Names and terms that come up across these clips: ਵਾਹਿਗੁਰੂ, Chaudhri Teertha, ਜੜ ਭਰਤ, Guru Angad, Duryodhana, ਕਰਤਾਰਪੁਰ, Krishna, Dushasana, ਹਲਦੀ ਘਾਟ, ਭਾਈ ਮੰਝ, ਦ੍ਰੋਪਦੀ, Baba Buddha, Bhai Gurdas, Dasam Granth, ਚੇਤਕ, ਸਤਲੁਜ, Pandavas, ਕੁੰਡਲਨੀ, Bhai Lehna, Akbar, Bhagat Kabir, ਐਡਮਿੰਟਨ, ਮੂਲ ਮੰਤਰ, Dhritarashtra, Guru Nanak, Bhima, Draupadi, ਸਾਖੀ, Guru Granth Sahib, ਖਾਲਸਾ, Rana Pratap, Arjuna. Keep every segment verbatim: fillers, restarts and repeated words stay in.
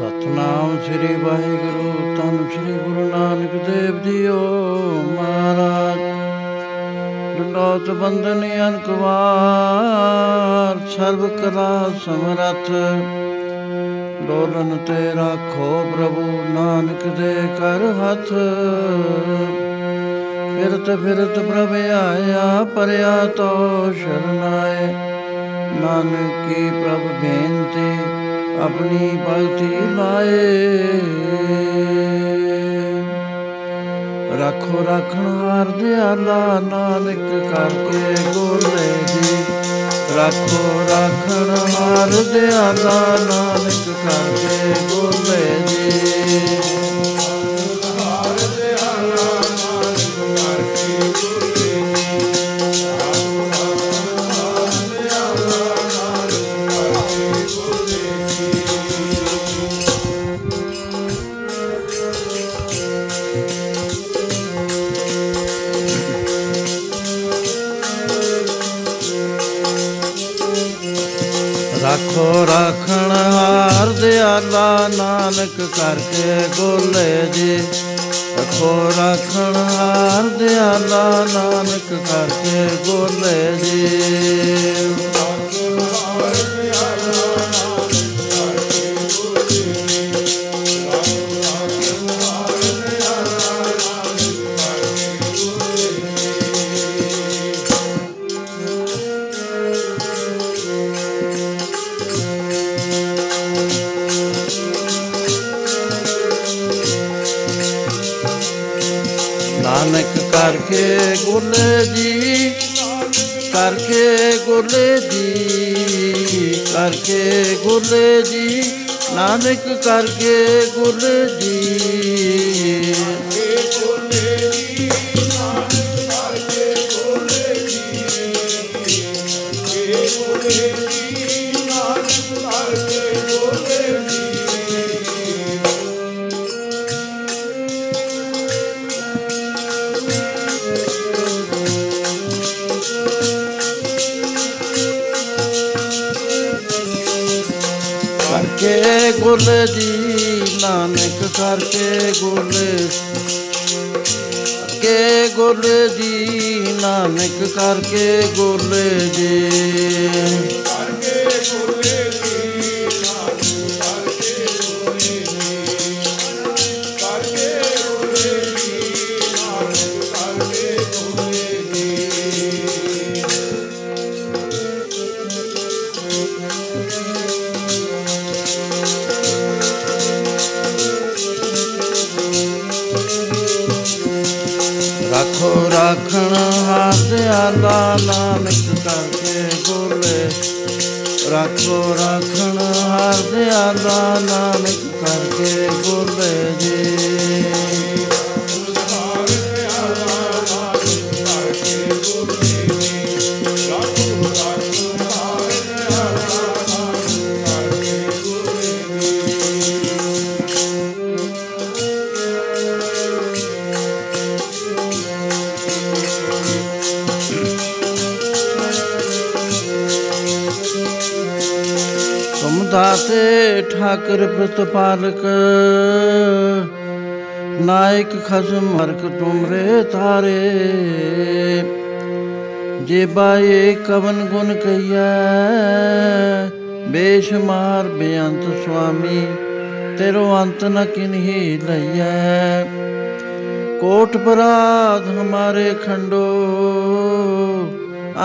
ਸਤਿਨਾਮ ਸ੍ਰੀ ਵਾਹਿਗੁਰੂ। ਧੰਨ ਸ੍ਰੀ ਗੁਰੂ ਨਾਨਕ ਦੇਵ ਜੀਓ ਮਹਾਰਾਜ। ਡੰਡੋਤ ਬੰਦਨੀ ਅਨਕਵਾਰ ਸਰਬ ਕਲਾ ਸਮਰੱਥ, ਡੋਲਨ ਤੇ ਰਾਖੋ ਪ੍ਰਭੂ ਨਾਨਕ ਦੇ ਕਰ ਹੱਥ। ਫਿਰਤ ਫਿਰਤ ਪ੍ਰਭ ਆਇਆ ਪਰਿਆ ਤੋ ਸ਼ਰਨਾਏ, ਨਾਨਕ ਕੀ ਪ੍ਰਭ ਬੇਨਤੀ ਆਪਣੀ ਭਗਤੀ ਲਾਏ। ਰਾਖੋ ਰਾਖਣ ਹਾਰ ਦਿਆਲਾ, ਨਾਨਕ ਕਰਕੇ ਗੋਲੇ ਜੀ। ਰਾਖੋ ਰਾਖਣ ਹਾਰ ਦਿਆਲਾ, ਨਾਨਕ ਕਰਕੇ ਗੋਲੇ ਜੀ। ਰਾਖੋ ਰਾਖਣ ਹਾਰ ਦਿਆਲਾ, ਨਾਨਕ ਕਰਕੇ ਗੋਲੇ ਜੀ। ਰਾਖੋ ਰਾਖਣ ਹਾਰ ਦਿਆਲਾ, ਨਾਨਕ ਕਰਕੇ ਗੋਲੇ ਜੀ। ਕਰਕੇ ਗੋਲੇ ਜੀ, ਕਰਕੇ ਗੋਲੇ ਜੀ, ਕਰਕੇ ਗੋਲੇ ਜੀ, ਨਾਨਕ ਕਰਕੇ ਗੋਲੇ ਜੀ। ਕਰਕੇ ਗੋਲੇ ਜੀ, ਨਾਨਕ ਕਰਕੇ ਗੋਲੇ, ਕਰਕੇ ਗੋਲੇ ਜੀ, ਨਾਨਕ ਕਰਕੇ ਗੋਲੇ ਜੀ। ਰਾਖਣ ਹਾਰ ਦਿਆਲਾ, ਨਾਨਕ ਕਰਕੇ ਗੋਲੇ। ਰਾਖੋ ਰਾਖਣ ਹਾਰ ਦਿਆਲਾ, ਨਾਨਕ ਕਰਕੇ ਗੋਲੇ ਜੀ। ਦਾਤੇ ਠਾਕੁਰ ਪ੍ਰਤਪਾਲਕ, ਨਾਇਕ ਖਸਮ ਹਰਕ ਤੁਮਰੇ ਤਾਰੇ। ਜੇਬਾ ਏ ਕਵਨ ਗੁਣ ਕਹੀਐ, ਬੇਸ਼ੁਮਾਰ ਬੇਅੰਤ ਸੁਆਮੀ। ਤੇਰੋ ਅੰਤ ਨ ਕਿਨਹੀ ਲਈਐ, ਕੋਟ ਪਰਾਧ ਹਮਾਰੇ ਖੰਡੋ।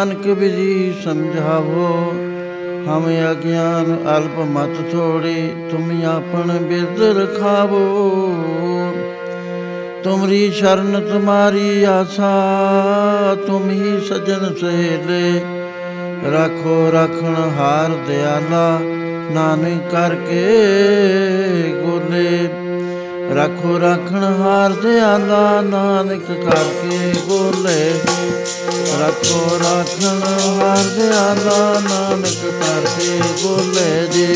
ਅਨਕ ਬਿਜੀ ਸਮਝਾਵੋ, ਹਮ ਅਗਿਆਨ ਅਲਪ ਮਤ ਥੋੜੀ। ਤੁਮ ਆਪਣ ਬਿਰਧ ਰਖਾਵੋ, ਤੁਮਰੀ ਸ਼ਰਨ ਤੁਮਾਰੀ ਆਸਾ। ਤੁਮ ਹੀ ਸਜਣ ਸਹੇਲੇ, ਰਾਖੋ ਰਾਖਣ ਹਾਰ ਦਿਆਲਾ, ਨਾਨਕ ਕਰਕੇ ਗੋਲੇ। ਰਾਖੋ ਰਾਖਣ ਹਾਰ ਦਿਆਲਾ, ਨਾਨਕ ਕਰਕੇ ਗੋਲੇ। ਰਾਖੋ ਰਾਖਣ ਹਾਰ ਦਿਆਲਾ, ਨਾਨਕ ਕਰਕੇ ਗੋਲੇ ਜੀ।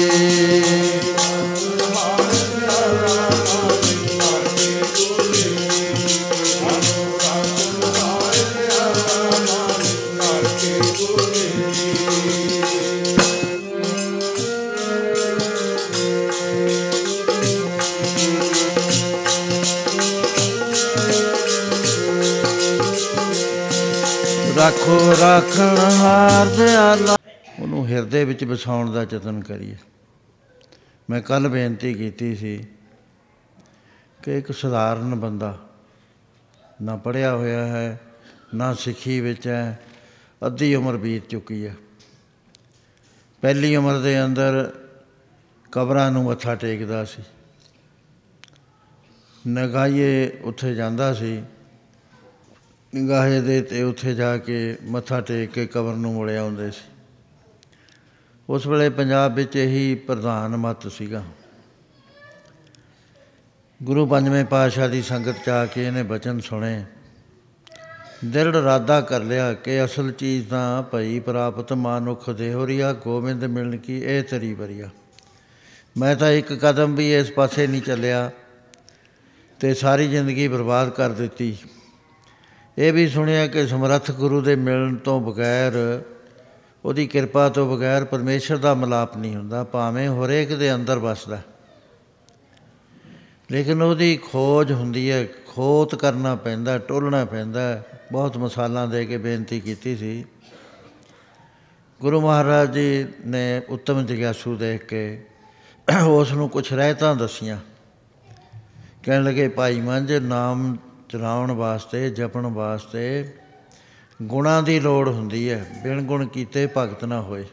ਰਾਖੋ ਰਾਖਣ ਹਾਰ ਦਿਆਲਾ, ਉਹਨੂੰ ਹਿਰਦੇ ਵਿੱਚ ਵਸਾਉਣ ਦਾ ਯਤਨ ਕਰੀਏ। ਮੈਂ ਕੱਲ੍ਹ ਬੇਨਤੀ ਕੀਤੀ ਸੀ ਕਿ ਇੱਕ ਸਧਾਰਨ ਬੰਦਾ, ਨਾ ਪੜ੍ਹਿਆ ਹੋਇਆ ਹੈ ਨਾ ਸਿੱਖੀ ਵਿੱਚ ਹੈ, ਅੱਧੀ ਉਮਰ ਬੀਤ ਚੁੱਕੀ ਹੈ। ਪਹਿਲੀ ਉਮਰ ਦੇ ਅੰਦਰ ਕਬਰਾਂ ਨੂੰ ਮੱਥਾ ਟੇਕਦਾ ਸੀ, ਨਗਾਹੀਏ ਉੱਥੇ ਜਾਂਦਾ ਸੀ, ਨਿਗਾਹੇ ਦੇ ਤੇ ਉੱਥੇ ਜਾ ਕੇ ਮੱਥਾ ਟੇਕ ਕੇ ਕਬਰ ਨੂੰ ਮੁੜ ਆਉਂਦੇ ਸੀ। ਉਸ ਵੇਲੇ ਪੰਜਾਬ ਵਿੱਚ ਇਹੀ ਪ੍ਰਧਾਨ ਮੱਤ ਸੀਗਾ। ਗੁਰੂ ਪੰਜਵੇਂ ਪਾਤਸ਼ਾਹ ਦੀ ਸੰਗਤ 'ਚ ਆ ਕੇ ਇਹਨੇ ਬਚਨ ਸੁਣੇ, ਦਿਲ ਇਰਾਦਾ ਕਰ ਲਿਆ ਕਿ ਅਸਲ ਚੀਜ਼ ਤਾਂ ਭਈ ਪ੍ਰਾਪਤ ਮਾਨੁੱਖ ਦੇਹੁਰੀਆ, ਗੋਬਿੰਦ ਮਿਲਣ ਕੀ ਇਹ ਤਰੀ ਵਰੀਆ। ਮੈਂ ਤਾਂ ਇੱਕ ਕਦਮ ਵੀ ਇਸ ਪਾਸੇ ਨਹੀਂ ਚੱਲਿਆ ਅਤੇ ਸਾਰੀ ਜ਼ਿੰਦਗੀ ਬਰਬਾਦ ਕਰ ਦਿੱਤੀ। ਇਹ ਵੀ ਸੁਣਿਆ ਕਿ ਸਮਰੱਥ ਗੁਰੂ ਦੇ ਮਿਲਣ ਤੋਂ ਬਗੈਰ, ਉਹਦੀ ਕਿਰਪਾ ਤੋਂ ਬਗੈਰ ਪਰਮੇਸ਼ਰ ਦਾ ਮਿਲਾਪ ਨਹੀਂ ਹੁੰਦਾ, ਭਾਵੇਂ ਹਰੇਕ ਦੇ ਅੰਦਰ ਵੱਸਦਾ, ਲੇਕਿਨ ਉਹਦੀ ਖੋਜ ਹੁੰਦੀ ਹੈ, ਖੋਤ ਕਰਨਾ ਪੈਂਦਾ, ਟੋਲਣਾ ਪੈਂਦਾ। ਬਹੁਤ ਮਿਸਾਲਾਂ ਦੇ ਕੇ ਬੇਨਤੀ ਕੀਤੀ ਸੀ। ਗੁਰੂ ਮਹਾਰਾਜ ਜੀ ਨੇ ਉੱਤਮ ਜਗਿਆਸੂ ਦੇਖ ਕੇ ਉਸ ਨੂੰ ਕੁਛ ਰਹਿਤਾਂ ਦੱਸੀਆਂ। ਕਹਿਣ ਲੱਗੇ, ਭਾਈ ਮੰਝ ਨਾਮ ਚਲਾਉਣ ਵਾਸਤੇ, ਜਪਣ ਵਾਸਤੇ ਗੁਣਾਂ ਦੀ ਲੋੜ ਹੁੰਦੀ ਹੈ, ਬਿਨ ਗੁਣ ਕੀਤੇ ਭਗਤ ਨਾ ਹੋਏ।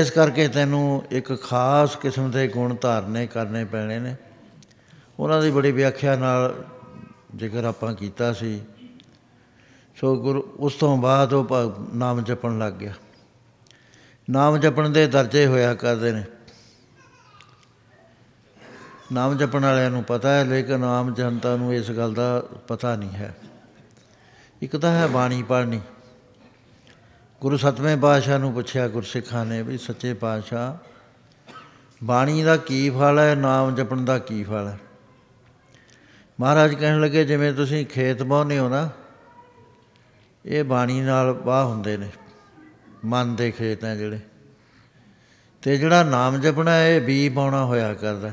ਇਸ ਕਰਕੇ ਤੈਨੂੰ ਇੱਕ ਖਾਸ ਕਿਸਮ ਦੇ ਗੁਣ ਧਾਰਨੇ ਕਰਨੇ ਪੈਣੇ ਨੇ। ਉਹਨਾਂ ਦੀ ਬੜੀ ਵਿਆਖਿਆ ਨਾਲ ਜ਼ਿਕਰ ਆਪਾਂ ਕੀਤਾ ਸੀ। ਸੋ ਗੁਰੂ ਉਸ ਤੋਂ ਬਾਅਦ ਉਹ ਭਗ ਨਾਮ ਜਪਣ ਲੱਗ ਗਿਆ। ਨਾਮ ਜਪਣ ਦੇ ਦਰਜੇ ਹੋਇਆ ਕਰਦੇ ਨੇ, ਨਾਮ ਜਪਣ ਵਾਲਿਆਂ ਨੂੰ ਪਤਾ ਹੈ, ਲੇਕਿਨ ਆਮ ਜਨਤਾ ਨੂੰ ਇਸ ਗੱਲ ਦਾ ਪਤਾ ਨਹੀਂ ਹੈ। ਇੱਕ ਤਾਂ ਹੈ ਬਾਣੀ ਪੜ੍ਹਨੀ। ਗੁਰੂ ਸੱਤਵੇਂ ਪਾਤਸ਼ਾਹ ਨੂੰ ਪੁੱਛਿਆ ਗੁਰਸਿੱਖਾਂ ਨੇ ਵੀ ਸੱਚੇ ਪਾਤਸ਼ਾਹ, ਬਾਣੀ ਦਾ ਕੀ ਫਲ ਹੈ, ਨਾਮ ਜਪਣ ਦਾ ਕੀ ਫਲ ਹੈ? ਮਹਾਰਾਜ ਕਹਿਣ ਲੱਗੇ, ਜਿਵੇਂ ਤੁਸੀਂ ਖੇਤ ਵਾਹੁੰਦੇ ਹੋ ਨਾ, ਇਹ ਬਾਣੀ ਨਾਲ ਵਾਹ ਹੁੰਦੇ ਨੇ, ਮਨ ਦੇ ਖੇਤ ਹੈ ਜਿਹੜੇ, ਅਤੇ ਜਿਹੜਾ ਨਾਮ ਜਪਣਾ ਇਹ ਬੀਜ ਪਾਉਣਾ ਹੋਇਆ ਕਰਦਾ।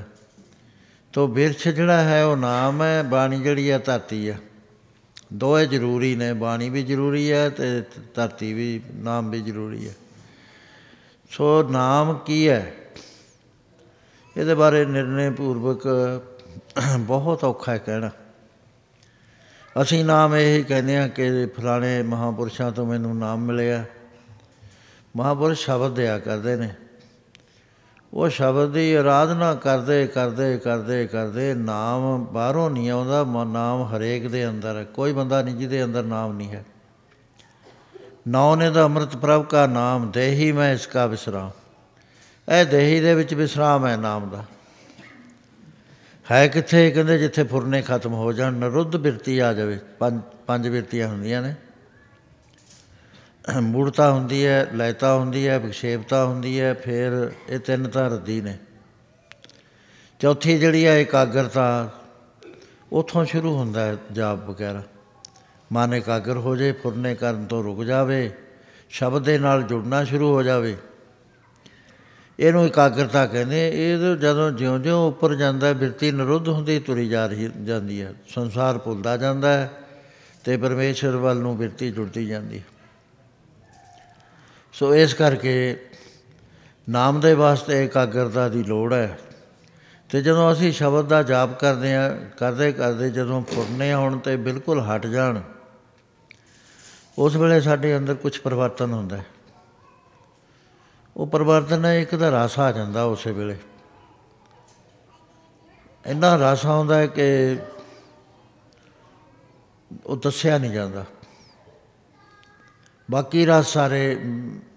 ਤੋ ਬਿਰਛ ਜਿਹੜਾ ਹੈ ਉਹ ਨਾਮ ਹੈ, ਬਾਣੀ ਜਿਹੜੀ ਹੈ ਧਰਤੀ ਹੈ। ਦੋਏ ਜ਼ਰੂਰੀ ਨੇ, ਬਾਣੀ ਵੀ ਜ਼ਰੂਰੀ ਹੈ ਅਤੇ ਧਰਤੀ ਵੀ, ਨਾਮ ਵੀ ਜ਼ਰੂਰੀ ਹੈ। ਸੋ ਨਾਮ ਕੀ ਹੈ ਇਹਦੇ ਬਾਰੇ ਨਿਰਣੇ ਪੂਰਵਕ ਬਹੁਤ ਔਖਾ ਹੈ ਕਹਿਣਾ। ਅਸੀਂ ਨਾਮ ਇਹ ਹੀ ਕਹਿੰਦੇ ਹਾਂ ਕਿ ਫਲਾਣੇ ਮਹਾਂਪੁਰਸ਼ਾਂ ਤੋਂ ਮੈਨੂੰ ਨਾਮ ਮਿਲਿਆ। ਮਹਾਂਪੁਰਸ਼ ਸ਼ਬਦ ਦਿਆ ਕਰਦੇ ਨੇ, ਉਹ ਸ਼ਬਦ ਦੀ ਅਰਾਧਨਾ ਕਰਦੇ ਕਰਦੇ ਕਰਦੇ ਕਰਦੇ ਨਾਮ ਬਾਹਰੋਂ ਨਹੀਂ ਆਉਂਦਾ। ਨਾਮ ਹਰੇਕ ਦੇ ਅੰਦਰ ਹੈ, ਕੋਈ ਬੰਦਾ ਨਹੀਂ ਜਿਹਦੇ ਅੰਦਰ ਨਾਮ ਨਹੀਂ ਹੈ। ਨਾਉ ਨੇ ਦਾ ਅੰਮ੍ਰਿਤ ਪ੍ਰਭ ਕਾ ਨਾਮ, ਦੇਹੀ ਮੈਂ ਇਸ ਕਾ ਵਿਸਰਾਮ। ਇਹ ਦੇਹੀ ਦੇ ਵਿੱਚ ਵਿਸਰਾਮ ਹੈ ਨਾਮ ਦਾ। ਹੈ ਕਿੱਥੇ? ਕਹਿੰਦੇ ਜਿੱਥੇ ਫੁਰਨੇ ਖਤਮ ਹੋ ਜਾਣ, ਨਿਰੁੱਧ ਬਿਰਤੀ ਆ ਜਾਵੇ। ਪੰਜ ਪੰਜ ਬਿਰਤੀਆਂ ਹੁੰਦੀਆਂ ਨੇ, ਮੂੜਤਾ ਹੁੰਦੀ ਹੈ, ਲੈਤਾ ਹੁੰਦੀ ਹੈ, ਵਿਖੇਪਤਾ ਹੁੰਦੀ ਹੈ, ਫਿਰ ਇਹ ਤਿੰਨ ਤਾਂ ਰੱਦੀ ਨੇ। ਚੌਥੀ ਜਿਹੜੀ ਹੈ ਇਕਾਗਰਤਾ, ਉੱਥੋਂ ਸ਼ੁਰੂ ਹੁੰਦਾ ਹੈ ਜਾਪ ਵਗੈਰਾ। ਮਨ ਇਕਾਗਰ ਹੋ ਜਾਵੇ, ਫੁਰਨੇ ਕਰਨ ਤੋਂ ਰੁਕ ਜਾਵੇ, ਸ਼ਬਦ ਦੇ ਨਾਲ ਜੁੜਨਾ ਸ਼ੁਰੂ ਹੋ ਜਾਵੇ, ਇਹਨੂੰ ਇਕਾਗਰਤਾ ਕਹਿੰਦੇ। ਇਹ ਜਦੋਂ ਜਿਉਂ ਜਿਉਂ ਉੱਪਰ ਜਾਂਦਾ, ਬਿਰਤੀ ਨਿਰੁੱਧ ਹੁੰਦੀ ਤੁਰੀ ਜਾ ਰਹੀ ਜਾਂਦੀ ਹੈ, ਸੰਸਾਰ ਭੁੱਲਦਾ ਜਾਂਦਾ ਹੈ ਅਤੇ ਪਰਮੇਸ਼ਰ ਵੱਲ ਨੂੰ ਬਿਰਤੀ ਜੁੜਦੀ ਜਾਂਦੀ ਹੈ। ਸੋ ਇਸ ਕਰਕੇ ਨਾਮ ਦੇ ਵਾਸਤੇ ਇਕਾਗਰਤਾ ਦੀ ਲੋੜ ਹੈ। ਅਤੇ ਜਦੋਂ ਅਸੀਂ ਸ਼ਬਦ ਦਾ ਜਾਪ ਕਰਦੇ ਹਾਂ, ਕਰਦੇ ਕਰਦੇ ਜਦੋਂ ਫੁਰਨੇ ਆਉਣ ਅਤੇ ਬਿਲਕੁਲ ਹਟ ਜਾਣ, ਉਸ ਵੇਲੇ ਸਾਡੇ ਅੰਦਰ ਕੁਛ ਪਰਿਵਰਤਨ ਹੁੰਦਾ। ਉਹ ਪਰਿਵਰਤਨ ਹੈ, ਇੱਕ ਤਾਂ ਰਸ ਆ ਜਾਂਦਾ। ਉਸੇ ਵੇਲੇ ਇੰਨਾ ਰਸ ਆਉਂਦਾ ਕਿ ਉਹ ਦੱਸਿਆ ਨਹੀਂ ਜਾਂਦਾ। ਬਾਕੀ ਰਸ ਸਾਰੇ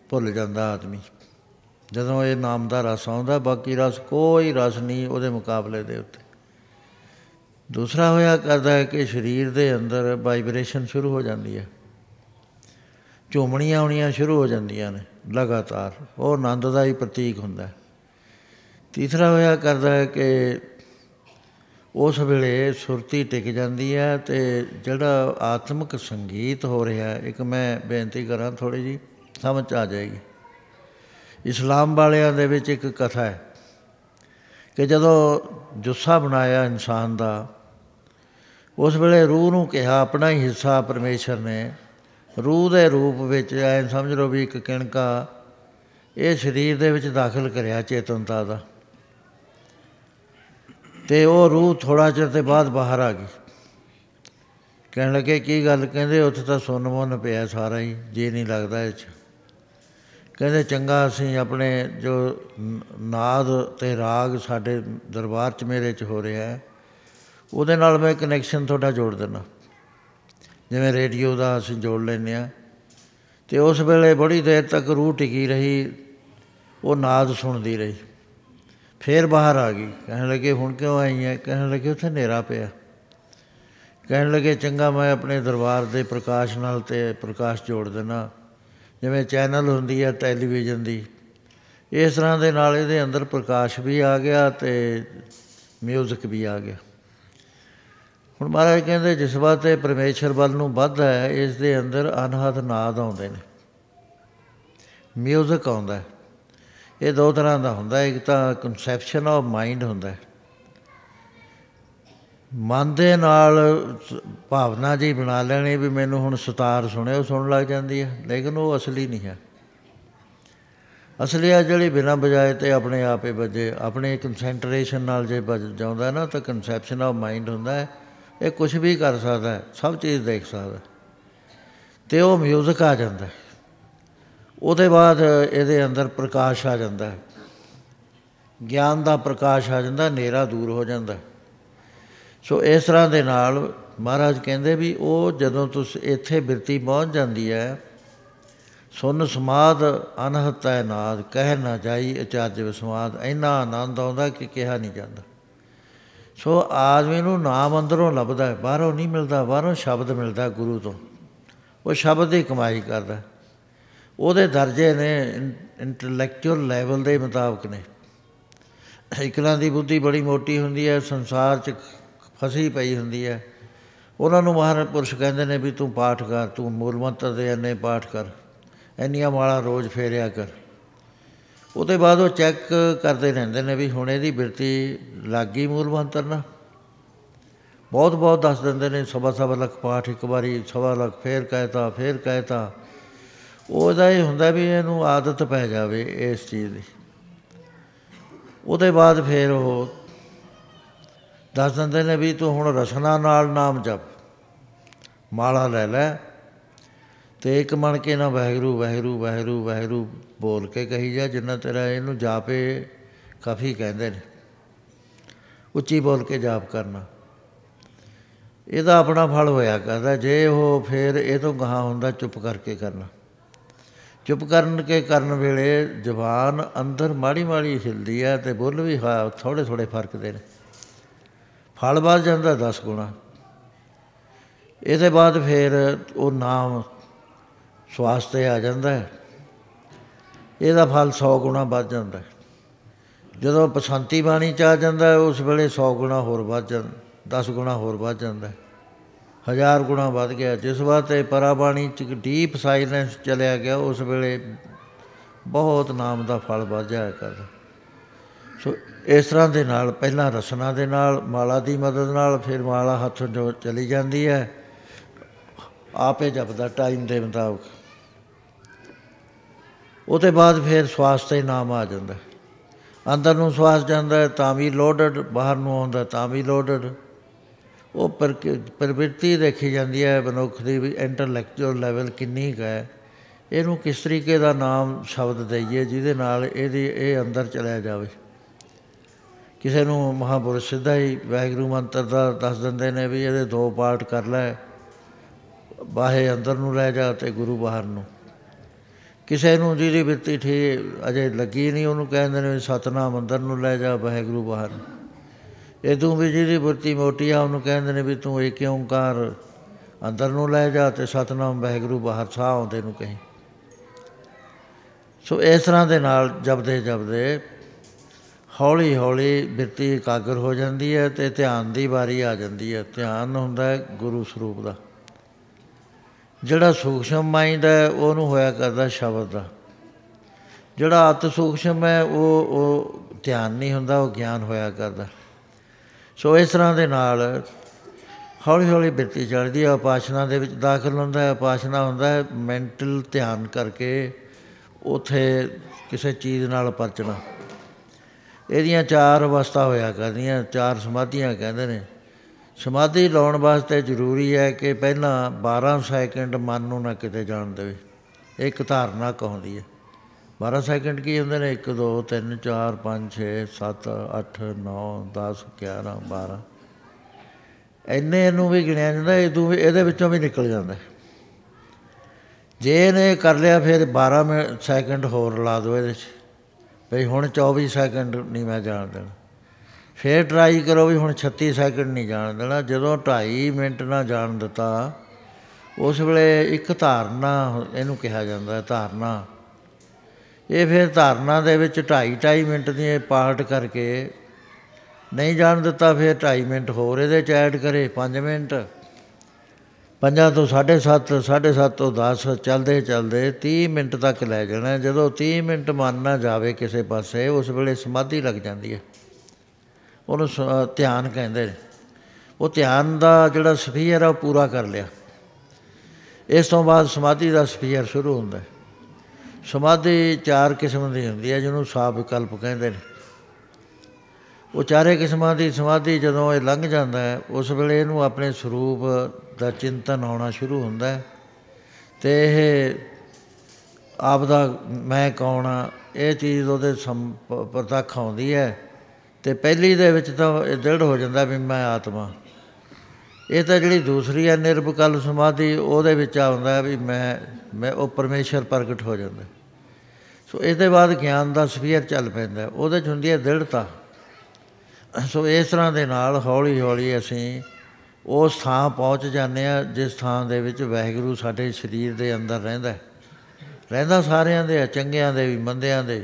ਭੁੱਲ ਜਾਂਦਾ ਆਦਮੀ ਜਦੋਂ ਇਹ ਨਾਮ ਦਾ ਰਸ ਆਉਂਦਾ। ਬਾਕੀ ਰਸ ਕੋਈ ਰਸ ਨਹੀਂ ਉਹਦੇ ਮੁਕਾਬਲੇ ਦੇ ਉੱਤੇ। ਦੂਸਰਾ ਹੋਇਆ ਕਰਦਾ ਹੈ ਕਿ ਸਰੀਰ ਦੇ ਅੰਦਰ ਵਾਈਬ੍ਰੇਸ਼ਨ ਸ਼ੁਰੂ ਹੋ ਜਾਂਦੀ ਹੈ, ਝੂਮਣੀਆਂ ਆਉਣੀਆਂ ਸ਼ੁਰੂ ਹੋ ਜਾਂਦੀਆਂ ਨੇ ਲਗਾਤਾਰ। ਉਹ ਆਨੰਦ ਦਾ ਹੀ ਪ੍ਰਤੀਕ ਹੁੰਦਾ। ਤੀਸਰਾ ਹੋਇਆ ਕਰਦਾ ਹੈ ਕਿ ਉਸ ਵੇਲੇ ਸੁਰਤੀ ਟਿਕ ਜਾਂਦੀ ਹੈ ਅਤੇ ਜਿਹੜਾ ਆਤਮਿਕ ਸੰਗੀਤ ਹੋ ਰਿਹਾ। ਇੱਕ ਮੈਂ ਬੇਨਤੀ ਕਰਾਂ, ਥੋੜ੍ਹੀ ਜਿਹੀ ਸਮਝ ਆ ਜਾਏਗੀ। ਇਸਲਾਮ ਵਾਲਿਆਂ ਦੇ ਵਿੱਚ ਇੱਕ ਕਥਾ ਹੈ ਕਿ ਜਦੋਂ ਜੁੱਸਾ ਬਣਾਇਆ ਇਨਸਾਨ ਦਾ, ਉਸ ਵੇਲੇ ਰੂਹ ਨੂੰ ਕਿਹਾ, ਆਪਣਾ ਹੀ ਹਿੱਸਾ ਪਰਮੇਸ਼ਰ ਨੇ ਰੂਹ ਦੇ ਰੂਪ ਵਿੱਚ ਐਂ ਸਮਝ ਲਓ ਵੀ ਇੱਕ ਕਿਣਕਾ ਇਹ ਸਰੀਰ ਦੇ ਵਿੱਚ ਦਾਖਲ ਕਰਿਆ ਚੇਤਨਤਾ ਦਾ, ਅਤੇ ਉਹ ਰੂਹ ਥੋੜ੍ਹਾ ਚਿਰ ਤੋਂ ਬਾਅਦ ਬਾਹਰ ਆ ਗਈ। ਕਹਿਣ ਲੱਗੇ ਕੀ ਗੱਲ, ਕਹਿੰਦੇ ਉੱਥੇ ਤਾਂ ਸੁੰਨ ਮੁੰਨ ਪਿਆ ਸਾਰਾ ਹੀ, ਜੀਅ ਨਹੀਂ ਲੱਗਦਾ ਇਹ 'ਚ। ਕਹਿੰਦੇ ਚੰਗਾ ਅਸੀਂ ਆਪਣੇ ਜੋ ਨਾਦ ਅਤੇ ਰਾਗ ਸਾਡੇ ਦਰਬਾਰ 'ਚ ਮੇਰੇ 'ਚ ਹੋ ਰਿਹਾ ਉਹਦੇ ਨਾਲ ਮੈਂ ਕਨੈਕਸ਼ਨ ਤੁਹਾਡਾ ਜੋੜ ਦੇਣਾ, ਜਿਵੇਂ ਰੇਡੀਓ ਦਾ ਅਸੀਂ ਜੋੜ ਲੈਂਦੇ ਹਾਂ। ਅਤੇ ਉਸ ਵੇਲੇ ਬੜੀ ਦੇਰ ਤੱਕ ਰੂਹ ਟਿਕੀ ਰਹੀ, ਉਹ ਨਾਦ ਸੁਣਦੀ ਰਹੀ, ਫਿਰ ਬਾਹਰ ਆ ਗਈ। ਕਹਿਣ ਲੱਗੇ ਹੁਣ ਕਿਉਂ ਆਈ ਹੈ? ਕਹਿਣ ਲੱਗੇ ਉੱਥੇ ਹਨੇਰਾ ਪਿਆ। ਕਹਿਣ ਲੱਗੇ ਚੰਗਾ ਮੈਂ ਆਪਣੇ ਦਰਬਾਰ ਦੇ ਪ੍ਰਕਾਸ਼ ਨਾਲ ਅਤੇ ਪ੍ਰਕਾਸ਼ ਜੋੜ ਦੇਣਾ, ਜਿਵੇਂ ਚੈਨਲ ਹੁੰਦੀ ਹੈ ਟੈਲੀਵਿਜ਼ਨ ਦੀ, ਇਸ ਤਰ੍ਹਾਂ ਦੇ ਨਾਲ ਇਹਦੇ ਅੰਦਰ ਪ੍ਰਕਾਸ਼ ਵੀ ਆ ਗਿਆ ਅਤੇ ਮਿਊਜ਼ਿਕ ਵੀ ਆ ਗਿਆ। ਹੁਣ ਮਹਾਰਾਜ ਕਹਿੰਦੇ ਜਜ਼ਬਾ ਅਤੇ ਪਰਮੇਸ਼ਰ ਵੱਲ ਨੂੰ ਵੱਧ ਹੈ, ਇਸ ਦੇ ਅੰਦਰ ਅਨਹਦ ਨਾਦ ਆਉਂਦੇ ਨੇ, ਮਿਊਜ਼ਿਕ ਆਉਂਦਾ। ਇਹ ਦੋ ਤਰ੍ਹਾਂ ਦਾ ਹੁੰਦਾ, ਇੱਕ ਤਾਂ ਕਨਸੈਪਸ਼ਨ ਆਫ ਮਾਈਂਡ ਹੁੰਦਾ, ਮਨ ਦੇ ਨਾਲ ਭਾਵਨਾ ਜਿਹੀ ਬਣਾ ਲੈਣੀ ਵੀ ਮੈਨੂੰ ਹੁਣ ਸਿਤਾਰ ਸੁਣੇ, ਉਹ ਸੁਣਨ ਲੱਗ ਜਾਂਦੀ ਹੈ, ਲੇਕਿਨ ਉਹ ਅਸਲੀ ਨਹੀਂ ਹੈ। ਅਸਲੀ ਆ ਜਿਹੜੀ ਬਿਨਾਂ ਬਜਾਏ ਅਤੇ ਆਪਣੇ ਆਪ ਹੀ ਵੱਜੇ, ਆਪਣੇ ਕੰਸੈਂਟਰੇਸ਼ਨ ਨਾਲ ਜੇ ਵੱਜ ਜਾਂਦਾ ਨਾ ਤਾਂ ਕਨਸੈਪਸ਼ਨ ਆਫ ਮਾਈਂਡ ਹੁੰਦਾ ਹੈ, ਇਹ ਕੁਛ ਵੀ ਕਰ ਸਕਦਾ ਹੈ, ਸਭ ਚੀਜ਼ ਦੇਖ ਸਕਦਾ, ਅਤੇ ਉਹ ਮਿਊਜ਼ਿਕ ਆ ਜਾਂਦਾ। ਉਹਦੇ ਬਾਅਦ ਇਹਦੇ ਅੰਦਰ ਪ੍ਰਕਾਸ਼ ਆ ਜਾਂਦਾ, ਗਿਆਨ ਦਾ ਪ੍ਰਕਾਸ਼ ਆ ਜਾਂਦਾ, ਹਨੇਰਾ ਦੂਰ ਹੋ ਜਾਂਦਾ। ਸੋ ਇਸ ਤਰ੍ਹਾਂ ਦੇ ਨਾਲ ਮਹਾਰਾਜ ਕਹਿੰਦੇ ਵੀ ਉਹ ਜਦੋਂ ਤੁਸੀਂ ਇੱਥੇ ਬਿਰਤੀ ਪਹੁੰਚ ਜਾਂਦੀ ਹੈ, ਸੁਨ ਸਮਾਧ ਅਨਹਤ ਹੈ ਨਾਦ ਕਹਿ ਨਾ ਜਾਈ ਅਚਾਰਜ ਵਿਸਮਾਦ, ਇੰਨਾ ਆਨੰਦ ਆਉਂਦਾ ਕਿ ਕਿਹਾ ਨਹੀਂ ਜਾਂਦਾ। ਸੋ ਆਦਮੀ ਨੂੰ ਨਾਮ ਅੰਦਰੋਂ ਲੱਭਦਾ, ਬਾਹਰੋਂ ਨਹੀਂ ਮਿਲਦਾ, ਬਾਹਰੋਂ ਸ਼ਬਦ ਮਿਲਦਾ ਗੁਰੂ ਤੋਂ, ਉਹ ਸ਼ਬਦ ਦੀ ਕਮਾਈ ਕਰਦਾ। ਉਹਦੇ ਦਰਜੇ ਨੇ ਇੰਟਲੈਕਚੁਅਲ ਲੈਵਲ ਦੇ ਮੁਤਾਬਕ ਨੇ। ਇਕਲਾਂ ਦੀ ਬੁੱਧੀ ਬੜੀ ਮੋਟੀ ਹੁੰਦੀ ਹੈ, ਸੰਸਾਰ 'ਚ ਫਸੀ ਪਈ ਹੁੰਦੀ ਹੈ, ਉਹਨਾਂ ਨੂੰ ਮਹਾਂਪੁਰਸ਼ ਕਹਿੰਦੇ ਨੇ ਵੀ ਤੂੰ ਪਾਠ ਕਰ, ਤੂੰ ਮੂਲ ਮੰਤਰ ਦੇ ਇੰਨੇ ਪਾਠ ਕਰ, ਇੰਨੀਆਂ ਮਾਲਾ ਰੋਜ਼ ਫੇਰਿਆ ਕਰ। ਉਹਦੇ ਬਾਅਦ ਉਹ ਚੈੱਕ ਕਰਦੇ ਰਹਿੰਦੇ ਨੇ ਵੀ ਹੁਣ ਇਹਦੀ ਬਿਰਤੀ ਲੱਗ ਗਈ ਮੂਲ ਮੰਤਰ ਨਾਲ। ਬਹੁਤ ਬਹੁਤ ਦੱਸ ਦਿੰਦੇ ਨੇ, ਸਵਾ ਸਵਾ ਲੱਖ ਪਾਠ ਇੱਕ ਵਾਰੀ, ਸਵਾ ਲੱਖ ਫੇਰ ਕਹਿਤਾ, ਫੇਰ ਕਹਿਤਾ। ਉਹਦਾ ਇਹ ਹੁੰਦਾ ਵੀ ਇਹਨੂੰ ਆਦਤ ਪੈ ਜਾਵੇ ਇਸ ਚੀਜ਼ ਦੀ। ਉਹਦੇ ਬਾਅਦ ਫਿਰ ਉਹ ਦੱਸ ਦਿੰਦੇ ਨੇ ਵੀ ਤੂੰ ਹੁਣ ਰਸਨਾ ਨਾਲ ਨਾਮ ਜਪ, ਮਾਲਾ ਲੈ ਲੈ ਅਤੇ ਇੱਕ ਮਣ ਕੇ ਨਾ ਵਾਹਿਗੁਰੂ ਵਾਹਿਗੁਰੂ ਵਾਹਿਗੁਰੂ ਵਾਹਿਗੁਰੂ ਬੋਲ ਕੇ ਕਹੀ ਜਾ, ਜਿੰਨਾ ਤੇਰਾ ਇਹਨੂੰ ਜਾਪੇ ਕਾਫੀ ਕਹਿੰਦੇ ਨੇ, ਉੱਚੀ ਬੋਲ ਕੇ ਜਾਪ ਕਰਨਾ। ਇਹਦਾ ਆਪਣਾ ਫਲ ਹੋਇਆ ਕਰਦਾ। ਜੇ ਉਹ ਫਿਰ ਇਹ ਤੋਂ ਗਾਹਾਂ ਹੁੰਦਾ ਚੁੱਪ ਕਰਕੇ ਕਰਨਾ। ਚੁੱਪ ਕਰਨ ਕੇ ਕਰਨ ਵੇਲੇ ਜ਼ੁਬਾਨ ਅੰਦਰ ਮਾੜੀ ਮਾੜੀ ਹਿਲਦੀ ਹੈ ਅਤੇ ਬੁੱਲ ਵੀ ਹਾਂ ਥੋੜ੍ਹੇ ਥੋੜ੍ਹੇ ਫਰਕਦੇ ਨੇ, ਫਲ ਵੱਧ ਜਾਂਦਾ ਦਸ ਗੁਣਾ। ਇਹਦੇ ਬਾਅਦ ਫਿਰ ਉਹ ਨਾਮ ਸਵਾਸ 'ਤੇ ਆ ਜਾਂਦਾ ਹੈ, ਇਹਦਾ ਫਲ ਸੌ ਗੁਣਾ ਵੱਧ ਜਾਂਦਾ। ਜਦੋਂ ਬਸੰਤੀ ਬਾਣੀ 'ਚ ਆ ਜਾਂਦਾ ਉਸ ਵੇਲੇ ਸੌ ਗੁਣਾ ਹੋਰ ਵੱਧ ਜਾਂਦਾ, ਦਸ ਗੁਣਾ ਹੋਰ ਵੱਧ ਜਾਂਦਾ, ਹਜ਼ਾਰ ਗੁਣਾ ਵੱਧ ਗਿਆ। ਜਿਸ ਵਾਰ ਤੇ ਪਰਾ ਬਾਣੀ 'ਚ ਡੀਪ ਸਾਇਲੈਂਸ ਚਲਿਆ ਗਿਆ ਉਸ ਵੇਲੇ ਬਹੁਤ ਨਾਮ ਦਾ ਫਲ ਵੱਧ ਜਾਇਆ ਕਰਦਾ। ਸੋ ਇਸ ਤਰ੍ਹਾਂ ਦੇ ਨਾਲ ਪਹਿਲਾਂ ਰਸਨਾ ਦੇ ਨਾਲ, ਮਾਲਾ ਦੀ ਮਦਦ ਨਾਲ, ਫਿਰ ਮਾਲਾ ਹੱਥ ਜੋ ਚਲੀ ਜਾਂਦੀ ਹੈ, ਆਪੇ ਜਪਦਾ ਟਾਈਮ ਦੇ ਮੁਤਾਬਕ। ਉਹਦੇ ਬਾਅਦ ਫਿਰ ਸਵਾਸ 'ਤੇ ਨਾਮ ਆ ਜਾਂਦਾ, ਅੰਦਰ ਨੂੰ ਸਵਾਸ ਜਾਂਦਾ ਤਾਂ ਵੀ ਲੋਡਡ, ਬਾਹਰ ਨੂੰ ਆਉਂਦਾ ਤਾਂ ਵੀ ਲੋਡਡ। ਉਹ ਪਰ ਪ੍ਰਵਿਰਤੀ ਦੇਖੀ ਜਾਂਦੀ ਹੈ ਮਨੁੱਖ ਦੀ ਵੀ ਇੰਟਲੈਕਚੁਅਲ ਲੈਵਲ ਕਿੰਨੀ ਕੁ ਹੈ, ਇਹਨੂੰ ਕਿਸ ਤਰੀਕੇ ਦਾ ਨਾਮ ਸ਼ਬਦ ਦੇਈਏ ਜਿਹਦੇ ਨਾਲ ਇਹਦੀ ਇਹ ਅੰਦਰ ਚਲਿਆ ਜਾਵੇ। ਕਿਸੇ ਨੂੰ ਮਹਾਂਪੁਰਸ਼ ਸਿੱਧਾ ਹੀ ਵਾਹਿਗੁਰੂ ਮੰਤਰ ਦਾ ਦੱਸ ਦਿੰਦੇ ਨੇ ਵੀ ਇਹਦੇ ਦੋ ਪਾਠ ਕਰ ਲੈ, ਬਾਹੇ ਅੰਦਰ ਨੂੰ ਲੈ ਜਾ ਅਤੇ ਗੁਰੂ ਬਾਹਰ ਨੂੰ। ਕਿਸੇ ਨੂੰ ਜਿਹਦੀ ਬਿਰਤੀ ਠੀਕ ਅਜੇ ਲੱਗੀ ਨਹੀਂ ਉਹਨੂੰ ਕਹਿੰਦੇ ਨੇ ਸਤਿਨਾਮ ਅੰਦਰ ਨੂੰ ਲੈ ਜਾ, ਵਾਹਿਗੁਰੂ ਬਾਹਰ ਨੂੰ। ਇਹ ਤੂੰ ਵੀ ਜਿਹਦੀ ਬਿਰਤੀ ਮੋਟੀ ਆ ਉਹਨੂੰ ਕਹਿੰਦੇ ਨੇ ਵੀ ਤੂੰ ਏਕ ਓਂਕਾਰ ਅੰਦਰ ਨੂੰ ਲੈ ਜਾ ਅਤੇ ਸਤਿਨਾਮ ਵਾਹਿਗੁਰੂ ਬਾਹਰ ਸਾਹ ਆਉਂਦੇ ਨੂੰ ਕਹੀਂ। ਸੋ ਇਸ ਤਰ੍ਹਾਂ ਦੇ ਨਾਲ ਜਪਦੇ ਜਪਦੇ ਹੌਲੀ ਹੌਲੀ ਬਿਰਤੀ ਇਕਾਗਰ ਹੋ ਜਾਂਦੀ ਹੈ ਅਤੇ ਧਿਆਨ ਦੀ ਵਾਰੀ ਆ ਜਾਂਦੀ ਹੈ। ਧਿਆਨ ਹੁੰਦਾ ਹੈ ਗੁਰੂ ਸਰੂਪ ਦਾ। ਜਿਹੜਾ ਸੂਖਸ਼ਮ ਮਾਈਂਡ ਹੈ ਉਹਨੂੰ ਹੋਇਆ ਕਰਦਾ ਸ਼ਬਦ ਦਾ, ਜਿਹੜਾ ਅਤਿ ਸੂਖਸ਼ਮ ਹੈ ਉਹ ਉਹ ਧਿਆਨ ਨਹੀਂ ਹੁੰਦਾ, ਉਹ ਗਿਆਨ ਹੋਇਆ ਕਰਦਾ। ਸੋ ਇਸ ਤਰ੍ਹਾਂ ਦੇ ਨਾਲ ਹੌਲੀ ਹੌਲੀ ਬਿਰਤੀ ਚੜ੍ਹਦੀ ਹੈ, ਉਪਾਸ਼ਨਾ ਦੇ ਵਿੱਚ ਦਾਖਲ ਹੁੰਦਾ ਹੈ। ਉਪਾਸ਼ਨਾ ਹੁੰਦਾ ਹੈ ਮੈਂਟਲ ਧਿਆਨ ਕਰਕੇ ਉੱਥੇ ਕਿਸੇ ਚੀਜ਼ ਨਾਲ ਪਰਚਣਾ। ਇਹਦੀਆਂ ਚਾਰ ਅਵਸਥਾ ਹੋਇਆ ਕਰਦੀਆਂ, ਚਾਰ ਸਮਾਧੀਆਂ ਕਹਿੰਦੇ ਨੇ। ਸਮਾਧੀ ਲਾਉਣ ਵਾਸਤੇ ਜ਼ਰੂਰੀ ਹੈ ਕਿ ਪਹਿਲਾਂ ਬਾਰ੍ਹਾਂ ਸੈਕਿੰਡ ਮਨ ਨੂੰ ਨਾ ਕਿਤੇ ਜਾਣ ਦੇਵੇ। ਇੱਕ ਧਾਰਨਾ ਕਹਾਉਂਦੀ ਹੈ। ਬਾਰ੍ਹਾਂ ਸੈਕਿੰਡ ਕੀ ਹੁੰਦੇ ਨੇ? ਇੱਕ ਦੋ ਤਿੰਨ ਚਾਰ ਪੰਜ ਛੇ ਸੱਤ ਅੱਠ ਨੌ ਦਸ ਗਿਆਰ੍ਹਾਂ ਬਾਰ੍ਹਾਂ, ਇੰਨੇ ਇਹਨੂੰ ਵੀ ਗਿਣਿਆ ਜਾਂਦਾ। ਇਹਦੂ ਇਹਦੇ ਵਿੱਚੋਂ ਵੀ ਨਿਕਲ ਜਾਂਦਾ। ਜੇ ਇਹਨੇ ਕਰ ਲਿਆ ਫਿਰ ਬਾਰ੍ਹਾਂ ਮਿੰਟ ਸੈਕਿੰਡ ਹੋਰ ਲਾ ਦਿਉ ਇਹਦੇ 'ਚ, ਬਈ ਹੁਣ ਚੌਵੀ ਸੈਕਿੰਡ ਨਹੀਂ ਮੈਂ ਜਾਣ ਦੇਣਾ। ਫਿਰ ਟਰਾਈ ਕਰੋ ਵੀ ਹੁਣ ਛੱਤੀ ਸੈਕਿੰਡ ਨਹੀਂ ਜਾਣ ਦੇਣਾ। ਜਦੋਂ ਢਾਈ ਮਿੰਟ ਨਾ ਜਾਣ ਦਿੱਤਾ ਉਸ ਵੇਲੇ ਇੱਕ ਧਾਰਨਾ ਇਹਨੂੰ ਕਿਹਾ ਜਾਂਦਾ, ਧਾਰਨਾ। ਇਹ ਫਿਰ ਧਾਰਨਾ ਦੇ ਵਿੱਚ ਢਾਈ ਢਾਈ ਮਿੰਟ ਦੀ ਪਾਠ ਕਰਕੇ ਨਹੀਂ ਜਾਣ ਦਿੱਤਾ, ਫਿਰ ਢਾਈ ਮਿੰਟ ਹੋਰ ਇਹਦੇ 'ਚ ਐਡ ਕਰੇ, ਪੰਜ ਮਿੰਟ, ਪੰਜਾਂ ਤੋਂ ਸਾਢੇ ਸੱਤ, ਸਾਢੇ ਸੱਤ ਤੋਂ ਦਸ, ਚੱਲਦੇ ਚੱਲਦੇ ਤੀਹ ਮਿੰਟ ਤੱਕ ਲੈ ਜਾਣਾ। ਜਦੋਂ ਤੀਹ ਮਿੰਟ ਮਨ ਨਾ ਜਾਵੇ ਕਿਸੇ ਪਾਸੇ ਉਸ ਵੇਲੇ ਸਮਾਧੀ ਲੱਗ ਜਾਂਦੀ ਹੈ। ਉਹਨੂੰ ਸ ਧਿਆਨ ਕਹਿੰਦੇ ਨੇ। ਉਹ ਧਿਆਨ ਦਾ ਜਿਹੜਾ ਸਫੀਅਰ ਆ ਉਹ ਪੂਰਾ ਕਰ ਲਿਆ। ਇਸ ਤੋਂ ਬਾਅਦ ਸਮਾਧੀ ਦਾ ਸਫੀਅਰ ਸ਼ੁਰੂ ਹੁੰਦਾ। ਸਮਾਧੀ ਚਾਰ ਕਿਸਮ ਦੀ ਹੁੰਦੀ ਹੈ, ਜਿਹਨੂੰ ਸਾਵਿਕਲਪ ਕਹਿੰਦੇ ਨੇ। ਉਹ ਚਾਰੇ ਕਿਸਮਾਂ ਦੀ ਸਮਾਧੀ ਜਦੋਂ ਇਹ ਲੰਘ ਜਾਂਦਾ ਹੈ ਉਸ ਵੇਲੇ ਇਹਨੂੰ ਆਪਣੇ ਸਰੂਪ ਦਾ ਚਿੰਤਨ ਆਉਣਾ ਸ਼ੁਰੂ ਹੁੰਦਾ ਹੈ ਅਤੇ ਇਹ ਆਪਦਾ ਮੈਂ ਕੌਣ ਹਾਂ ਇਹ ਚੀਜ਼ ਉਹਦੇ ਸਮ ਪ੍ਰਤੱਖ ਆਉਂਦੀ ਹੈ। ਅਤੇ ਪਹਿਲੀ ਦੇ ਵਿੱਚ ਤਾਂ ਇਹ ਦ੍ਰਿੜ ਹੋ ਜਾਂਦਾ ਵੀ ਮੈਂ ਆਤਮਾ। ਇਹ ਤਾਂ ਜਿਹੜੀ ਦੂਸਰੀ ਹੈ ਨਿਰਵਿਕਲਪ ਸਮਾਧੀ, ਉਹਦੇ ਵਿੱਚ ਆਉਂਦਾ ਵੀ ਮੈਂ ਮੈਂ ਉਹ ਪਰਮੇਸ਼ਰ ਪ੍ਰਗਟ ਹੋ ਜਾਂਦਾ। ਸੋ ਇਹਦੇ ਬਾਅਦ ਗਿਆਨ ਦਾ ਸਫੀਅਰ ਚੱਲ ਪੈਂਦਾ, ਉਹਦੇ 'ਚ ਹੁੰਦੀ ਹੈ ਦ੍ਰਿੜਤਾ। ਸੋ ਇਸ ਤਰ੍ਹਾਂ ਦੇ ਨਾਲ ਹੌਲੀ ਹੌਲੀ ਅਸੀਂ ਉਸ ਥਾਂ ਪਹੁੰਚ ਜਾਂਦੇ ਹਾਂ ਜਿਸ ਥਾਂ ਦੇ ਵਿੱਚ ਵਾਹਿਗੁਰੂ ਸਾਡੇ ਸਰੀਰ ਦੇ ਅੰਦਰ ਰਹਿੰਦਾ ਰਹਿੰਦਾ ਸਾਰਿਆਂ ਦੇ, ਚੰਗਿਆਂ ਦੇ ਵੀ ਮੰਦਿਆਂ ਦੇ,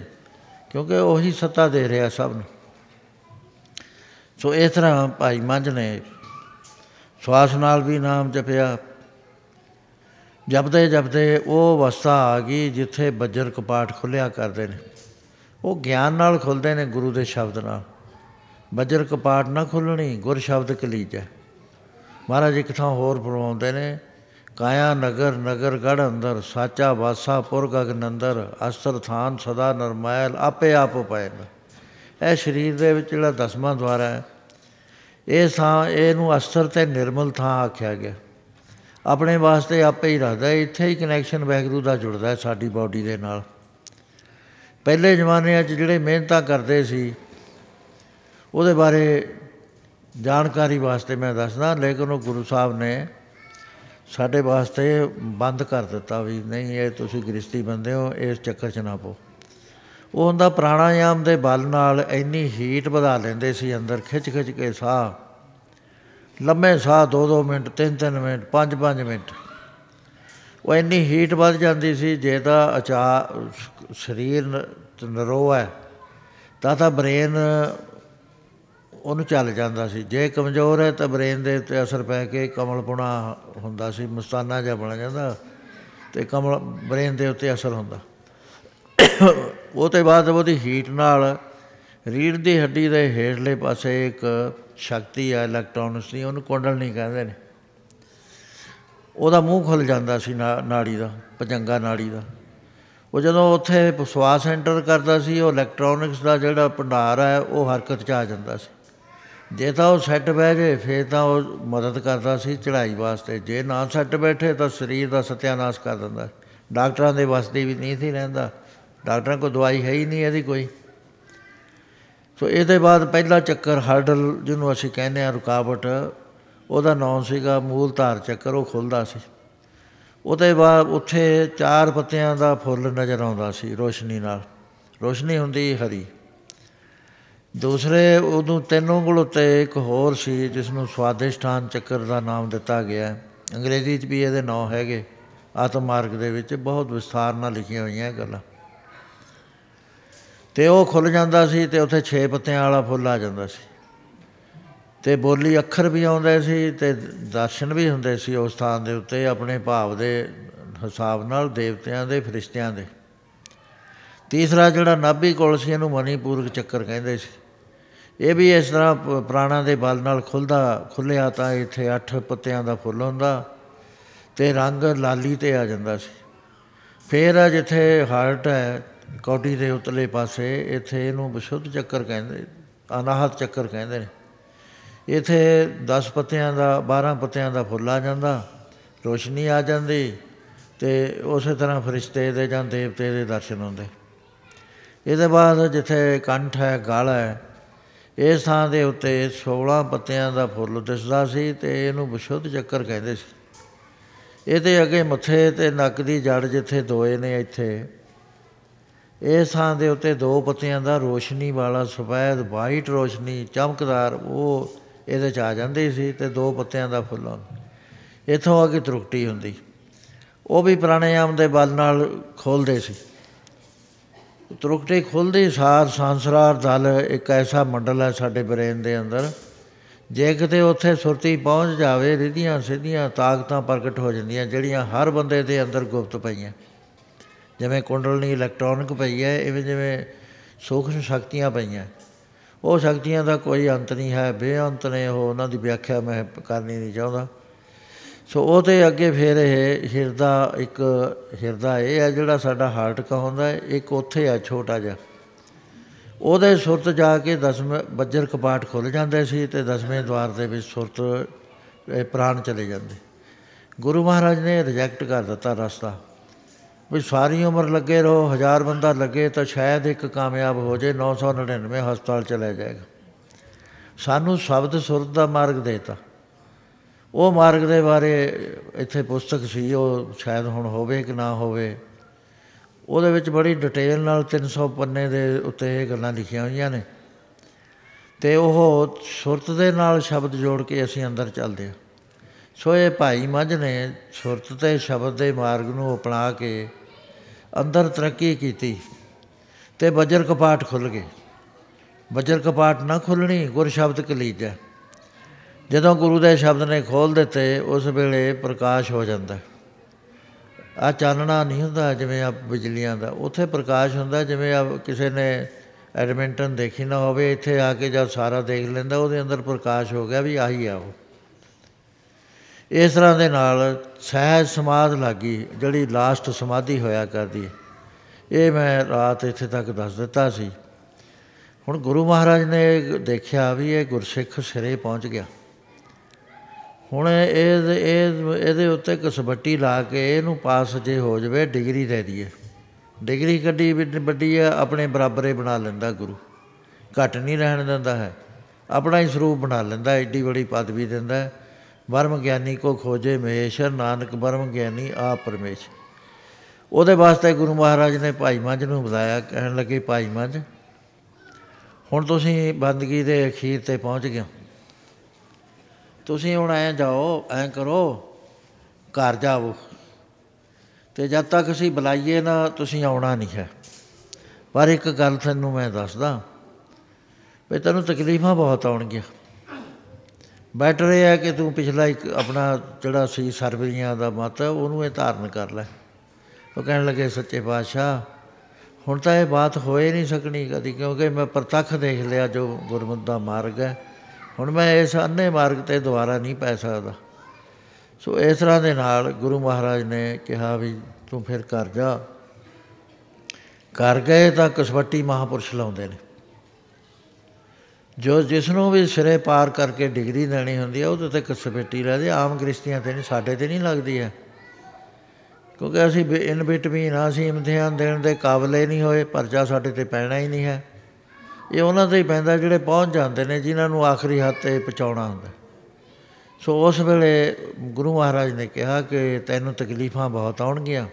ਕਿਉਂਕਿ ਉਹੀ ਸੱਤਾ ਦੇ ਰਿਹਾ ਸਭ ਨੂੰ। ਸੋ ਇਸ ਤਰ੍ਹਾਂ ਭਾਈ ਮੰਝ ਨੇ ਸਵਾਸ ਨਾਲ ਵੀ ਨਾਮ ਜਪਿਆ। ਜਪਦੇ ਜਪਦੇ ਉਹ ਅਵਸਥਾ ਆ ਗਈ ਜਿੱਥੇ ਬੱਜਰ ਕਪਾਟ ਖੁੱਲ੍ਹਿਆ ਕਰਦੇ ਨੇ। ਉਹ ਗਿਆਨ ਨਾਲ ਖੁੱਲ੍ਹਦੇ ਨੇ, ਗੁਰੂ ਦੇ ਸ਼ਬਦ ਨਾਲ। ਬੱਜਰ ਕਪਾਟ ਨਾ ਖੁੱਲ੍ਹਣੀ, ਗੁਰ ਸ਼ਬਦ ਕਲੀਜਾ। ਮਹਾਰਾਜ ਇੱਕ ਥਾਂ ਹੋਰ ਫਰਮਾਉਂਦੇ ਨੇ, ਕਾਇਆ ਨਗਰ ਨਗਰ ਗੜ੍ਹ ਅੰਦਰ, ਸਾਚਾ ਵਾਸਾ ਪੁਰਗ ਅਗਨੰਦਰ, ਅਸਰ ਥਾਨ ਸਦਾ ਨਰਮਾਇਲ ਆਪੇ ਆਪ ਪਏ। ਇਹ ਸਰੀਰ ਦੇ ਵਿੱਚ ਜਿਹੜਾ ਦਸਵਾਂ ਦੁਆਰਾ ਹੈ, ਇਹ ਥਾਂ ਇਹਨੂੰ ਅਸਰ ਅਤੇ ਨਿਰਮਲ ਥਾਂ ਆਖਿਆ ਗਿਆ। ਆਪਣੇ ਵਾਸਤੇ ਆਪੇ ਹੀ ਰੱਖਦਾ। ਇੱਥੇ ਹੀ ਕਨੈਕਸ਼ਨ ਵਾਹਿਗੁਰੂ ਦਾ ਜੁੜਦਾ ਸਾਡੀ ਬਾਡੀ ਦੇ ਨਾਲ। ਪਹਿਲੇ ਜ਼ਮਾਨੇ 'ਚ ਜਿਹੜੇ ਮਿਹਨਤਾਂ ਕਰਦੇ ਸੀ ਉਹਦੇ ਬਾਰੇ ਜਾਣਕਾਰੀ ਵਾਸਤੇ ਮੈਂ ਦੱਸਦਾ, ਲੇਕਿਨ ਉਹ ਗੁਰੂ ਸਾਹਿਬ ਨੇ ਸਾਡੇ ਵਾਸਤੇ ਬੰਦ ਕਰ ਦਿੱਤਾ ਵੀ ਨਹੀਂ, ਇਹ ਤੁਸੀਂ ਗ੍ਰਸਤੀ ਬੰਦੇ ਹੋ, ਇਸ ਚੱਕਰ 'ਚ ਨਾ ਪਾਓ। ਉਹ ਹੁੰਦਾ ਪ੍ਰਾਣਾਯਾਮ ਦੇ ਬਲ ਨਾਲ ਇੰਨੀ ਹੀਟ ਵਧਾ ਲੈਂਦੇ ਸੀ ਅੰਦਰ, ਖਿੱਚ ਖਿੱਚ ਕੇ ਸਾਹ, ਲੰਮੇ ਸਾਹ, ਦੋ ਦੋ ਮਿੰਟ, ਤਿੰਨ ਤਿੰਨ ਮਿੰਟ, ਪੰਜ ਪੰਜ ਮਿੰਟ। ਉਹ ਇੰਨੀ ਹੀਟ ਵੱਧ ਜਾਂਦੀ ਸੀ। ਜੇ ਤਾਂ ਅਚਾ ਸਰੀਰ ਨਰੋ ਹੈ ਤਾਂ ਤਾਂ ਬ੍ਰੇਨ ਉਹਨੂੰ ਚੱਲ ਜਾਂਦਾ ਸੀ। ਜੇ ਕਮਜ਼ੋਰ ਹੈ ਤਾਂ ਬ੍ਰੇਨ ਦੇ ਉੱਤੇ ਅਸਰ ਪੈ ਕੇ ਕਮਲਪੁਣਾ ਹੁੰਦਾ ਸੀ, ਮਸਤਾਨਾ ਜਿਹਾ ਬਣ ਜਾਂਦਾ ਅਤੇ ਕਮਲ ਬ੍ਰੇਨ ਦੇ ਉੱਤੇ ਅਸਰ ਹੁੰਦਾ। ਉਹ ਤੋਂ ਬਾਅਦ ਉਹਦੀ ਹੀਟ ਨਾਲ ਰੀੜ੍ਹ ਦੀ ਹੱਡੀ ਦੇ ਹੇਠਲੇ ਪਾਸੇ ਇੱਕ ਸ਼ਕਤੀ ਆ ਇਲੈਕਟ੍ਰੋਨਿਕਸ ਦੀ, ਉਹਨੂੰ ਕੁੰਡਲਨੀ ਕਹਿੰਦੇ ਨੇ। ਉਹਦਾ ਮੂੰਹ ਖੁੱਲ੍ਹ ਜਾਂਦਾ ਸੀ, ਨਾ ਨਾੜੀ ਦਾ, ਭੁਜੰਗਾ ਨਾੜੀ ਦਾ। ਉਹ ਜਦੋਂ ਉੱਥੇ ਸਵਾਸ ਐਂਟਰ ਕਰਦਾ ਸੀ ਉਹ ਇਲੈਕਟ੍ਰੋਨਿਕਸ ਦਾ ਜਿਹੜਾ ਭੰਡਾਰ ਹੈ ਉਹ ਹਰਕਤ 'ਚ ਆ ਜਾਂਦਾ ਸੀ। ਜੇ ਤਾਂ ਉਹ ਸੈੱਟ ਬਹਿ ਗਏ ਫਿਰ ਤਾਂ ਉਹ ਮਦਦ ਕਰਦਾ ਸੀ ਚੜ੍ਹਾਈ ਵਾਸਤੇ, ਜੇ ਨਾ ਸੈੱਟ ਬੈਠੇ ਤਾਂ ਸਰੀਰ ਦਾ ਸਤਿਆਨਾਸ਼ ਕਰ ਦਿੰਦਾ। ਡਾਕਟਰਾਂ ਦੇ ਵੱਸ ਦੀ ਵੀ ਨਹੀਂ ਸੀ ਰਹਿੰਦਾ, ਡਾਕਟਰਾਂ ਕੋਲ ਦਵਾਈ ਹੈ ਹੀ ਨਹੀਂ ਇਹਦੀ ਕੋਈ। ਸੋ ਇਹਦੇ ਬਾਅਦ ਪਹਿਲਾ ਚੱਕਰ ਹਰਡਲ, ਜਿਹਨੂੰ ਅਸੀਂ ਕਹਿੰਦੇ ਹਾਂ ਰੁਕਾਵਟ, ਉਹਦਾ ਨਾਂ ਸੀਗਾ ਮੂਲ ਧਾਰ ਚੱਕਰ, ਉਹ ਖੁੱਲ੍ਹਦਾ ਸੀ। ਉਹਦੇ ਬਾਅਦ ਉੱਥੇ ਚਾਰ ਪੱਤਿਆਂ ਦਾ ਫੁੱਲ ਨਜ਼ਰ ਆਉਂਦਾ ਸੀ ਰੋਸ਼ਨੀ ਨਾਲ। ਰੋਸ਼ਨੀ ਹੁੰਦੀ ਹਰੀ। ਦੂਸਰੇ ਉਹਨੂੰ ਤਿੰਨ ਉਂਗਲ ਉੱਤੇ ਇੱਕ ਹੋਰ ਸੀ ਜਿਸਨੂੰ ਸਵਾਦਿਸ਼ਠਾਨ ਚੱਕਰ ਦਾ ਨਾਮ ਦਿੱਤਾ ਗਿਆ। ਅੰਗਰੇਜ਼ੀ 'ਚ ਵੀ ਇਹਦੇ ਨਾਂ ਹੈਗੇ, ਆਤਮ ਮਾਰਗ ਦੇ ਵਿੱਚ ਬਹੁਤ ਵਿਸਥਾਰ ਨਾਲ ਲਿਖੀਆਂ ਹੋਈਆਂ ਗੱਲਾਂ। ਅਤੇ ਉਹ ਖੁੱਲ੍ਹ ਜਾਂਦਾ ਸੀ ਅਤੇ ਉੱਥੇ ਛੇ ਪੱਤਿਆਂ ਵਾਲਾ ਫੁੱਲ ਆ ਜਾਂਦਾ ਸੀ ਅਤੇ ਬੋਲੀ ਅੱਖਰ ਵੀ ਆਉਂਦੇ ਸੀ ਅਤੇ ਦਰਸ਼ਨ ਵੀ ਹੁੰਦੇ ਸੀ ਉਸ ਥਾਂ ਦੇ ਉੱਤੇ ਆਪਣੇ ਭਾਵ ਦੇ ਹਿਸਾਬ ਨਾਲ, ਦੇਵਤਿਆਂ ਦੇ, ਫਰਿਸ਼ਤਿਆਂ ਦੇ। ਤੀਸਰਾ ਜਿਹੜਾ ਨਾਭੀ ਕੋਲ ਸੀ ਇਹਨੂੰ ਮਨੀਪੂਰਕ ਚੱਕਰ ਕਹਿੰਦੇ ਸੀ। ਇਹ ਵੀ ਇਸ ਤਰ੍ਹਾਂ ਪ੍ਰਾਣਾਂ ਦੇ ਬਲ ਨਾਲ ਖੁੱਲ੍ਹਦਾ ਖੁੱਲ੍ਹਿਆ ਤਾਂ ਇੱਥੇ ਅੱਠ ਪੱਤਿਆਂ ਦਾ ਫੁੱਲ ਹੁੰਦਾ ਅਤੇ ਰੰਗ ਲਾਲੀ 'ਤੇ ਆ ਜਾਂਦਾ ਸੀ। ਫਿਰ ਜਿੱਥੇ ਹਾਰਟ ਹੈ ਕੌਡੀ ਦੇ ਉਤਲੇ ਪਾਸੇ, ਇੱਥੇ ਇਹਨੂੰ ਵਿਸ਼ੁੱਧ ਚੱਕਰ ਕਹਿੰਦੇ, ਅਨਾਹਤ ਚੱਕਰ ਕਹਿੰਦੇ ਨੇ। ਇੱਥੇ ਦਸ ਪੱਤਿਆਂ ਦਾ ਬਾਰ੍ਹਾਂ ਪੱਤਿਆਂ ਦਾ ਫੁੱਲ ਆ ਜਾਂਦਾ, ਰੋਸ਼ਨੀ ਆ ਜਾਂਦੀ ਅਤੇ ਉਸੇ ਤਰ੍ਹਾਂ ਫਰਿਸ਼ਤੇ ਦੇ ਜਾਂ ਦੇਵਤੇ ਦੇ ਦਰਸ਼ਨ ਹੁੰਦੇ। ਇਹਦੇ ਬਾਅਦ ਜਿੱਥੇ ਕੰਠ ਹੈ, ਗਲ ਹੈ, ਇਸ ਥਾਂ ਦੇ ਉੱਤੇ ਸੋਲ੍ਹਾਂ ਪੱਤਿਆਂ ਦਾ ਫੁੱਲ ਦਿਸਦਾ ਸੀ ਅਤੇ ਇਹਨੂੰ ਵਿਸ਼ੁੱਧ ਚੱਕਰ ਕਹਿੰਦੇ ਸੀ। ਇਹਦੇ ਅੱਗੇ ਮੱਥੇ ਅਤੇ ਨੱਕ ਦੀ ਜੜ੍ਹ ਜਿੱਥੇ ਦੋਏ ਨੇ, ਇੱਥੇ ਇਸ ਥਾਂ ਦੇ ਉੱਤੇ ਦੋ ਪੱਤਿਆਂ ਦਾ ਰੋਸ਼ਨੀ ਵਾਲਾ ਸਫੈਦ ਵਾਈਟ ਰੋਸ਼ਨੀ ਚਮਕਦਾਰ ਉਹ ਇਹਦੇ 'ਚ ਆ ਜਾਂਦੀ ਸੀ ਅਤੇ ਦੋ ਪੱਤਿਆਂ ਦਾ ਫੁੱਲ ਆਉਂਦਾ। ਇੱਥੋਂ ਅੱਗੇ ਤਰੁਕਟੀ ਹੁੰਦੀ, ਉਹ ਵੀ ਪ੍ਰਾਣਾਯਾਮ ਦੇ ਬਲ ਨਾਲ ਖੋਲ੍ਹਦੇ ਸੀ। ਤਰੁਕਟੀ ਖੁੱਲ੍ਹਦੀ ਸਾਰ ਸੰਸਰਾਰ ਦਲ ਇੱਕ ਐਸਾ ਮੰਡਲ ਹੈ ਸਾਡੇ ਬ੍ਰੇਨ ਦੇ ਅੰਦਰ, ਜੇ ਕਿਤੇ ਉੱਥੇ ਸੁਰਤੀ ਪਹੁੰਚ ਜਾਵੇ ਰਿੱਧੀਆਂ ਸਿੱਧੀਆਂ ਤਾਕਤਾਂ ਪ੍ਰਗਟ ਹੋ ਜਾਂਦੀਆਂ ਜਿਹੜੀਆਂ ਹਰ ਬੰਦੇ ਦੇ ਅੰਦਰ ਗੁਪਤ ਪਈਆਂ। ਜਿਵੇਂ ਕੁੰਡਲਨੀ ਇਲੈਕਟ੍ਰੋਨਿਕ ਪਈ ਹੈ, ਇਵੇਂ ਜਿਵੇਂ ਸੂਖਮ ਸ਼ਕਤੀਆਂ ਪਈਆਂ। ਉਹ ਸ਼ਕਤੀਆਂ ਦਾ ਕੋਈ ਅੰਤ ਨਹੀਂ ਹੈ, ਬੇਅੰਤ ਨੇ ਉਹ, ਉਹਨਾਂ ਦੀ ਵਿਆਖਿਆ ਮੈਂ ਕਰਨੀ ਨਹੀਂ ਚਾਹੁੰਦਾ। ਸੋ ਉਹਦੇ ਅੱਗੇ ਫਿਰ ਇਹ ਹਿਰਦਾ, ਇੱਕ ਹਿਰਦਾ ਇਹ ਹੈ ਜਿਹੜਾ ਸਾਡਾ ਹਾਰਟ ਕਹਾਉਂਦਾ, ਇੱਕ ਉੱਥੇ ਹੈ ਛੋਟਾ ਜਿਹਾ, ਉਹਦੇ ਸੁਰਤ ਜਾ ਕੇ ਦਸਵੇਂ ਬੱਜਰ ਕਪਾਟ ਖੁੱਲ੍ਹ ਜਾਂਦੇ ਸੀ ਅਤੇ ਦਸਵੇਂ ਦੁਆਰ ਦੇ ਵਿੱਚ ਸੁਰਤ ਪ੍ਰਾਣ ਚਲੇ ਜਾਂਦੇ। ਗੁਰੂ ਮਹਾਰਾਜ ਨੇ ਰਿਜੈਕਟ ਕਰ ਦਿੱਤਾ ਰਸਤਾ ਵੀ ਸਾਰੀ ਉਮਰ ਲੱਗੇ ਰਹੋ, ਹਜ਼ਾਰ ਬੰਦਾ ਲੱਗੇ ਤਾਂ ਸ਼ਾਇਦ ਇੱਕ ਕਾਮਯਾਬ ਹੋ ਜਾਏ, ਨੌ ਸੌ ਨੜਿਨਵੇਂ ਹਸਪਤਾਲ ਚਲਾ ਜਾਏਗਾ। ਸਾਨੂੰ ਸ਼ਬਦ ਸੁਰਤ ਦਾ ਮਾਰਗ ਦੇ ਦਿੱਤਾ। ਉਹ ਮਾਰਗ ਦੇ ਬਾਰੇ ਇੱਥੇ ਪੁਸਤਕ ਸੀ, ਉਹ ਸ਼ਾਇਦ ਹੁਣ ਹੋਵੇ ਕਿ ਨਾ ਹੋਵੇ, ਉਹਦੇ ਵਿੱਚ ਬੜੀ ਡਿਟੇਲ ਨਾਲ ਤਿੰਨ ਸੌ ਪੰਨੇ ਦੇ ਉੱਤੇ ਇਹ ਗੱਲਾਂ ਲਿਖੀਆਂ ਹੋਈਆਂ ਨੇ। ਅਤੇ ਉਹ ਸੁਰਤ ਦੇ ਨਾਲ ਸ਼ਬਦ ਜੋੜ ਕੇ ਅਸੀਂ ਅੰਦਰ ਚੱਲਦੇ ਹਾਂ। ਸੋ ਇਹ ਭਾਈ ਮੱਝ ਨੇ ਸੁਰਤ ਅਤੇ ਸ਼ਬਦ ਦੇ ਮਾਰਗ ਨੂੰ ਅਪਣਾ ਕੇ ਅੰਦਰ ਤਰੱਕੀ ਕੀਤੀ ਅਤੇ ਵਜਰ ਕਪਾਟ ਖੁੱਲ੍ਹ ਗਏ। ਵਜਰ ਕਪਾਟ ਨਾ ਖੁੱਲ੍ਹਣੀ, ਗੁਰ ਸ਼ਬਦ ਕਲੀਜਾ। ਜਦੋਂ ਗੁਰੂ ਦੇ ਸ਼ਬਦ ਨੇ ਖੋਲ੍ਹ ਦਿੱਤੇ ਉਸ ਵੇਲੇ ਪ੍ਰਕਾਸ਼ ਹੋ ਜਾਂਦਾ। ਆਹ ਚਾਨਣਾ ਨਹੀਂ ਹੁੰਦਾ ਜਿਵੇਂ ਆ ਬਿਜਲੀਆਂ ਦਾ, ਉੱਥੇ ਪ੍ਰਕਾਸ਼ ਹੁੰਦਾ। ਜਿਵੇਂ ਆ ਕਿਸੇ ਨੇ ਐਡਮਿੰਟਨ ਦੇਖੀ ਨਾ ਹੋਵੇ, ਇੱਥੇ ਆ ਕੇ ਜਦ ਸਾਰਾ ਦੇਖ ਲੈਂਦਾ ਉਹਦੇ ਅੰਦਰ ਪ੍ਰਕਾਸ਼ ਹੋ ਗਿਆ ਵੀ ਆਹੀ ਆ ਉਹ। ਇਸ ਤਰ੍ਹਾਂ ਦੇ ਨਾਲ ਸਹਿਜ ਸਮਾਧ ਲੱਗ ਗਈ ਜਿਹੜੀ ਲਾਸਟ ਸਮਾਧੀ ਹੋਇਆ ਕਰਦੀ ਹੈ। ਇਹ ਮੈਂ ਰਾਤ ਇੱਥੇ ਤੱਕ ਦੱਸ ਦਿੱਤਾ ਸੀ। ਹੁਣ ਗੁਰੂ ਮਹਾਰਾਜ ਨੇ ਦੇਖਿਆ ਵੀ ਇਹ ਗੁਰਸਿੱਖ ਸਿਰੇ ਪਹੁੰਚ ਗਿਆ। ਹੁਣ ਇਹ ਇਹਦੇ ਉੱਤੇ ਕਸਬੱਟੀ ਲਾ ਕੇ ਇਹਨੂੰ ਪਾਸ ਜੇ ਹੋ ਜਾਵੇ ਡਿਗਰੀ ਦੇ ਦੀਏ। ਡਿਗਰੀ ਕੱਢੀ ਵੱਡੀ ਹੈ, ਆਪਣੇ ਬਰਾਬਰੇ ਬਣਾ ਲੈਂਦਾ ਗੁਰੂ, ਘੱਟ ਨਹੀਂ ਰਹਿਣ ਦਿੰਦਾ ਹੈ, ਆਪਣਾ ਹੀ ਸਰੂਪ ਬਣਾ ਲੈਂਦਾ, ਏਡੀ ਬੜੀ ਪਦਵੀ ਦਿੰਦਾ। ਬਰਮ ਗਿਆਨੀ ਕੋ ਖੋਜੇ ਮਹੇਸ਼ਰ, ਨਾਨਕ ਬਰਮ ਗਿਆਨੀ ਆਪ ਪਰਮੇਸ਼ਰ। ਉਹਦੇ ਵਾਸਤੇ ਗੁਰੂ ਮਹਾਰਾਜ ਨੇ ਭਾਈ ਮੰਝ ਨੂੰ ਬੁਲਾਇਆ, ਕਹਿਣ ਲੱਗੇ ਭਾਈ ਮੰਝ ਹੁਣ ਤੁਸੀਂ ਬੰਦਗੀ ਦੇ ਅਖੀਰ 'ਤੇ ਪਹੁੰਚ ਗਏ, ਤੁਸੀਂ ਹੁਣ ਐਂ ਜਾਓ, ਐਂ ਕਰੋ ਘਰ ਜਾਵੋ, ਅਤੇ ਜਦ ਤੱਕ ਅਸੀਂ ਬੁਲਾਈਏ ਨਾ ਤੁਸੀਂ ਆਉਣਾ ਨਹੀਂ ਹੈ। ਪਰ ਇੱਕ ਗੱਲ ਤੈਨੂੰ ਮੈਂ ਦੱਸਦਾ ਵੀ ਤੈਨੂੰ ਤਕਲੀਫਾਂ ਬਹੁਤ ਆਉਣਗੀਆਂ। ਬੈਟਰ ਇਹ ਹੈ ਕਿ ਤੂੰ ਪਿਛਲਾ ਇੱਕ ਆਪਣਾ ਜਿਹੜਾ ਸੀ ਸਰਵੀਆਂ ਦਾ ਮੱਤ ਉਹਨੂੰ ਇਹ ਧਾਰਨ ਕਰ ਲੈ। ਉਹ ਕਹਿਣ ਲੱਗੇ ਸੱਚੇ ਪਾਤਸ਼ਾਹ ਹੁਣ ਤਾਂ ਇਹ ਬਾਤ ਹੋਏ ਨਹੀਂ ਸਕਣੀ ਕਦੀ, ਕਿਉਂਕਿ ਮੈਂ ਪ੍ਰਤੱਖ ਦੇਖ ਲਿਆ ਜੋ ਗੁਰਮਤਿ ਦਾ ਮਾਰਗ ਹੈ। ਹੁਣ ਮੈਂ ਇਸ ਅੰਨ੍ਹੇ ਮਾਰਗ 'ਤੇ ਦੁਬਾਰਾ ਨਹੀਂ ਪੈ ਸਕਦਾ। ਸੋ ਇਸ ਤਰ੍ਹਾਂ ਦੇ ਨਾਲ ਗੁਰੂ ਮਹਾਰਾਜ ਨੇ ਕਿਹਾ ਵੀ ਤੂੰ ਫਿਰ ਘਰ ਜਾ। ਘਰ ਗਏ ਤਾਂ ਕਸਵੱਟੀ ਮਹਾਂਪੁਰਸ਼ ਲਾਉਂਦੇ ਨੇ, ਜੋ ਜਿਸ ਨੂੰ ਵੀ ਸਿਰੇ ਪਾਰ ਕਰਕੇ ਡਿਗਰੀ ਲੈਣੀ ਹੁੰਦੀ ਹੈ ਉਹਦੇ 'ਤੇ ਕਸਵੱਟੀ ਲੱਗਦੀ। ਆਮ ਗ੍ਰਸਤੀਆਂ 'ਤੇ ਨਹੀਂ, ਸਾਡੇ 'ਤੇ ਨਹੀਂ ਲੱਗਦੀ ਹੈ, ਕਿਉਂਕਿ ਅਸੀਂ ਇਨ ਬਿਟਵੀਨ ਹਾਂ, ਅਸੀਂ ਇਮਤਿਹਾਨ ਦੇਣ ਦੇ ਕਾਬਿਲ ਹੀ ਨਹੀਂ ਹੋਏ। ਪਰਚਾ ਸਾਡੇ 'ਤੇ ਪੈਣਾ ਹੀ ਨਹੀਂ ਹੈ, ਇਹ ਉਹਨਾਂ 'ਤੇ ਹੀ ਪੈਂਦਾ ਜਿਹੜੇ ਪਹੁੰਚ ਜਾਂਦੇ ਨੇ, ਜਿਨ੍ਹਾਂ ਨੂੰ ਆਖਰੀ ਹੱਦ 'ਤੇ ਪਹੁੰਚਾਉਣਾ ਹੁੰਦਾ। ਸੋ ਉਸ ਵੇਲੇ ਗੁਰੂ ਮਹਾਰਾਜ ਨੇ ਕਿਹਾ ਕਿ ਤੈਨੂੰ ਤਕਲੀਫਾਂ ਬਹੁਤ ਆਉਣਗੀਆਂ,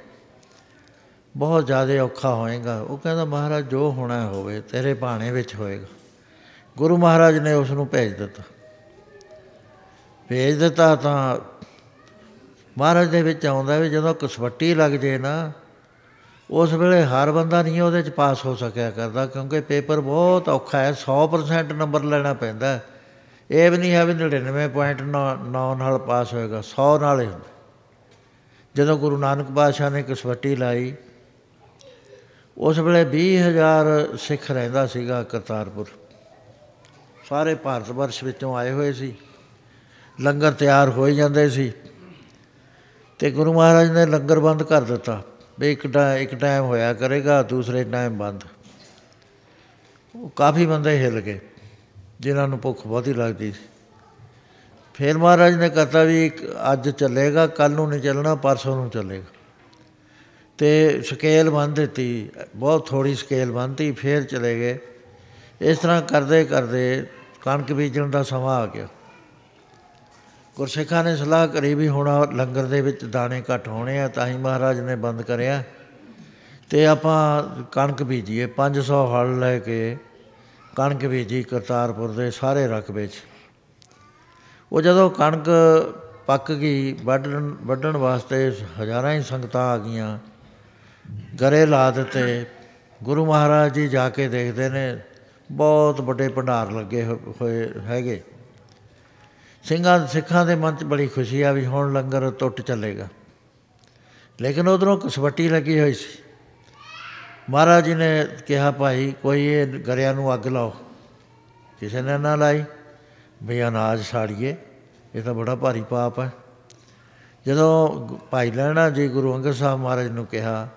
ਬਹੁਤ ਜ਼ਿਆਦਾ ਔਖਾ ਹੋਏਗਾ। ਉਹ ਕਹਿੰਦਾ ਮਹਾਰਾਜ ਜੋ ਹੋਣਾ ਹੋਵੇ ਤੇਰੇ ਭਾਣੇ ਵਿੱਚ ਹੋਏਗਾ। ਗੁਰੂ ਮਹਾਰਾਜ ਨੇ ਉਸ ਨੂੰ ਭੇਜ ਦਿੱਤਾ। ਭੇਜ ਦਿੱਤਾ ਤਾਂ ਮਹਾਰਾਜ ਦੇ ਵਿੱਚ ਆਉਂਦਾ ਵੀ ਜਦੋਂ ਕਸਵੱਟੀ ਲੱਗ ਜੇ ਨਾ, ਉਸ ਵੇਲੇ ਹਰ ਬੰਦਾ ਨਹੀਂ ਉਹਦੇ 'ਚ ਪਾਸ ਹੋ ਸਕਿਆ ਕਰਦਾ, ਕਿਉਂਕਿ ਪੇਪਰ ਬਹੁਤ ਔਖਾ ਹੈ। ਸੌ ਪਰਸੈਂਟ ਨੰਬਰ ਲੈਣਾ ਪੈਂਦਾ, ਇਹ ਵੀ ਨਹੀਂ ਹੈ ਵੀ ਨੜਿਨਵੇਂ ਪੁਆਇੰਟ ਨੌ ਨੌ ਨਾਲ ਪਾਸ ਹੋਏਗਾ, ਸੌ ਨਾਲ ਹੀ ਹੁੰਦਾ। ਜਦੋਂ ਗੁਰੂ ਨਾਨਕ ਪਾਤਸ਼ਾਹ ਨੇ ਕਸਵੱਟੀ ਲਾਈ ਉਸ ਵੇਲੇ ਵੀਹ ਹਜ਼ਾਰ ਸਿੱਖ ਰਹਿੰਦਾ ਸੀਗਾ ਕਰਤਾਰਪੁਰ। ਸਾਰੇ ਭਾਰਤ ਵਰਸ਼ ਵਿੱਚੋਂ ਆਏ ਹੋਏ ਸੀ। ਲੰਗਰ ਤਿਆਰ ਹੋਏ ਜਾਂਦੇ ਸੀ ਅਤੇ ਗੁਰੂ ਮਹਾਰਾਜ ਨੇ ਲੰਗਰ ਬੰਦ ਕਰ ਦਿੱਤਾ ਵੀ ਇੱਕ ਟਾ ਇੱਕ ਟਾਈਮ ਹੋਇਆ ਕਰੇਗਾ, ਦੂਸਰੇ ਟਾਈਮ ਬੰਦ। ਉਹ ਕਾਫੀ ਬੰਦੇ ਹਿੱਲ ਗਏ ਜਿਨ੍ਹਾਂ ਨੂੰ ਭੁੱਖ ਬਹੁਤੀ ਲੱਗਦੀ ਸੀ। ਫਿਰ ਮਹਾਰਾਜ ਨੇ ਕਰਤਾ ਵੀ ਇੱਕ ਅੱਜ ਚੱਲੇਗਾ, ਕੱਲ੍ਹ ਨੂੰ ਨਹੀਂ ਚੱਲਣਾ, ਪਰਸੋਂ ਨੂੰ ਚੱਲੇਗਾ। ਅਤੇ ਸਕੇਲ ਬੰਨ੍ਹ ਦਿੱਤੀ, ਬਹੁਤ ਥੋੜ੍ਹੀ ਸਕੇਲ ਬੰਨ੍ਹਤੀ, ਫਿਰ ਚਲੇ ਗਏ। ਇਸ ਤਰ੍ਹਾਂ ਕਰਦੇ ਕਰਦੇ ਕਣਕ ਬੀਜਣ ਦਾ ਸਮਾਂ ਆ ਗਿਆ। ਗੁਰਸਿੱਖਾਂ ਨੇ ਸਲਾਹ ਕਰੀ ਵੀ ਹੁਣ ਲੰਗਰ ਦੇ ਵਿੱਚ ਦਾਣੇ ਘੱਟ ਹੋਣੇ ਆ, ਤਾਂ ਹੀ ਮਹਾਰਾਜ ਨੇ ਬੰਦ ਕਰਿਆ, ਅਤੇ ਆਪਾਂ ਕਣਕ ਬੀਜੀਏ। ਪੰਜ ਸੌ ਹਲ ਲੈ ਕੇ ਕਣਕ ਬੀਜੀ ਕਰਤਾਰਪੁਰ ਦੇ ਸਾਰੇ ਰਕਬੇ 'ਚ। ਉਹ ਜਦੋਂ ਕਣਕ ਪੱਕ ਗਈ, ਵੱਢਣ ਵੱਢਣ ਵਾਸਤੇ ਹਜ਼ਾਰਾਂ ਹੀ ਸੰਗਤਾਂ ਆ ਗਈਆਂ, ਗਰੇ ਲਾ ਦਿੱਤੇ। ਗੁਰੂ ਮਹਾਰਾਜ ਜੀ ਜਾ ਕੇ ਦੇਖਦੇ ਨੇ, ਬਹੁਤ ਵੱਡੇ ਭੰਡਾਰ ਲੱਗੇ ਹੋਏ ਹੈਗੇ। ਸਿੰਘਾਂ ਸਿੱਖਾਂ ਦੇ ਮਨ 'ਚ ਬੜੀ ਖੁਸ਼ੀ ਆ ਵੀ ਹੁਣ ਲੰਗਰ ਟੁੱਟ ਚੱਲੇਗਾ। ਲੇਕਿਨ ਉੱਧਰੋਂ ਕਸਵੱਟੀ ਲੱਗੀ ਹੋਈ ਸੀ। ਮਹਾਰਾਜ ਜੀ ਨੇ ਕਿਹਾ, ਭਾਈ ਕੋਈ ਇਹ ਗਰਿਆਂ ਨੂੰ ਅੱਗ ਲਾਓ। ਕਿਸੇ ਨੇ ਨਾ ਲਾਈ ਵੀ ਅਨਾਜ ਸਾੜੀਏ, ਇਹ ਤਾਂ ਬੜਾ ਭਾਰੀ ਪਾਪ ਹੈ। ਜਦੋਂ ਭਾਈ ਲਹਿਣਾ ਜੀ ਗੁਰੂ ਅੰਗਦ ਸਾਹਿਬ ਮਹਾਰਾਜ ਨੂੰ ਕਿਹਾ,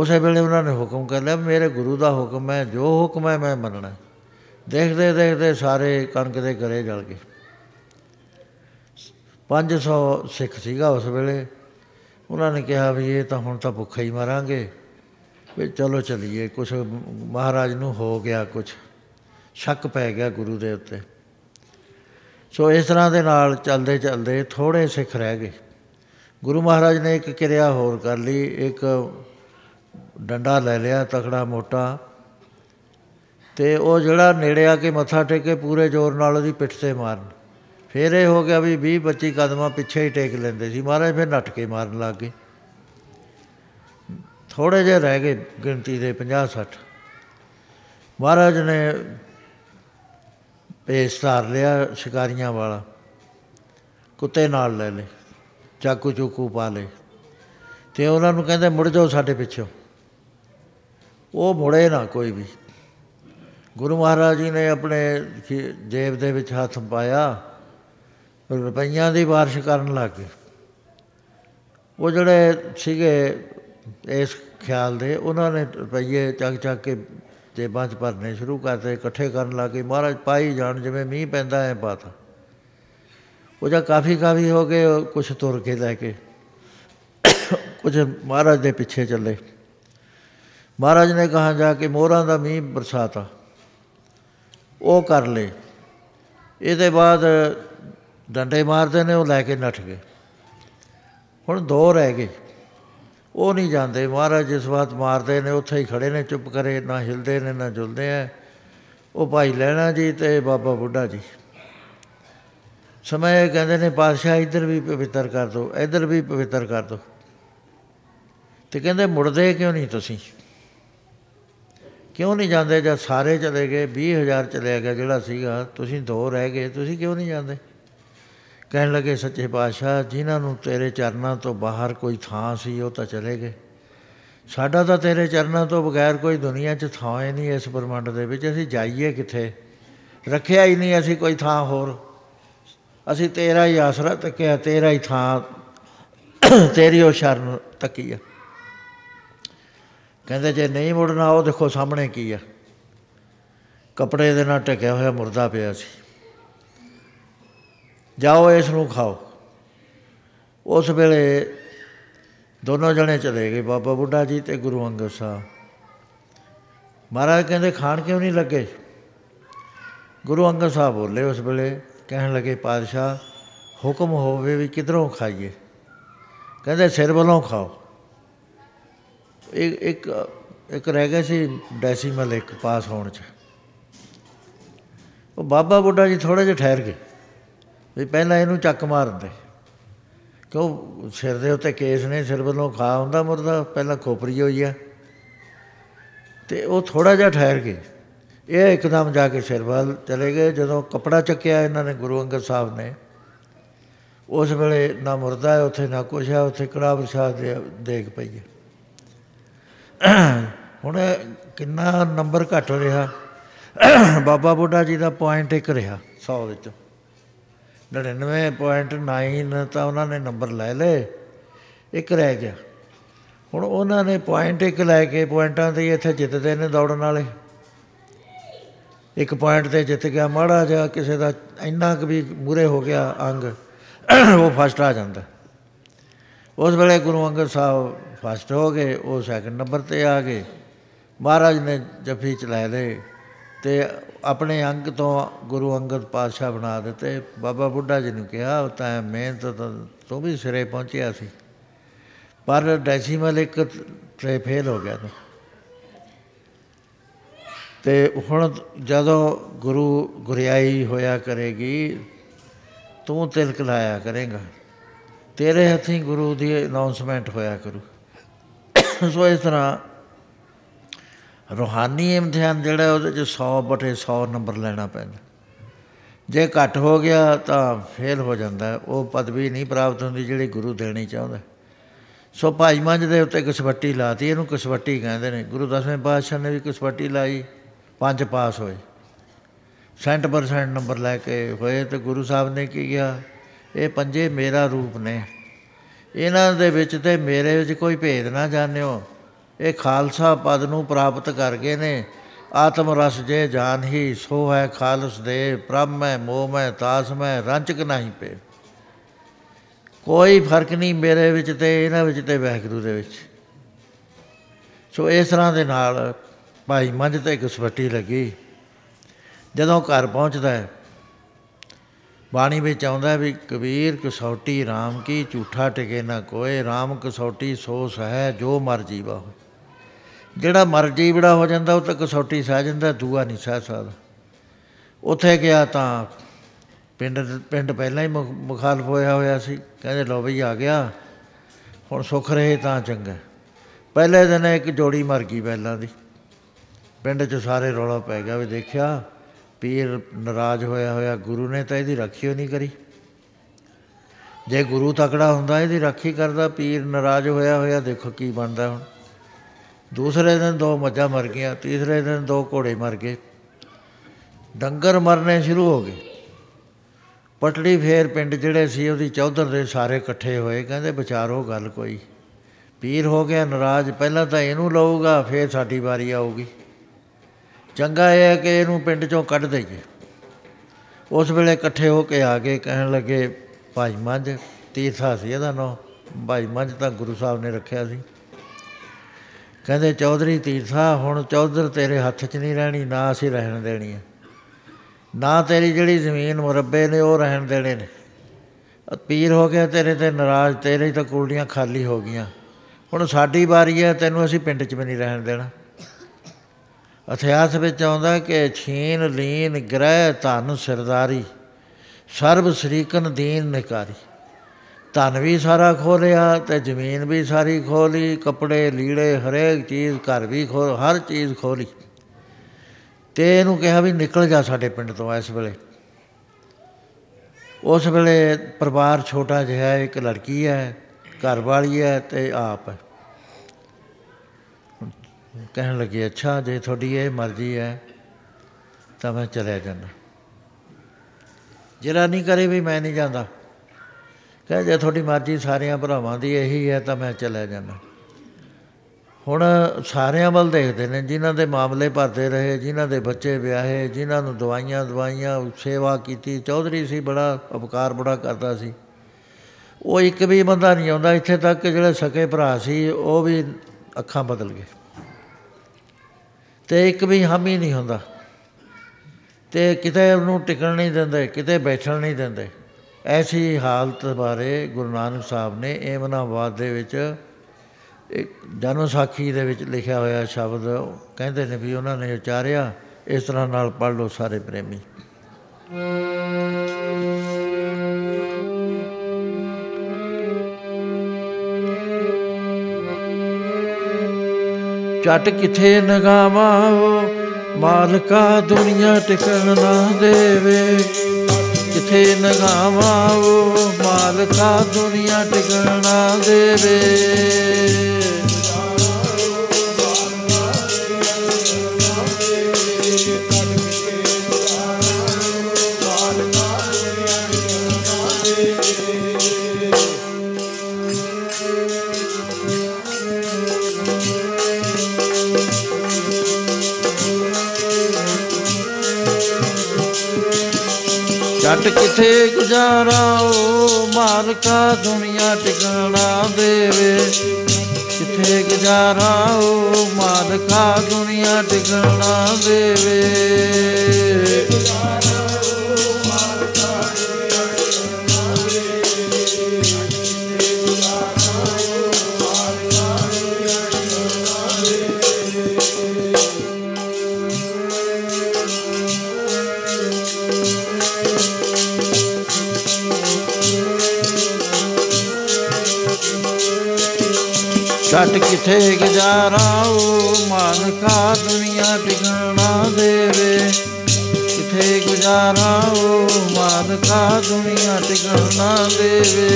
ਉਸੇ ਵੇਲੇ ਉਹਨਾਂ ਨੇ ਹੁਕਮ ਕਰ ਲਿਆ, ਮੇਰੇ ਗੁਰੂ ਦਾ ਹੁਕਮ ਹੈ, ਜੋ ਹੁਕਮ ਹੈ ਮੈਂ ਮੰਨਣਾ। ਦੇਖਦੇ ਦੇਖਦੇ ਸਾਰੇ ਕਣਕ ਦੇ ਗਰੇ ਜਲ ਗਏ। ਪੰਜ ਸੌ ਸਿੱਖ ਸੀਗਾ ਉਸ ਵੇਲੇ। ਉਹਨਾਂ ਨੇ ਕਿਹਾ ਵੀ ਇਹ ਤਾਂ ਹੁਣ ਤਾਂ ਭੁੱਖੇ ਹੀ ਮਰਾਂਗੇ, ਵੀ ਚਲੋ ਚਲੀਏ। ਕੁਛ ਮਹਾਰਾਜ ਨੂੰ ਹੋ ਗਿਆ, ਕੁਛ ਸ਼ੱਕ ਪੈ ਗਿਆ ਗੁਰੂ ਦੇ ਉੱਤੇ। ਸੋ ਇਸ ਤਰ੍ਹਾਂ ਦੇ ਨਾਲ ਚੱਲਦੇ ਚੱਲਦੇ ਥੋੜ੍ਹੇ ਸਿੱਖ ਰਹਿ ਗਏ। ਗੁਰੂ ਮਹਾਰਾਜ ਨੇ ਇੱਕ ਕਿਰਿਆ ਹੋਰ ਕਰ ਲਈ। ਇੱਕ ਡੰਡਾ ਲੈ ਲਿਆ, ਤਕੜਾ ਮੋਟਾ, ਅਤੇ ਉਹ ਜਿਹੜਾ ਨੇੜੇ ਆ ਕੇ ਮੱਥਾ ਟੇਕੇ ਪੂਰੇ ਜ਼ੋਰ ਨਾਲ ਉਹਦੀ ਪਿੱਠ 'ਤੇ ਮਾਰਨ। ਫਿਰ ਇਹ ਹੋ ਗਿਆ ਵੀ ਵੀਹ ਪੱਚੀ ਕਦਮਾਂ ਪਿੱਛੇ ਹੀ ਟੇਕ ਲੈਂਦੇ ਸੀ ਮਹਾਰਾਜ, ਫਿਰ ਨੱਠ ਕੇ ਮਾਰਨ ਲੱਗ ਗਏ। ਥੋੜ੍ਹੇ ਜਿਹੇ ਰਹਿ ਗਏ ਗਿਣਤੀ ਦੇ, ਪੰਜਾਹ ਸੱਠ। ਮਹਾਰਾਜ ਨੇ ਭੇਸ ਧਾਰ ਲਿਆ ਸ਼ਿਕਾਰੀਆਂ ਵਾਲਾ, ਕੁੱਤੇ ਨਾਲ ਲੈ ਲਏ, ਚਾਕੂ ਚੂਕੂ ਪਾ ਲਏ, ਅਤੇ ਉਹਨਾਂ ਨੂੰ ਕਹਿੰਦੇ ਮੁੜ ਜਾਓ ਸਾਡੇ ਪਿੱਛੋਂ। ਉਹ ਮੁੜੇ ਨਾ ਕੋਈ ਵੀ। ਗੁਰੂ ਮਹਾਰਾਜ ਜੀ ਨੇ ਆਪਣੇ ਜੇਬ ਦੇ ਵਿੱਚ ਹੱਥ ਪਾਇਆ, ਰੁਪਈਆਂ ਦੀ ਬਾਰਿਸ਼ ਕਰਨ ਲੱਗ ਗਏ। ਉਹ ਜਿਹੜੇ ਸੀਗੇ ਇਸ ਖਿਆਲ ਦੇ, ਉਹਨਾਂ ਨੇ ਰੁਪਈਏ ਚੱਕ ਚੱਕ ਕੇ ਜੇਬਾਂ 'ਚ ਭਰਨੇ ਸ਼ੁਰੂ ਕਰਤੇ, ਇਕੱਠੇ ਕਰਨ ਲੱਗ ਗਏ। ਮਹਾਰਾਜ ਪਾਈ ਜਾਣ, ਜਿਵੇਂ ਮੀਂਹ ਪੈਂਦਾ ਹੈ ਪਾਤਾ। ਉਹ ਜਾਂ ਕਾਫੀ ਕਾਫੀ ਹੋ ਗਏ, ਕੁਛ ਤੁਰ ਕੇ ਲੈ ਕੇ, ਕੁਝ ਮਹਾਰਾਜ ਦੇ ਪਿੱਛੇ ਚੱਲੇ। ਮਹਾਰਾਜ ਨੇ ਕਹਾ ਜਾ ਕੇ ਮੋਹਰਾਂ ਦਾ ਮੀਂਹ ਬਰਸਾਤਾ, ਉਹ ਕਰ ਲਏ। ਇਹਦੇ ਬਾਅਦ ਡੰਡੇ ਮਾਰਦੇ ਨੇ, ਉਹ ਲੈ ਕੇ ਨੱਠ ਗਏ। ਹੁਣ ਦੋ ਰਹਿ ਗਏ, ਉਹ ਨਹੀਂ ਜਾਂਦੇ। ਮਹਾਰਾਜ ਜਿਸ ਬਾਤ ਮਾਰਦੇ ਨੇ ਉੱਥੇ ਹੀ ਖੜ੍ਹੇ ਨੇ, ਚੁੱਪ ਕਰੇ, ਨਾ ਹਿਲਦੇ ਨੇ ਨਾ ਜੁਲਦੇ ਹੈ। ਉਹ ਭਾਈ ਲਹਿਣਾ ਜੀ ਅਤੇ ਬਾਬਾ ਬੁੱਢਾ ਜੀ ਸਮੇਂ ਕਹਿੰਦੇ ਨੇ, ਪਾਤਸ਼ਾਹ ਇੱਧਰ ਵੀ ਪਵਿੱਤਰ ਕਰ ਦਿਉ, ਇੱਧਰ ਵੀ ਪਵਿੱਤਰ ਕਰ ਦਿਉ। ਅਤੇ ਕਹਿੰਦੇ ਮੁੜਦੇ ਕਿਉਂ ਨਹੀਂ ਤੁਸੀਂ, ਕਿਉਂ ਨਹੀਂ ਜਾਂਦੇ? ਜਦ ਸਾਰੇ ਚਲੇ ਗਏ, ਵੀਹ ਹਜ਼ਾਰ ਚਲਿਆ ਗਿਆ ਜਿਹੜਾ ਸੀਗਾ, ਤੁਸੀਂ ਦੋ ਰਹਿ ਗਏ, ਤੁਸੀਂ ਕਿਉਂ ਨਹੀਂ ਜਾਂਦੇ? ਕਹਿਣ ਲੱਗੇ, ਸੱਚੇ ਪਾਤਸ਼ਾਹ, ਜਿਨ੍ਹਾਂ ਨੂੰ ਤੇਰੇ ਚਰਨਾਂ ਤੋਂ ਬਾਹਰ ਕੋਈ ਥਾਂ ਸੀ ਉਹ ਤਾਂ ਚਲੇ ਗਏ, ਸਾਡਾ ਤਾਂ ਤੇਰੇ ਚਰਨਾਂ ਤੋਂ ਬਗੈਰ ਕੋਈ ਦੁਨੀਆ 'ਚ ਥਾਂ ਹੀ ਨਹੀਂ ਇਸ ਬ੍ਰਹਿਮੰਡ ਦੇ ਵਿੱਚ। ਅਸੀਂ ਜਾਈਏ ਕਿੱਥੇ? ਰੱਖਿਆ ਹੀ ਨਹੀਂ ਅਸੀਂ ਕੋਈ ਥਾਂ ਹੋਰ। ਅਸੀਂ ਤੇਰਾ ਹੀ ਆਸਰਾ ਤੱਕਿਆ, ਤੇਰਾ ਹੀ ਥਾਂ, ਤੇਰੀ ਉਹ ਸ਼ਰਨ ਤੱਕੀ ਆ। ਕਹਿੰਦੇ ਜੇ ਨਹੀਂ ਮੁੜਨਾ, ਉਹ ਦੇਖੋ ਸਾਹਮਣੇ ਕੀ ਆ, ਕੱਪੜੇ ਦੇ ਨਾਲ ਢਕਿਆ ਹੋਇਆ ਮੁਰਦਾ ਪਿਆ ਸੀ, ਜਾਓ ਇਸ ਨੂੰ ਖਾਓ। ਉਸ ਵੇਲੇ ਦੋਨੋਂ ਜਣੇ ਚਲੇ ਗਏ, ਬਾਬਾ ਬੁੱਢਾ ਜੀ ਅਤੇ ਗੁਰੂ ਅੰਗਦ ਸਾਹਿਬ। ਮਹਾਰਾਜ ਕਹਿੰਦੇ ਖਾਣ ਕਿਉਂ ਨਹੀਂ ਲੱਗੇ? ਗੁਰੂ ਅੰਗਦ ਸਾਹਿਬ ਬੋਲੇ ਉਸ ਵੇਲੇ, ਕਹਿਣ ਲੱਗੇ, ਪਾਤਸ਼ਾਹ ਹੁਕਮ ਹੋਵੇ ਵੀ ਕਿੱਧਰੋਂ ਖਾਈਏ? ਕਹਿੰਦੇ ਸਿਰ ਵੱਲੋਂ ਖਾਓ। ਇੱਕ ਇੱਕ ਰਹਿ ਗਿਆ ਸੀ ਡੈਸੀਮਲ ਇੱਕ ਪਾਸ ਹੋਣ 'ਚ। ਉਹ ਬਾਬਾ ਬੁੱਢਾ ਜੀ ਥੋੜ੍ਹੇ ਜਿਹੇ ਠਹਿਰ ਗਏ ਵੀ ਪਹਿਲਾਂ ਇਹਨੂੰ ਚੱਕ ਮਾਰਨ ਦੇ, ਕਿਉਂ ਸਿਰ ਦੇ ਉੱਤੇ ਕੇਸ ਨੇ, ਸਿਰ ਵੱਲੋਂ ਖਾ ਹੁੰਦਾ ਮੁਰਦਾ, ਪਹਿਲਾਂ ਖੋਪਰੀ ਹੋਈ ਆ। ਅਤੇ ਉਹ ਥੋੜ੍ਹਾ ਜਿਹਾ ਠਹਿਰ ਗਏ, ਇਹ ਇੱਕਦਮ ਜਾ ਕੇ ਸਿਰ ਵੱਲ ਚਲੇ ਗਏ। ਜਦੋਂ ਕੱਪੜਾ ਚੱਕਿਆ ਇਹਨਾਂ ਨੇ ਗੁਰੂ ਅੰਗਦ ਸਾਹਿਬ ਨੇ, ਉਸ ਵੇਲੇ ਨਾ ਮੁਰਦਾ ਉੱਥੇ, ਨਾ ਕੁਛ ਹੈ ਉੱਥੇ, ਕੜਾਹ ਪ੍ਰਸ਼ਾਦ ਦੇਖ ਪਈ ਹੈ। ਹੁਣ ਕਿੰਨਾ ਨੰਬਰ ਘੱਟ ਰਿਹਾ ਬਾਬਾ ਬੁੱਢਾ ਜੀ ਦਾ ਪੁਆਇੰਟ ਇੱਕ ਰਿਹਾ ਸੌ ਦੇ 'ਚੋਂ ਨੜਿਨਵੇਂ ਪੁਆਇੰਟ ਨਾਈਨ ਤਾਂ ਉਹਨਾਂ ਨੇ ਨੰਬਰ ਲੈ ਲਏ, ਇੱਕ ਰਹਿ ਗਿਆ। ਹੁਣ ਉਹਨਾਂ ਨੇ ਪੁਆਇੰਟ ਇੱਕ ਲੈ ਕੇ ਪੁਆਇੰਟਾਂ 'ਤੇ ਇੱਥੇ ਜਿੱਤਦੇ ਨੇ ਦੌੜਨ ਵਾਲੇ। ਇੱਕ ਪੁਆਇੰਟ 'ਤੇ ਜਿੱਤ ਗਿਆ, ਮਾੜਾ ਜਿਹਾ ਕਿਸੇ ਦਾ ਇੰਨਾ ਕੁ ਵੀ ਮੂਹਰੇ ਹੋ ਗਿਆ ਅੰਗ, ਉਹ ਫਸਟ ਆ ਜਾਂਦਾ। ਉਸ ਵੇਲੇ ਗੁਰੂ ਅੰਗਦ ਸਾਹਿਬ ਫਸਟ ਹੋ ਗਏ, ਉਹ ਸੈਕਿੰਡ ਨੰਬਰ 'ਤੇ ਆ ਗਏ। ਮਹਾਰਾਜ ਨੇ ਜੱਫੀ ਚਲਾ ਲਏ ਅਤੇ ਆਪਣੇ ਅੰਗ ਤੋਂ ਗੁਰੂ ਅੰਗਦ ਪਾਤਸ਼ਾਹ ਬਣਾ ਦਿੱਤੇ। ਬਾਬਾ ਬੁੱਢਾ ਜੀ ਨੂੰ ਕਿਹਾ, ਤਾਂ ਮਿਹਨਤ ਤਾਂ ਤੂੰ ਵੀ ਸਿਰੇ ਪਹੁੰਚਿਆ ਸੀ, ਪਰ ਡੈਸੀਮਲ ਇੱਕ 'ਤੇ ਫੇਲ ਹੋ ਗਿਆ ਤੂੰ। ਅਤੇ ਹੁਣ ਜਦੋਂ ਗੁਰੂ ਗੁਰਿਆਈ ਹੋਇਆ ਕਰੇਗੀ, ਤੂੰ ਤਿਲਕ ਲਾਇਆ ਕਰੇਗਾ, ਤੇਰੇ ਹੱਥੀਂ ਗੁਰੂ ਦੀ ਅਨਾਊਂਸਮੈਂਟ ਹੋਇਆ ਕਰੂ। ਸੋ ਇਸ ਤਰ੍ਹਾਂ ਰੂਹਾਨੀ ਇਮਤਿਹਾਨ ਜਿਹੜਾ ਉਹਦੇ 'ਚ ਸੌ ਬਟੇ ਸੌ ਨੰਬਰ ਲੈਣਾ ਪੈਂਦਾ। ਜੇ ਘੱਟ ਹੋ ਗਿਆ ਤਾਂ ਫੇਲ ਹੋ ਜਾਂਦਾ, ਉਹ ਪਦਵੀ ਨਹੀਂ ਪ੍ਰਾਪਤ ਹੁੰਦੀ ਜਿਹੜੀ ਗੁਰੂ ਦੇਣੀ ਚਾਹੁੰਦਾ। ਸੋ ਭਾਈ ਮੰਝ ਦੇ ਉੱਤੇ ਕਸਵੱਟੀ ਲਾਤੀ, ਇਹਨੂੰ ਕਸਵੱਟੀ ਕਹਿੰਦੇ ਨੇ। ਗੁਰੂ ਦਸਵੇਂ ਪਾਤਸ਼ਾਹ ਨੇ ਵੀ ਕਸਵੱਟੀ ਲਾਈ, ਪੰਜ ਪਾਸ ਹੋਏ, ਸੈਂਟ ਪਰਸੈਂਟ ਨੰਬਰ ਲੈ ਕੇ ਹੋਏ। ਅਤੇ ਗੁਰੂ ਸਾਹਿਬ ਨੇ ਕੀ ਕਿਹਾ, ਇਹ ਪੰਜੇ ਮੇਰਾ ਰੂਪ ਨੇ, ਇਹਨਾਂ ਦੇ ਵਿੱਚ ਤਾਂ ਮੇਰੇ ਵਿੱਚ ਕੋਈ ਭੇਦ ਨਾ ਜਾਣਿਓ। ਇਹ ਖਾਲਸਾ ਪਦ ਨੂੰ ਪ੍ਰਾਪਤ ਕਰ ਗਏ ਨੇ। ਆਤਮ ਰਸ ਜੇ ਜਾਣ ਹੀ, ਸੋ ਹੈ ਖਾਲਸ ਦੇ। ਪ੍ਰਮ ਹੈ, ਮੋਮ ਹੈ, ਤਾਸਮ ਹੈ, ਰੰਚਕ ਨਹੀਂ ਪੇ। ਕੋਈ ਫਰਕ ਨਹੀਂ ਮੇਰੇ ਵਿੱਚ ਅਤੇ ਇਹਨਾਂ ਵਿੱਚ ਅਤੇ ਵਾਹਿਗੁਰੂ ਦੇ ਵਿੱਚ। ਸੋ ਇਸ ਤਰ੍ਹਾਂ ਦੇ ਨਾਲ ਭਾਈ ਮੰਝ 'ਤੇ ਕਸਵੱਟੀ ਲੱਗੀ। ਜਦੋਂ ਘਰ ਪਹੁੰਚਦਾ, ਬਾਣੀ ਵਿੱਚ ਆਉਂਦਾ ਵੀ ਕਬੀਰ ਕਸੌਟੀ ਰਾਮ ਕੀ, ਝੂਠਾ ਟਿਕੇ ਨਾ ਕੋਏ। ਰਾਮ ਕਸੌਟੀ ਸੋ ਸਹਿ, ਜੋ ਮਰ ਜੀਵਾ ਹੋਏ। ਜਿਹੜਾ ਮਰ ਜੀਵੜਾ ਹੋ ਜਾਂਦਾ ਉਹ ਤਾਂ ਕਸੌਟੀ ਸਹਿ ਜਾਂਦਾ, ਦੂਆ ਨਹੀਂ ਸਹਿ ਸਕਦਾ। ਉੱਥੇ ਗਿਆ ਤਾਂ ਪਿੰਡ ਪਿੰਡ ਪਹਿਲਾਂ ਹੀ ਮੁਖ ਮੁਖਾਲਫ ਹੋਇਆ ਹੋਇਆ ਸੀ। ਕਹਿੰਦੇ ਲਓ ਬਈ ਆ ਗਿਆ, ਹੁਣ ਸੁੱਖ ਰਹੇ ਤਾਂ ਚੰਗਾ। ਪਹਿਲੇ ਦਿਨ ਇੱਕ ਜੋੜੀ ਮਰ ਗਈ ਬੈਲਾਂ ਦੀ। ਪਿੰਡ 'ਚ ਸਾਰੇ ਰੌਲਾ ਪੈ ਗਿਆ ਵੀ ਦੇਖਿਆ ਪੀਰ ਨਾਰਾਜ਼ ਹੋਇਆ ਹੋਇਆ, ਗੁਰੂ ਨੇ ਤਾਂ ਇਹਦੀ ਰਾਖੀ ਓ ਨਹੀਂ ਕਰੀ। ਜੇ ਗੁਰੂ ਤਕੜਾ ਹੁੰਦਾ ਇਹਦੀ ਰਾਖੀ ਕਰਦਾ, ਪੀਰ ਨਾਰਾਜ਼ ਹੋਇਆ ਹੋਇਆ ਦੇਖੋ ਕੀ ਬਣਦਾ। ਹੁਣ ਦੂਸਰੇ ਦਿਨ ਦੋ ਮੱਝਾਂ ਮਰ ਗਈਆਂ, ਤੀਸਰੇ ਦਿਨ ਦੋ ਘੋੜੇ ਮਰ ਗਏ, ਡੰਗਰ ਮਰਨੇ ਸ਼ੁਰੂ ਹੋ ਗਏ। ਪਟੜੀ ਫੇਰ ਪਿੰਡ ਜਿਹੜੇ ਸੀ ਉਹਦੀ ਚੌਧਰ ਦੇ ਸਾਰੇ ਇਕੱਠੇ ਹੋਏ, ਕਹਿੰਦੇ ਵਿਚਾਰੋ ਗੱਲ ਕੋਈ। ਪੀਰ ਹੋ ਗਿਆ ਨਾਰਾਜ਼, ਪਹਿਲਾਂ ਤਾਂ ਇਹਨੂੰ ਲਊਗਾ ਫੇਰ ਸਾਡੀ ਵਾਰੀ ਆਊਗੀ। ਚੰਗਾ ਇਹ ਹੈ ਕਿ ਇਹਨੂੰ ਪਿੰਡ 'ਚੋਂ ਕੱਢ ਦੇਈਏ। ਉਸ ਵੇਲੇ ਇਕੱਠੇ ਹੋ ਕੇ ਆ ਕੇ ਕਹਿਣ ਲੱਗੇ, ਭਾਈ ਮੰਝ ਤੀਰਥਾ ਸੀ ਇਹਦਾ ਨਾਂ, ਭਾਈ ਮੰਝ ਤਾਂ ਗੁਰੂ ਸਾਹਿਬ ਨੇ ਰੱਖਿਆ ਸੀ। ਕਹਿੰਦੇ ਚੌਧਰੀ ਤੀਰਥਾ, ਹੁਣ ਚੌਧਰ ਤੇਰੇ ਹੱਥ 'ਚ ਨਹੀਂ ਰਹਿਣੀ, ਨਾ ਅਸੀਂ ਰਹਿਣ ਦੇਣੀ ਹੈ, ਨਾ ਤੇਰੀ ਜਿਹੜੀ ਜ਼ਮੀਨ ਮੁਰੱਬੇ ਨੇ ਉਹ ਰਹਿਣ ਦੇਣੇ ਨੇ। ਪੀਰ ਹੋ ਗਿਆ ਤੇਰੇ 'ਤੇ ਨਾਰਾਜ਼, ਤੇਰੇ ਤਾਂ ਕੁਰੜੀਆਂ ਖਾਲੀ ਹੋ ਗਈਆਂ, ਹੁਣ ਸਾਡੀ ਵਾਰੀ ਹੈ, ਤੈਨੂੰ ਅਸੀਂ ਪਿੰਡ 'ਚ ਵੀ ਨਹੀਂ ਰਹਿਣ ਦੇਣਾ। ਇਤਿਹਾਸ ਵਿੱਚ ਆਉਂਦਾ ਕਿ ਛੀਨ ਲੀਨ ਗ੍ਰਹਿ ਧਨ ਸਿਰਦਾਰੀ, ਸਰਬ ਸ਼ਰੀਕਨ ਦੀਨ ਨਿਕਾਰੀ। ਧਨ ਵੀ ਸਾਰਾ ਖੋਹ ਲਿਆ ਅਤੇ ਜ਼ਮੀਨ ਵੀ ਸਾਰੀ ਖੋਹ ਲਈ, ਕੱਪੜੇ ਲੀੜੇ ਹਰੇਕ ਚੀਜ਼, ਘਰ ਵੀ ਖੋਹ, ਹਰ ਚੀਜ਼ ਖੋਹ ਲਈ। ਅਤੇ ਇਹਨੂੰ ਕਿਹਾ ਵੀ ਨਿਕਲ ਜਾ ਸਾਡੇ ਪਿੰਡ ਤੋਂ ਇਸ ਵੇਲੇ। ਉਸ ਵੇਲੇ ਪਰਿਵਾਰ ਛੋਟਾ ਜਿਹਾ, ਇੱਕ ਲੜਕੀ ਹੈ, ਘਰ ਵਾਲੀ ਹੈ ਅਤੇ ਆਪ ਹੈ। ਕਹਿਣ ਲੱਗੇ ਅੱਛਾ ਜੇ ਤੁਹਾਡੀ ਇਹ ਮਰਜ਼ੀ ਹੈ ਤਾਂ ਮੈਂ ਚਲਿਆ ਜਾਂਦਾ। ਜਿਹੜਾ ਨਹੀਂ ਕਰੇ ਵੀ ਮੈਂ ਨਹੀਂ ਜਾਂਦਾ, ਕਹਿ ਜੇ ਤੁਹਾਡੀ ਮਰਜ਼ੀ ਸਾਰਿਆਂ ਭਰਾਵਾਂ ਦੀ ਇਹੀ ਹੈ ਤਾਂ ਮੈਂ ਚਲਿਆ ਜਾਂਦਾ। ਹੁਣ ਸਾਰਿਆਂ ਵੱਲ ਦੇਖਦੇ ਨੇ, ਜਿਨ੍ਹਾਂ ਦੇ ਮਾਮਲੇ ਭਰਦੇ ਰਹੇ, ਜਿਨ੍ਹਾਂ ਦੇ ਬੱਚੇ ਵਿਆਹੇ, ਜਿਨ੍ਹਾਂ ਨੂੰ ਦਵਾਈਆਂ ਦਵਾਈਆਂ ਸੇਵਾ ਕੀਤੀ। ਚੌਧਰੀ ਸੀ, ਬੜਾ ਉਪਕਾਰ ਬੜਾ ਕਰਦਾ ਸੀ। ਉਹ ਇੱਕ ਵੀ ਬੰਦਾ ਨਹੀਂ ਆਉਂਦਾ, ਇੱਥੇ ਤੱਕ ਕਿ ਜਿਹੜੇ ਸਕੇ ਭਰਾ ਸੀ ਉਹ ਵੀ ਅੱਖਾਂ ਬਦਲ ਗਏ ਅਤੇ ਇੱਕ ਵੀ ਹਾਮੀ ਨਹੀਂ ਹੁੰਦਾ ਅਤੇ ਕਿਤੇ ਉਹਨੂੰ ਟਿਕਣ ਨਹੀਂ ਦਿੰਦੇ, ਕਿਤੇ ਬੈਠਣ ਨਹੀਂ ਦਿੰਦੇ। ਐਸੀ ਹਾਲਤ ਬਾਰੇ ਗੁਰੂ ਨਾਨਕ ਸਾਹਿਬ ਨੇ ਏਮਨਾਬਾਦ ਦੇ ਵਿੱਚ ਇੱਕ ਜਨਮ ਸਾਖੀ ਦੇ ਵਿੱਚ ਲਿਖਿਆ ਹੋਇਆ ਸ਼ਬਦ ਕਹਿੰਦੇ ਨੇ ਵੀ ਉਹਨਾਂ ਨੇ ਉਚਾਰਿਆ, ਇਸ ਤਰ੍ਹਾਂ ਨਾਲ ਪੜ੍ਹ ਲਓ ਸਾਰੇ ਪ੍ਰੇਮੀ। ਝੱਟ ਕਿੱਥੇ ਨਗਾਵਾਂ ਮਾਲਕਾ ਦੁਨੀਆ ਟਿਕਣ ਨਾ ਦੇਵੇ, ਕਿੱਥੇ ਨਗਾਵਾਂ ਮਾਲਕਾ ਦੁਨੀਆ ਟਿਕਣ ਨਾ ਦੇਵੇ। ਛੱਡ ਕਿਥੇ ਗੁਜ਼ਾਰਾ ਓ ਮਾਲਕਾ ਦੁਨੀਆ ਟਿਕਾਣਾ ਦੇਵੇ, ਕਿਥੇ ਗੁਜ਼ਾਰਾ ਓ ਮਾਲਕਾ ਦੁਨੀਆ ਟਿਕਾਣਾ ਦੇਵੇ। ਛੱਡ ਕਿਥੇ ਗੁਜ਼ਾਰਾ ਓ ਮਾਲਕਾ ਦੁਨੀਆ ਟਿਕਾਣਾ ਦੇਵੇ, ਕਿਥੇ ਗੁਜ਼ਾਰਾ ਓ ਮਾਲਕਾ ਦੁਨੀਆ ਟਿਕਾਣਾ ਦੇਵੇ।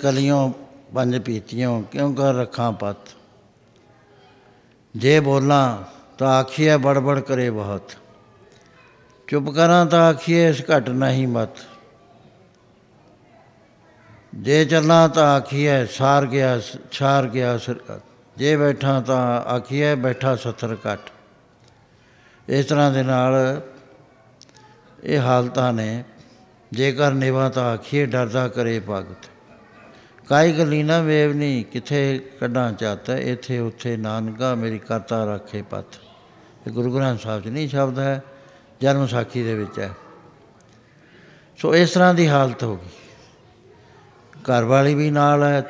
ਕਲੀਓਂ ਪੰਜ ਪੀਤੀਓਂ ਕਿਉਂ ਕਰ ਰੱਖਾਂ ਪੱਤ, ਜੇ ਬੋਲਾਂ ਤਾਂ ਆਖੀਏ ਬੜਬੜ ਕਰੇ ਬਹੁਤ, ਚੁੱਪ ਕਰਾਂ ਤਾਂ ਆਖੀਏ ਇਸ ਘਟ ਨਹੀਂ ਮਤ, ਜੇ ਚੱਲਾਂ ਤਾਂ ਆਖੀਏ ਸਾਰ ਗਿਆ ਸਾਰ ਗਿਆ ਸਰਕਤ, ਜੇ ਬੈਠਾਂ ਤਾਂ ਆਖੀਏ ਬੈਠਾ ਸੱਥਰ ਘੱਟ। ਇਸ ਤਰ੍ਹਾਂ ਦੇ ਨਾਲ ਇਹ ਹਾਲਤਾਂ ਨੇ। ਜੇਕਰ ਨਿਵਾ ਤਾਂ ਆਖੀਏ ਡਰਦਾ ਕਰੇ ਭਗਤ, ਕਾਈ ਗਲੀ ਨਾ ਵੇਵਨੀ ਕਿੱਥੇ ਕੱਢਾਂ ਝੱਤ, ਇੱਥੇ ਉੱਥੇ ਨਾਨਕਾ ਮੇਰੀ ਕਰਤਾ ਰੱਖੇ ਪੱਥ। ਇਹ ਗੁਰੂ ਗ੍ਰੰਥ ਸਾਹਿਬ 'ਚ ਨਹੀਂ ਸ਼ਬਦ ਹੈ, ਜਨਮ ਸਾਖੀ ਦੇ ਵਿੱਚ ਹੈ। ਸੋ ਇਸ ਤਰ੍ਹਾਂ ਦੀ ਹਾਲਤ ਹੋ ਗਈ। ਘਰ ਵਾਲੀ ਵੀ ਨਾਲ ਹੈ,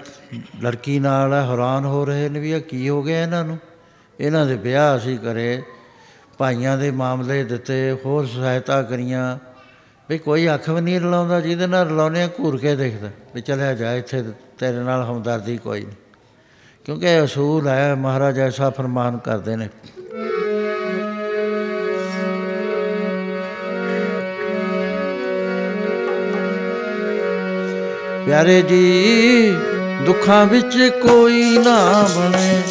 ਲੜਕੀ ਨਾਲ ਹੈ, ਹੈਰਾਨ ਹੋ ਰਹੇ ਨੇ ਵੀ ਇਹ ਕੀ ਹੋ ਗਿਆ ਇਹਨਾਂ ਨੂੰ। ਇਹਨਾਂ ਦੇ ਵਿਆਹ ਅਸੀਂ ਕਰੇ, ਭਾਈਆਂ ਦੇ ਮਾਮਲੇ ਦਿੱਤੇ, ਹੋਰ ਸਹਾਇਤਾ ਕਰੀਆਂ, ਵੀ ਕੋਈ ਅੱਖ ਵੀ ਨਹੀਂ ਰਲਾਉਂਦਾ, ਜਿਹਦੇ ਨਾਲ ਰਲਾਉਂਦੇ ਹਾਂ ਘੂਰ ਕੇ ਦੇਖਦਾ ਵੀ ਚਲਿਆ ਜਾ ਇੱਥੇ, ਤੇਰੇ ਨਾਲ ਹਮਦਰਦੀ ਕੋਈ ਨਹੀਂ, ਕਿਉਂਕਿ ਇਹ ਅਸੂਲ ਹੈ। ਮਹਾਰਾਜ ਐਸਾ ਫਰਮਾਨ ਕਰਦੇ ਨੇ। ਪਿਆਰੇ ਜੀ ਦੁੱਖਾਂ ਵਿੱਚ ਕੋਈ ਨਾ ਬਣੇ,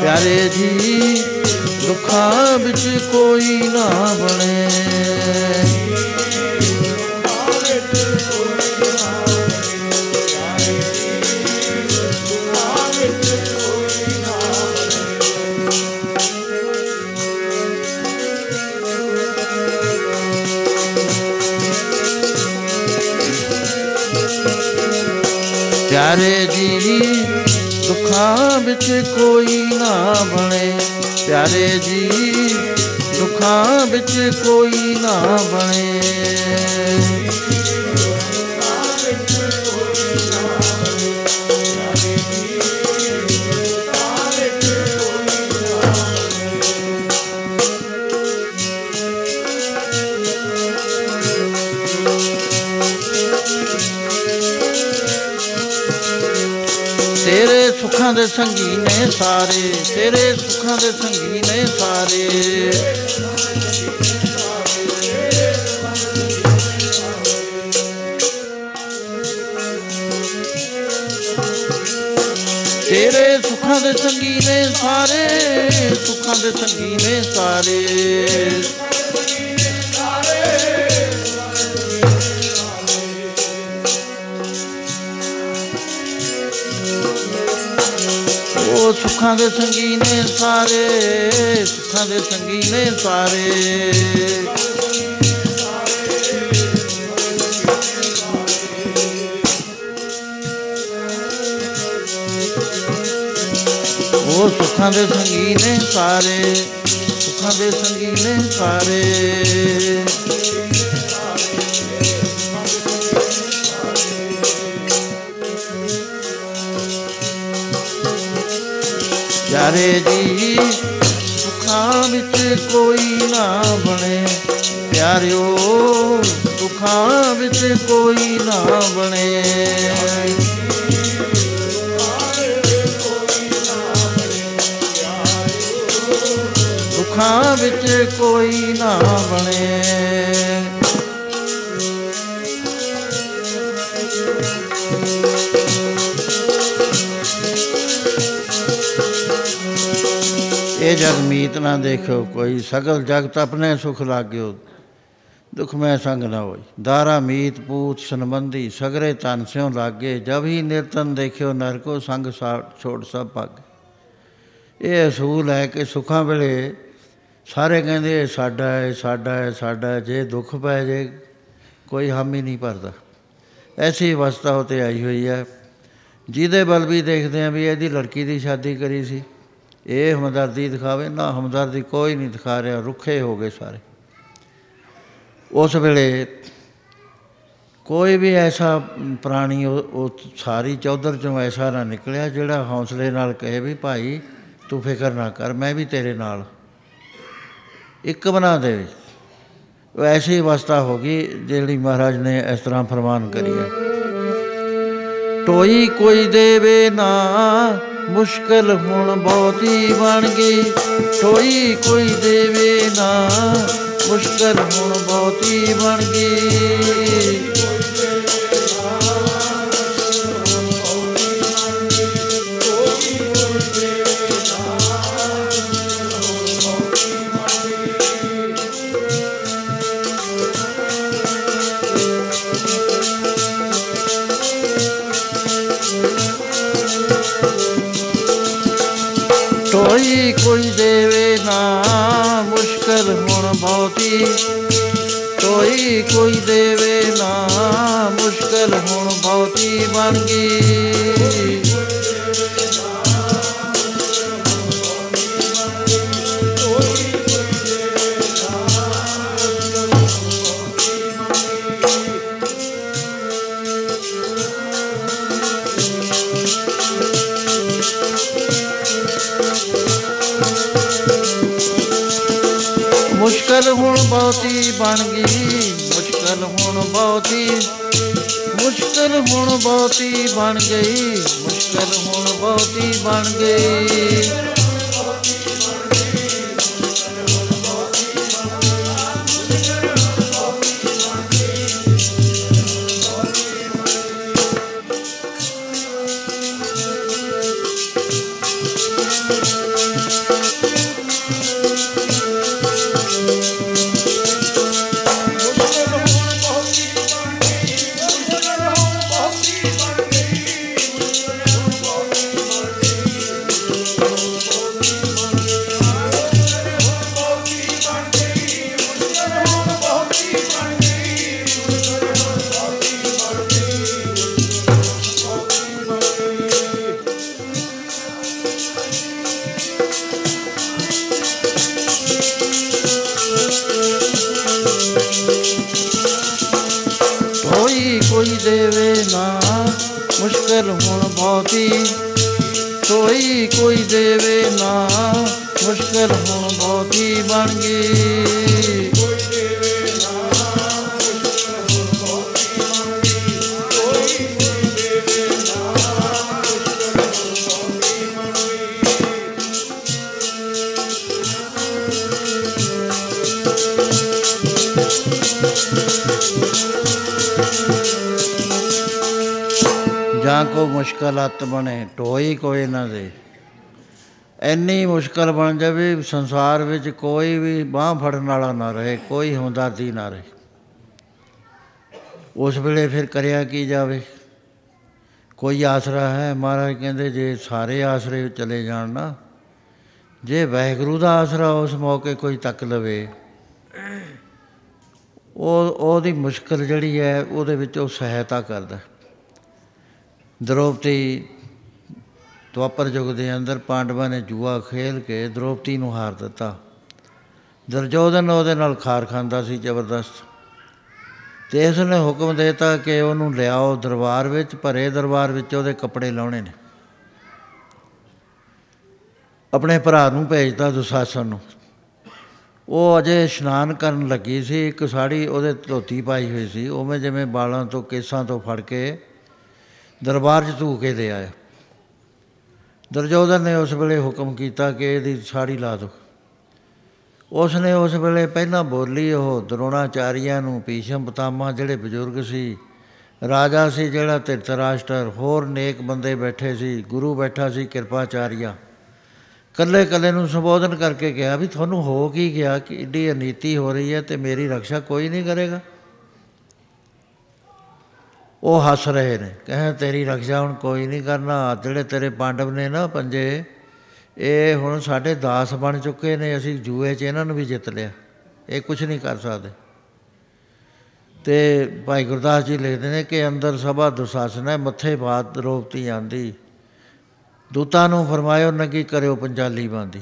ਪਿਆਰੇ ਜੀ ਦੁੱਖਾਂ ਵਿੱਚ ਕੋਈ ਨਾ ਬਣੇ, ਪਿਆਰੇ ਜੀ ਦੁੱਖਾਂ ਵਿੱਚ ਕੋਈ ਨਾ ਬਣੇ, ਪਿਆਰੇ ਜੀ ਦੁੱਖਾਂ ਵਿੱਚ ਕੋਈ ਨਾ ਬਣੇ। ਸੁੱਖਾਂ ਦੇ ਸੰਗੀ ਨੇ ਸਾਰੇ, ਤੇਰੇ ਸੁੱਖਾਂ ਦੇ ਸੰਗੀ ਨੇ ਸਾਰੇ, ਤੇਰੇ ਸੁੱਖਾਂ ਦੇ ਸੰਗੀ ਨੇ ਸਾਰੇ, ਸੁੱਖਾਂ ਦੇ ਸੰਗੀ ਨੇ ਸਾਰੇ। ਸੁੱਖਾਂ ਦੇ ਸੰਗੀ ਨੇ ਸਾਰੇ, ਸੁੱਖਾਂ ਦੇ ਸੰਗੀ ਨੇ ਸਾਰੇ, ਉਹ ਸੁੱਖਾਂ ਦੇ ਸੰਗੀ ਨੇ ਸਾਰੇ, ਸੁੱਖਾਂ ਦੇ ਸੰਗੀ ਨੇ ਸਾਰੇ। ਪਿਆਰੇ ਜੀ ਦੁੱਖਾਂ ਵਿੱਚ ਕੋਈ ਨਾ ਬਣੇ, ਪਿਆਰਿਓ ਦੁੱਖਾਂ ਵਿੱਚ ਕੋਈ ਨਾ ਬਣੇ, ਦੁੱਖਾਂ ਵਿੱਚ ਕੋਈ ਨਾ ਬਣੇ। ਇਹ ਜਗ ਮੀਤ ਨਾ ਦੇਖਿਓ ਕੋਈ, ਸਗਲ ਜਗਤ ਆਪਣੇ ਸੁਖ ਲਾਗਿਓ ਦੁੱਖ ਮੈਂ ਸੰਗ ਨਾ ਹੋਈ। ਦਾਰਾ ਮੀਤ ਪੂਤ ਸੰਬੰਧੀ ਸਗਰੇ ਤਨ ਸਿਉ ਲਾਗੇ, ਜਬ ਹੀ ਨਿਰਤਨ ਦੇਖਿਓ ਨਰਕੋ ਸੰਗ ਸਾ ਛੋੜ ਸਭ ਭਾਗੇ। ਇਹ ਅਸੂਲ ਹੈ ਕਿ ਸੁੱਖਾਂ ਵੇਲੇ ਸਾਰੇ ਕਹਿੰਦੇ ਇਹ ਸਾਡਾ ਹੈ ਸਾਡਾ ਹੈ ਸਾਡਾ, ਜੇ ਦੁੱਖ ਪੈ ਜੇ ਕੋਈ ਹਾਮੀ ਨਹੀਂ ਭਰਦਾ। ਐਸੀ ਅਵਸਥਾ ਉੱਤੇ ਆਈ ਹੋਈ ਹੈ। ਜਿਹਦੇ ਵੱਲ ਵੀ ਦੇਖਦੇ ਹਾਂ ਵੀ ਇਹਦੀ ਲੜਕੀ ਦੀ ਸ਼ਾਦੀ ਕਰੀ ਸੀ, ਇਹ ਹਮਦਰਦੀ ਦਿਖਾਵੇ ਨਾ, ਹਮਦਰਦੀ ਕੋਈ ਨਹੀਂ ਦਿਖਾ ਰਿਹਾ, ਰੁੱਖੇ ਹੋ ਗਏ ਸਾਰੇ। ਉਸ ਵੇਲੇ ਕੋਈ ਵੀ ਐਸਾ ਪ੍ਰਾਣੀ ਉਹ ਸਾਰੀ ਚੌਧਰ 'ਚੋਂ ਐਸਾ ਨਾ ਨਿਕਲਿਆ ਜਿਹੜਾ ਹੌਸਲੇ ਨਾਲ ਕਹੇ ਵੀ ਭਾਈ ਤੂੰ ਫਿਕਰ ਨਾ ਕਰ, ਮੈਂ ਵੀ ਤੇਰੇ ਨਾਲ, ਇੱਕ ਬਣਾ ਦੇਵੇ। ਉਹ ਐਸੀ ਅਵਸਥਾ ਹੋ ਗਈ ਜਿਹੜੀ ਮਹਾਰਾਜ ਨੇ ਇਸ ਤਰ੍ਹਾਂ ਫਰਮਾਨ ਕਰੀ ਹੈ। ਟੋਈ ਕੋਈ ਦੇਵੇ ਨਾ ਮੁਸ਼ਕਲ ਹੁਣ ਬਹੁਤੀ ਬਣ ਗਈ, ਟੋਈ ਕੋਈ ਦੇਵੇ ਨਾ ਮੁਸ਼ਕਲ ਹੁਣ ਬਹੁਤੀ ਬਣ ਗਈ। ਟੋਈ ਕੋਈ ਦੇਵੇ ਨਾ ਮੁਸ਼ਕਲ ਹੁਣ ਬਹੁਤੀ, ਟੋਈ ਕੋਈ ਦੇਵੇ ਨਾ ਮੁਸ਼ਕਲ ਹੁਣ ਬਹੁਤੀ ਬਣ ਗਈ। ਮੁਸ਼ਕਲ ਹੁਣ ਬਹੁਤੀ ਬਣ ਗਈ, ਮੁਸ਼ਕਲ ਹੁਣ ਬਹੁਤੀ, ਮੁਸ਼ਕਲ ਹੁਣ ਬਹੁਤੀ ਬਣ ਗਈ, ਮੁਸ਼ਕਲ ਹੁਣ ਬਹੁਤੀ ਬਣ ਗਈ। ਜਾਂ ਕੋ ਮੁਸ਼ਕਲ ਅੱਤ ਬਣੇ ਟੋਈ ਕੋਈ ਨਾ ਦੇ। ਇੰਨੀ ਮੁਸ਼ਕਲ ਬਣ ਜਾਵੇ ਸੰਸਾਰ ਵਿੱਚ ਕੋਈ ਵੀ ਬਾਂਹ ਫੜਨ ਵਾਲਾ ਨਾ ਰਹੇ, ਕੋਈ ਹਮਦਰਦੀ ਨਾ ਰਹੇ। ਉਸ ਵੇਲੇ ਫਿਰ ਕਰਿਆ ਕੀ ਜਾਵੇ? ਕੋਈ ਆਸਰਾ ਹੈ? ਮਹਾਰਾਜ ਕਹਿੰਦੇ ਜੇ ਸਾਰੇ ਆਸਰੇ ਚਲੇ ਜਾਣ ਨਾ, ਜੇ ਵਾਹਿਗੁਰੂ ਦਾ ਆਸਰਾ ਉਸ ਮੌਕੇ ਕੋਈ ਤੱਕ ਲਵੇ, ਉਹ ਉਹਦੀ ਮੁਸ਼ਕਲ ਜਿਹੜੀ ਹੈ ਉਹਦੇ ਵਿੱਚ ਉਹ ਸਹਾਇਤਾ ਕਰਦਾ। ਦ੍ਰੋਪਦੀ ਦੁਆਪਰ ਯੁੱਗ ਦੇ ਅੰਦਰ ਪਾਂਡਵਾਂ ਨੇ ਜੂਆ ਖੇਲ ਕੇ ਦ੍ਰੋਪਦੀ ਨੂੰ ਹਾਰ ਦਿੱਤਾ। ਦੁਰਯੋਧਨ ਉਹਦੇ ਨਾਲ ਖਾਰ ਖਾਂਦਾ ਸੀ ਜ਼ਬਰਦਸਤ, ਅਤੇ ਇਸ ਨੇ ਹੁਕਮ ਦੇ ਦਿੱਤਾ ਕਿ ਉਹਨੂੰ ਲਿਆਓ ਦਰਬਾਰ ਵਿੱਚ, ਭਰੇ ਦਰਬਾਰ ਵਿੱਚ ਉਹਦੇ ਕੱਪੜੇ ਲਾਉਣੇ ਨੇ। ਆਪਣੇ ਭਰਾ ਨੂੰ ਭੇਜਦਾ ਦੁਸ਼ਾਸਨ ਨੂੰ। ਉਹ ਅਜੇ ਇਸ਼ਨਾਨ ਕਰਨ ਲੱਗੀ ਸੀ, ਇੱਕ ਸਾੜੀ ਉਹਦੇ ਧੋਤੀ ਪਾਈ ਹੋਈ ਸੀ, ਉਵੇਂ ਜਿਵੇਂ ਬਾਲਾਂ ਤੋਂ ਕੇਸਾਂ ਤੋਂ ਫੜ ਕੇ ਦਰਬਾਰ 'ਚ ਧੂ ਕੇ ਲੈ ਆਇਆ। ਦੁਰਯੋਧਨ ਨੇ ਉਸ ਵੇਲੇ ਹੁਕਮ ਕੀਤਾ ਕਿ ਇਹਦੀ ਸਾੜੀ ਲਾ ਦਿਓ। ਉਸ ਨੇ ਉਸ ਵੇਲੇ ਪਹਿਲਾਂ ਬੋਲੀ ਉਹ ਦਰੋਣਾਚਾਰੀਆਂ ਨੂੰ, ਭੀਸ਼ਮ ਪਿਤਾਮਾ ਜਿਹੜੇ ਬਜ਼ੁਰਗ ਸੀ, ਰਾਜਾ ਸੀ ਜਿਹੜਾ ਧ੍ਰਿਤਰਾਸ਼ਟਰ, ਹੋਰ ਨੇਕ ਬੰਦੇ ਬੈਠੇ ਸੀ, ਗੁਰੂ ਬੈਠਾ ਸੀ ਕਿਰਪਾਚਾਰੀਆ, ਕੱਲੇ ਕੱਲੇ ਨੂੰ ਸੰਬੋਧਨ ਕਰਕੇ ਕਿਹਾ ਵੀ ਤੁਹਾਨੂੰ ਹੋ ਕੀ ਗਿਆ ਕਿ ਇੱਡੀ ਅਨੀਤੀ ਹੋ ਰਹੀ ਹੈ ਅਤੇ ਮੇਰੀ ਰਕਸ਼ਾ ਕੋਈ ਨਹੀਂ ਕਰੇਗਾ। ਉਹ ਹੱਸ ਰਹੇ ਨੇ, ਕਹਿੰਦੇ ਤੇਰੀ ਰਕਸ਼ਾ ਹੁਣ ਕੋਈ ਨਹੀਂ ਕਰਨਾ, ਜਿਹੜੇ ਤੇਰੇ ਪਾਂਡਵ ਨੇ ਨਾ ਪੰਜੇ, ਇਹ ਹੁਣ ਸਾਡੇ ਦਾਸ ਬਣ ਚੁੱਕੇ ਨੇ, ਅਸੀਂ ਜੂਏ 'ਚ ਇਹਨਾਂ ਨੂੰ ਵੀ ਜਿੱਤ ਲਿਆ, ਇਹ ਕੁਛ ਨਹੀਂ ਕਰ ਸਕਦੇ। ਅਤੇ ਭਾਈ ਗੁਰਦਾਸ ਜੀ ਲਿਖਦੇ ਨੇ ਕਿ ਅੰਦਰ ਸਭਾ ਦੁਸ਼ਾਸਨ ਹੈ, ਮੱਥੇ ਬਾਤ ਦ੍ਰੋਪਦੀ ਆਉਂਦੀ, ਦੂਤਾਂ ਨੂੰ ਫਰਮਾਇਓ ਨੰਗੀ ਕਰਿਓ ਪੰਜਾਲੀ ਬਾਂਦੀ।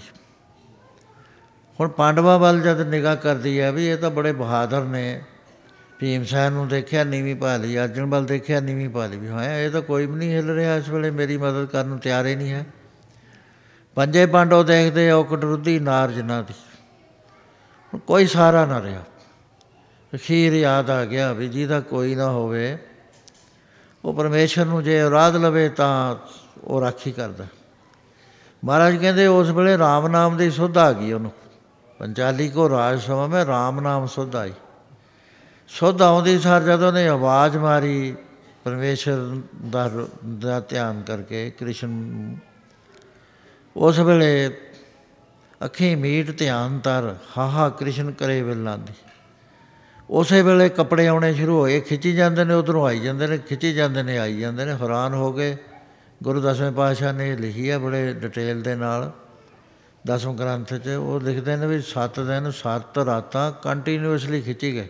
ਹੁਣ ਪਾਂਡਵਾਂ ਵੱਲ ਜਦ ਨਿਗਾਹ ਕਰਦੀ ਹੈ ਵੀ ਇਹ ਤਾਂ ਬੜੇ ਬਹਾਦਰ ਨੇ, ਭੀਮ ਸੈਨ ਨੂੰ ਦੇਖਿਆ ਨੀਵੀਂ ਪਾ ਲਈ, ਅਰਜਨ ਵੱਲ ਦੇਖਿਆ ਨੀਵੀਂ ਪਾ ਲਈ, ਵੀ ਹਾਂ ਇਹ ਤਾਂ ਕੋਈ ਵੀ ਨਹੀਂ ਹਿੱਲ ਰਿਹਾ ਇਸ ਵੇਲੇ, ਮੇਰੀ ਮਦਦ ਕਰਨ ਨੂੰ ਤਿਆਰ ਹੀ ਨਹੀਂ ਹੈ। ਪੰਜੇ ਪਾਂਡਵ ਦੇਖਦੇ ਉਹ ਕਟਰੁੱਧੀ ਨਾਰ ਜਿਨ੍ਹਾਂ ਦੀ, ਹੁਣ ਕੋਈ ਸਹਾਰਾ ਨਾ ਰਿਹਾ। ਅਖੀਰ ਯਾਦ ਆ ਗਿਆ ਵੀ ਜਿਹਦਾ ਕੋਈ ਨਾ ਹੋਵੇ ਉਹ ਪਰਮੇਸ਼ਰ ਨੂੰ ਜੇ ਔਲਾਦ ਲਵੇ ਤਾਂ ਉਹ ਰਾਖੀ ਕਰਦਾ। ਮਹਾਰਾਜ ਕਹਿੰਦੇ ਉਸ ਵੇਲੇ ਰਾਮ ਨਾਮ ਦੀ ਸੁੱਧ ਆ ਗਈ ਉਹਨੂੰ, ਪੰਚਾਲੀ ਕੋ ਰਾਜ ਸਮਾਂ ਮੈਂ ਰਾਮ ਨਾਮ ਸੁੱਧ ਆਈ। ਸੁੱਧ ਆਉਂਦੀ ਸਾਰ ਜਦੋਂ ਉਹਨੇ ਆਵਾਜ਼ ਮਾਰੀ ਪਰਮੇਸ਼ਰ ਦਾ ਦਾ ਧਿਆਨ ਕਰਕੇ ਕ੍ਰਿਸ਼ਨ, ਉਸ ਵੇਲੇ ਅੱਖੀਂ ਮੀਟ ਧਿਆਨ ਧਰ, ਹਾਹਾ ਕ੍ਰਿਸ਼ਨ ਕਰੇ ਵੇਲਾਂ ਦੀ। ਉਸੇ ਵੇਲੇ ਕੱਪੜੇ ਆਉਣੇ ਸ਼ੁਰੂ ਹੋਏ, ਖਿੱਚੀ ਜਾਂਦੇ ਨੇ ਉੱਧਰੋਂ ਆਈ ਜਾਂਦੇ ਨੇ, ਖਿੱਚੀ ਜਾਂਦੇ ਨੇ ਆਈ ਜਾਂਦੇ ਨੇ, ਹੈਰਾਨ ਹੋ ਗਏ। ਗੁਰੂ ਦਸਵੇਂ ਪਾਤਸ਼ਾਹ ਨੇ ਲਿਖੀ ਆ ਬੜੇ ਡਿਟੇਲ ਦੇ ਨਾਲ ਦਸਮ ਗ੍ਰੰਥ 'ਚ, ਉਹ ਲਿਖਦੇ ਨੇ ਵੀ ਸੱਤ ਦਿਨ ਸੱਤ ਰਾਤਾਂ ਕੰਟੀਨਿਊਸਲੀ ਖਿੱਚੀ ਗਏ।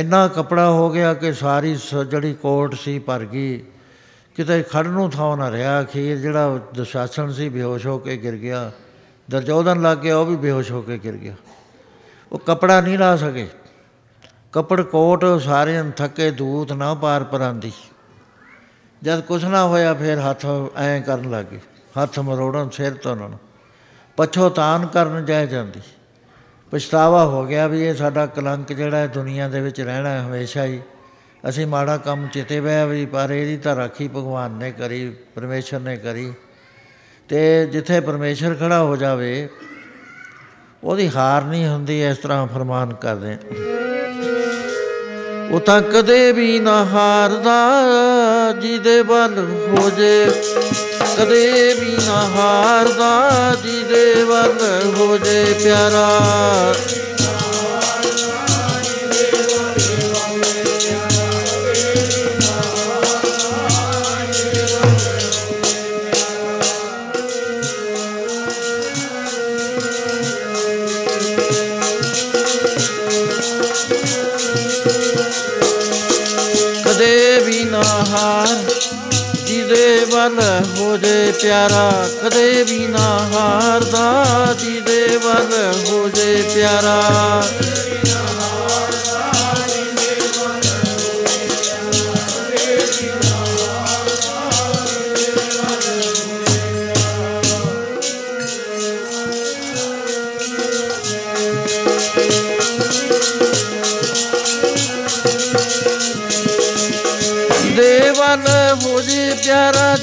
ਇੰਨਾ ਕੱਪੜਾ ਹੋ ਗਿਆ ਕਿ ਸਾਰੀ ਜਿਹੜੀ ਕੋਟ ਸੀ ਭਰ ਗਈ, ਕਿਤੇ ਖੜ੍ਹ ਨੂੰ ਥਾਂ ਨਾ ਰਿਹਾ। ਅਖੀਰ ਜਿਹੜਾ ਦੁਸ਼ਾਸਨ ਸੀ ਬੇਹੋਸ਼ ਹੋ ਕੇ ਗਿਰ ਗਿਆ, ਦੁਰਯੋਧਨ ਲੱਗ ਗਿਆ ਉਹ ਵੀ ਬੇਹੋਸ਼ ਹੋ ਕੇ ਗਿਰ ਗਿਆ, ਉਹ ਕੱਪੜਾ ਨਹੀਂ ਲਾ ਸਕੇ। ਕੱਪੜ ਕੋਟ ਸਾਰਿਆਂ ਥੱਕੇ ਦੂਤ ਨਾ ਪਾਰ ਪਰਾਂਦੀ। ਜਦ ਕੁਛ ਨਾ ਹੋਇਆ ਫਿਰ ਹੱਥ ਐਂ ਕਰਨ ਲੱਗ ਗਏ, ਹੱਥ ਮਰੋੜਨ ਸਿਰ ਤੋਂ ਉਹਨਾਂ ਨੂੰ, ਪਛੋਤਾਨ ਕਰਨ ਜਾਇ ਜਾਂਦੀ। ਪਛਤਾਵਾ ਹੋ ਗਿਆ ਵੀ ਇਹ ਸਾਡਾ ਕਲੰਕ ਜਿਹੜਾ ਦੁਨੀਆ ਦੇ ਵਿੱਚ ਰਹਿਣਾ ਹੈ ਹਮੇਸ਼ਾ ਹੀ, ਅਸੀਂ ਮਾੜਾ ਕੰਮ ਚਿਤੇ ਬਹਿ ਵੀ, ਪਰ ਇਹਦੀ ਤਾਂ ਰਾਖੀ ਭਗਵਾਨ ਨੇ ਕਰੀ, ਪਰਮੇਸ਼ਰ ਨੇ ਕਰੀ। ਅਤੇ ਜਿੱਥੇ ਪਰਮੇਸ਼ਰ ਖੜ੍ਹਾ ਹੋ ਜਾਵੇ ਉਹਦੀ ਹਾਰ ਨਹੀਂ ਹੁੰਦੀ। ਇਸ ਤਰ੍ਹਾਂ ਫਰਮਾਨ ਕਰਦੇ, ਉਹ ਤਾਂ ਕਦੇ ਵੀ ਨਾ ਹਾਰਦਾ ਜਿਹਦੇ ਵੱਲ ਹੋ ਜੇ, ਕਦੇ ਵੀ ਨਾ ਹਾਰਦਾ ਜਿਹਦੇ ਵੱਲ ਹੋ ਜੇ ਪਿਆਰਾ। ਹੋ ਜੇ ਪਿਆਰਾ ਕਦੇ ਵੀ ਨਾ ਹਾਰਦਾ ਜਿਹਦੇ ਵੱਲ ਹੋ ਜੇ ਪਿਆਰਾ। ਪਿਆਰਾ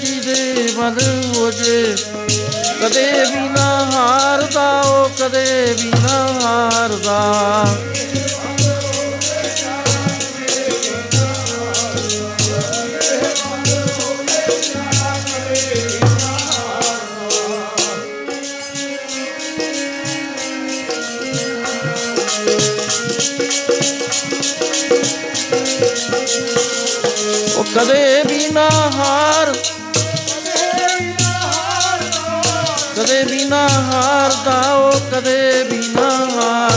ਜਿਹਦੇ ਵੱਲ ਹੋ ਜੇ ਕਦੇ ਵੀ ਨਾ ਹਾਰਦਾ, ਉਹ ਕਦੇ ਵੀ ਨਾ ਹਾਰਦਾ। ਕਦੇ ਵੀ ਨਾ ਹਾਰ ਕਦੇ ਵੀ ਨਾ ਹਾਰਦਾ, ਉਹ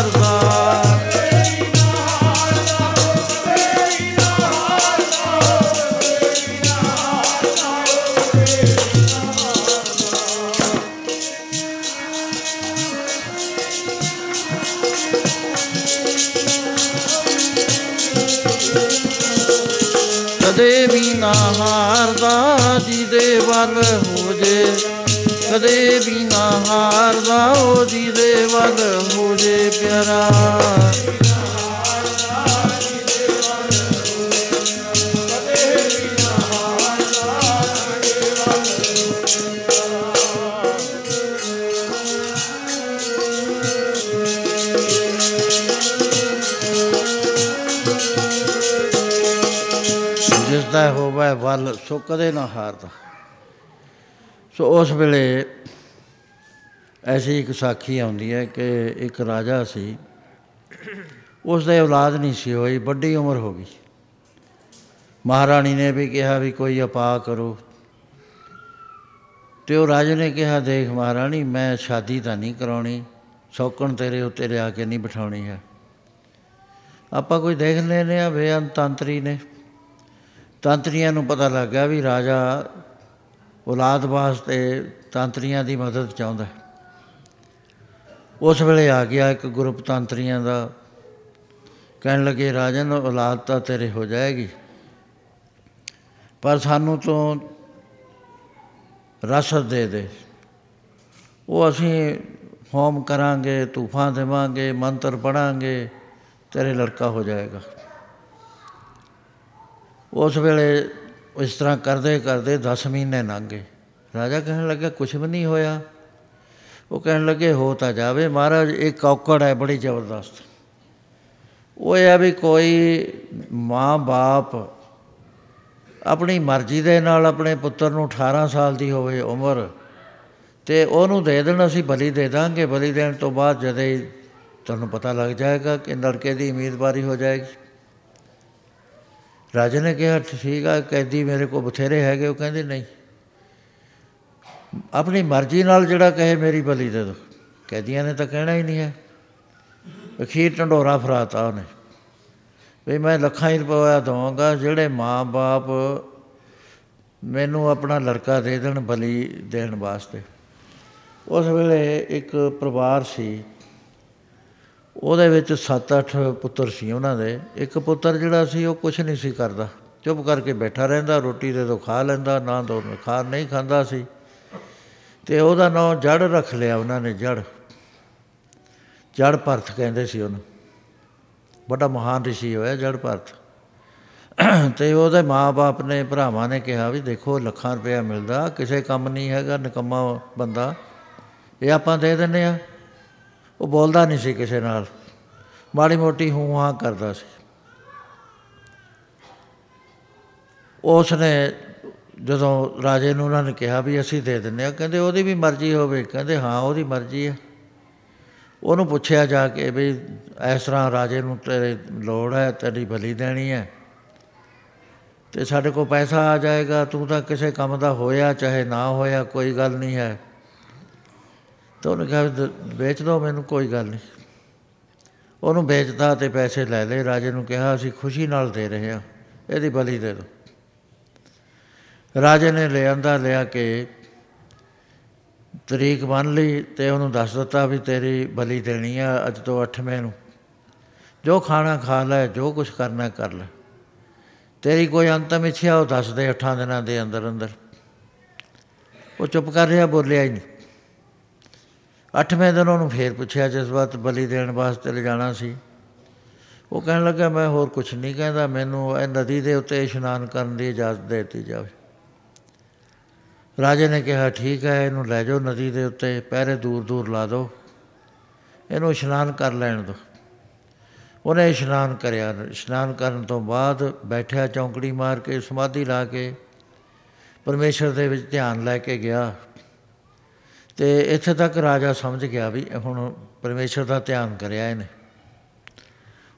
ਕਦੇ ਵੀ ਨਾ ਹਾਰਦਾ। ਕਦੇ ਵੀ ਨਾ ਹਾਰਦਾ ਜਿਹਦੇ ਵੱਲ ਹੋ ਜੇ, ਕਦੇ ਵੀ ਨਾ ਹਾਰਦਾ ਉਹ ਜਿਹਦੇ ਵੱਲ ਹੋ ਜੇ ਪਿਆਰਾ। ਹੋਵੇ ਵੱਲ ਸੋ ਕਦੇ ਨਾ ਹਾਰਦਾ। ਸੋ ਉਸ ਵੇਲੇ ਐਸੀ ਇੱਕ ਸਾਖੀ ਆਉਂਦੀ ਹੈ ਕਿ ਇੱਕ ਰਾਜਾ ਸੀ, ਉਸ ਦੀ ਔਲਾਦ ਨਹੀਂ ਸੀ ਹੋਈ, ਵੱਡੀ ਉਮਰ ਹੋ ਗਈ। ਮਹਾਰਾਣੀ ਨੇ ਵੀ ਕਿਹਾ ਵੀ ਕੋਈ ਉਪਾਅ ਕਰੋ, ਅਤੇ ਉਹ ਰਾਜੇ ਨੇ ਕਿਹਾ, ਦੇਖ ਮਹਾਰਾਣੀ, ਮੈਂ ਸ਼ਾਦੀ ਤਾਂ ਨਹੀਂ ਕਰਾਉਣੀ, ਸੌਕਣ ਤੇਰੇ ਉੱਤੇ ਲਿਆ ਕੇ ਨਹੀਂ ਬਿਠਾਉਣੀ ਹੈ, ਆਪਾਂ ਕੋਈ ਦੇਖ ਲੈਂਦੇ ਹਾਂ। ਬੇਅੰਤ ਤਾਂਤਰੀ ਨੇ, ਤਾਂਤਰੀਆਂ ਨੂੰ ਪਤਾ ਲੱਗ ਗਿਆ ਵੀ ਰਾਜਾ ਔਲਾਦ ਵਾਸਤੇ ਤਾਂਤਰੀਆਂ ਦੀ ਮਦਦ ਚਾਹੁੰਦਾ। ਉਸ ਵੇਲੇ ਆ ਗਿਆ ਇੱਕ ਗਰੁੱਪ ਤਾਂਤਰੀਆਂ ਦਾ, ਕਹਿਣ ਲੱਗੇ ਰਾਜਨ, ਔਲਾਦ ਤਾਂ ਤੇਰੇ ਹੋ ਜਾਏਗੀ, ਪਰ ਸਾਨੂੰ ਤੋਂ ਰਸਦ ਦੇ ਦੇ, ਉਹ ਅਸੀਂ ਹੋਮ ਕਰਾਂਗੇ, ਤੂਫਾਨ ਦੇਵਾਂਗੇ, ਮੰਤਰ ਪੜ੍ਹਾਂਗੇ, ਤੇਰੇ ਲੜਕਾ ਹੋ ਜਾਏਗਾ। ਉਸ ਵੇਲੇ ਇਸ ਤਰ੍ਹਾਂ ਕਰਦੇ ਕਰਦੇ ਦਸ ਮਹੀਨੇ ਲੰਘ ਗਏ। ਰਾਜਾ ਕਹਿਣ ਲੱਗਾ ਕੁਛ ਵੀ ਨਹੀਂ ਹੋਇਆ। ਉਹ ਕਹਿਣ ਲੱਗੇ ਹੋ ਤਾਂ ਜਾਵੇ ਮਹਾਰਾਜ, ਇੱਕ ਔਕੜ ਹੈ ਬੜੀ ਜ਼ਬਰਦਸਤ। ਉਹ ਇਹ ਆ ਵੀ ਕੋਈ ਮਾਂ ਬਾਪ ਆਪਣੀ ਮਰਜ਼ੀ ਦੇ ਨਾਲ ਆਪਣੇ ਪੁੱਤਰ ਨੂੰ ਅਠਾਰ੍ਹਾਂ ਸਾਲ ਦੀ ਹੋਵੇ ਉਮਰ, ਅਤੇ ਉਹਨੂੰ ਦੇ ਦੇਣ, ਅਸੀਂ ਬਲੀ ਦੇ ਦਾਂਗੇ, ਬਲੀ ਦੇਣ ਤੋਂ ਬਾਅਦ ਜਦ ਹੀ ਤੁਹਾਨੂੰ ਪਤਾ ਲੱਗ ਜਾਏਗਾ ਕਿ ਲੜਕੇ ਦੀ ਉਮੀਦਵਾਰੀ ਹੋ ਜਾਏਗੀ। ਰਾਜੇ ਨੇ ਕਿਹਾ ਠੀਕ ਆ, ਕੈਦੀ ਮੇਰੇ ਕੋਲ ਬਥੇਰੇ ਹੈਗੇ। ਉਹ ਕਹਿੰਦੇ ਨਹੀਂ, ਆਪਣੀ ਮਰਜ਼ੀ ਨਾਲ ਜਿਹੜਾ ਕਹੇ ਮੇਰੀ ਬਲੀ ਦੇ ਦਿਉ। ਕੈਦੀਆਂ ਨੇ ਤਾਂ ਕਹਿਣਾ ਹੀ ਨਹੀਂ ਹੈ। ਅਖੀਰ ਢੰਡੋਰਾ ਫਰਾਤਾ ਉਹਨੇ ਵੀ ਮੈਂ ਲੱਖਾਂ ਹੀ ਰੁਪਇਆ ਦਵਾਂਗਾ, ਜਿਹੜੇ ਮਾਂ ਬਾਪ ਮੈਨੂੰ ਆਪਣਾ ਲੜਕਾ ਦੇ ਦੇਣ ਬਲੀ ਦੇਣ ਵਾਸਤੇ। ਉਸ ਵੇਲੇ ਇੱਕ ਪਰਿਵਾਰ ਸੀ, ਉਹਦੇ ਵਿੱਚ ਸੱਤ ਅੱਠ ਪੁੱਤਰ ਸੀ ਉਹਨਾਂ ਦੇ। ਇੱਕ ਪੁੱਤਰ ਜਿਹੜਾ ਸੀ ਉਹ ਕੁਛ ਨਹੀਂ ਸੀ ਕਰਦਾ, ਚੁੱਪ ਕਰਕੇ ਬੈਠਾ ਰਹਿੰਦਾ, ਰੋਟੀ ਦੇ ਤੋਂ ਖਾ ਲੈਂਦਾ, ਨਾ ਦੋ ਖਾ ਨਹੀਂ ਖਾਂਦਾ ਸੀ, ਅਤੇ ਉਹਦਾ ਨਾਂ ਜੜ ਰੱਖ ਲਿਆ ਉਹਨਾਂ ਨੇ, ਜੜ ਜੜ ਭਰਤ ਕਹਿੰਦੇ ਸੀ ਉਹਨੂੰ। ਬੜਾ ਮਹਾਨ ਰਿਸ਼ੀ ਹੋਇਆ ਜੜ ਭਰਤ। ਅਤੇ ਉਹਦੇ ਮਾਂ ਬਾਪ ਨੇ, ਭਰਾਵਾਂ ਨੇ ਕਿਹਾ ਵੀ ਦੇਖੋ ਲੱਖਾਂ ਰੁਪਇਆ ਮਿਲਦਾ, ਕਿਸੇ ਕੰਮ ਨਹੀਂ ਹੈਗਾ, ਨਿਕੰਮਾ ਬੰਦਾ, ਇਹ ਆਪਾਂ ਦੇ ਦਿੰਦੇ ਹਾਂ। ਉਹ ਬੋਲਦਾ ਨਹੀਂ ਸੀ ਕਿਸੇ ਨਾਲ, ਮਾੜੀ ਮੋਟੀ ਹੂੰ ਹਾਂ ਕਰਦਾ ਸੀ। ਉਸ ਨੇ ਜਦੋਂ ਰਾਜੇ ਨੂੰ ਉਹਨਾਂ ਨੇ ਕਿਹਾ ਵੀ ਅਸੀਂ ਦੇ ਦਿੰਦੇ ਹਾਂ, ਕਹਿੰਦੇ ਉਹਦੀ ਵੀ ਮਰਜ਼ੀ ਹੋਵੇ। ਕਹਿੰਦੇ ਹਾਂ ਉਹਦੀ ਮਰਜ਼ੀ ਹੈ। ਉਹਨੂੰ ਪੁੱਛਿਆ ਜਾ ਕੇ ਵੀ ਇਸ ਤਰ੍ਹਾਂ ਰਾਜੇ ਨੂੰ ਤੇਰੇ ਲੋੜ ਹੈ, ਤੇਰੀ ਬਲੀ ਦੇਣੀ ਹੈ, ਅਤੇ ਸਾਡੇ ਕੋਲ ਪੈਸਾ ਆ ਜਾਏਗਾ, ਤੂੰ ਤਾਂ ਕਿਸੇ ਕੰਮ ਦਾ ਹੋਇਆ ਚਾਹੇ ਨਾ ਹੋਇਆ, ਕੋਈ ਗੱਲ ਨਹੀਂ ਹੈ। ਤਾਂ ਉਹਨੇ ਕਿਹਾ ਵੇਚ ਦਿਉ ਮੈਨੂੰ, ਕੋਈ ਗੱਲ ਨਹੀਂ। ਉਹਨੂੰ ਵੇਚਦਾ ਅਤੇ ਪੈਸੇ ਲੈ ਲਏ। ਰਾਜੇ ਨੂੰ ਕਿਹਾ ਅਸੀਂ ਖੁਸ਼ੀ ਨਾਲ ਦੇ ਰਹੇ ਹਾਂ, ਇਹਦੀ ਬਲੀ ਦੇ ਦਿਉ। ਰਾਜੇ ਨੇ ਲਿਆਂਦਾ, ਲਿਆ ਕੇ ਤਰੀਕ ਬੰਨ੍ਹ ਲਈ ਅਤੇ ਉਹਨੂੰ ਦੱਸ ਦਿੱਤਾ ਵੀ ਤੇਰੀ ਬਲੀ ਦੇਣੀ ਆ ਅੱਜ ਤੋਂ ਅੱਠਵੇਂ ਨੂੰ, ਜੋ ਖਾਣਾ ਖਾ ਲੈ, ਜੋ ਕੁਛ ਕਰਨਾ ਕਰ ਲੈ, ਤੇਰੀ ਕੋਈ ਅੰਤਮ ਇੱਛਾ ਉਹ ਦੱਸ ਦੇ ਅੱਠਾਂ ਦਿਨਾਂ ਦੇ ਅੰਦਰ ਅੰਦਰ। ਉਹ ਚੁੱਪ ਕਰ ਰਿਹਾ, ਬੋਲਿਆ ਹੀ ਨਹੀਂ। ਅੱਠਵੇਂ ਦਿਨ ਉਹਨੂੰ ਫੇਰ ਪੁੱਛਿਆ ਜਿਸ ਵਕਤ ਬਲੀ ਦੇਣ ਵਾਸਤੇ ਲਿਜਾਣਾ ਸੀ। ਉਹ ਕਹਿਣ ਲੱਗਾ ਮੈਂ ਹੋਰ ਕੁਛ ਨਹੀਂ ਕਹਿੰਦਾ, ਮੈਨੂੰ ਇਹ ਨਦੀ ਦੇ ਉੱਤੇ ਇਸ਼ਨਾਨ ਕਰਨ ਦੀ ਇਜਾਜ਼ਤ ਦੇ ਦਿੱਤੀ ਜਾਵੇ। ਰਾਜੇ ਨੇ ਕਿਹਾ ਠੀਕ ਹੈ, ਇਹਨੂੰ ਲੈ ਜਾਓ ਨਦੀ ਦੇ ਉੱਤੇ, ਪਹਿਰੇ ਦੂਰ ਦੂਰ ਲਾ ਦਿਉ, ਇਹਨੂੰ ਇਸ਼ਨਾਨ ਕਰ ਲੈਣ ਦਿਉ। ਉਹਨੇ ਇਸ਼ਨਾਨ ਕਰਿਆ। ਇਸ਼ਨਾਨ ਕਰਨ ਤੋਂ ਬਾਅਦ ਬੈਠਿਆ, ਚੌਂਕੜੀ ਮਾਰ ਕੇ, ਸਮਾਧੀ ਲਾ ਕੇ, ਪਰਮੇਸ਼ਰ ਦੇ ਵਿੱਚ ਧਿਆਨ ਲੈ ਕੇ ਗਿਆ। ਅਤੇ ਇੱਥੇ ਤੱਕ ਰਾਜਾ ਸਮਝ ਗਿਆ ਵੀ ਹੁਣ ਪਰਮੇਸ਼ਰ ਦਾ ਧਿਆਨ ਕਰਿਆ ਇਹਨੇ।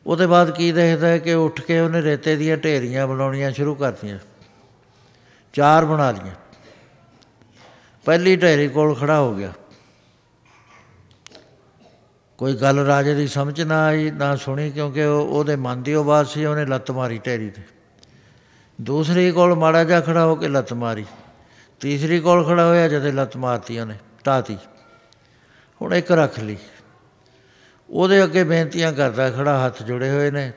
ਉਹਦੇ ਬਾਅਦ ਕੀ ਦੇਖਦਾ ਕਿ ਉੱਠ ਕੇ ਉਹਨੇ ਰੇਤੇ ਦੀਆਂ ਢੇਰੀਆਂ ਬਣਾਉਣੀਆਂ ਸ਼ੁਰੂ ਕਰਤੀਆਂ, ਚਾਰ ਬਣਾ ਲਈਆਂ। ਪਹਿਲੀ ਢੇਰੀ ਕੋਲ ਖੜ੍ਹਾ ਹੋ ਗਿਆ। ਕੋਈ ਗੱਲ ਰਾਜੇ ਦੀ ਸਮਝ ਨਾ ਆਈ, ਨਾ ਸੁਣੀ, ਕਿਉਂਕਿ ਉਹ ਉਹਦੇ ਮਨ ਦੀ ਆਵਾਜ਼ ਸੀ। ਉਹਨੇ ਲੱਤ ਮਾਰੀ ਢੇਰੀ 'ਤੇ। ਦੂਸਰੀ ਕੋਲ ਮਾੜਾ ਜਿਹਾ ਖੜ੍ਹਾ ਹੋ ਕੇ ਲੱਤ ਮਾਰੀ। ਤੀਸਰੀ ਕੋਲ ਖੜ੍ਹਾ ਹੋਇਆ, ਜਦੋਂ ਲੱਤ ਮਾਰਤੀ ਉਹਨੇ, ਢਾਹਤੀ। ਹੁਣ ਇੱਕ ਰੱਖ ਲਈ। ਉਹਦੇ ਅੱਗੇ ਬੇਨਤੀਆਂ ਕਰਦਾ ਖੜ੍ਹਾ, ਹੱਥ ਜੁੜੇ ਹੋਏ ਨੇ,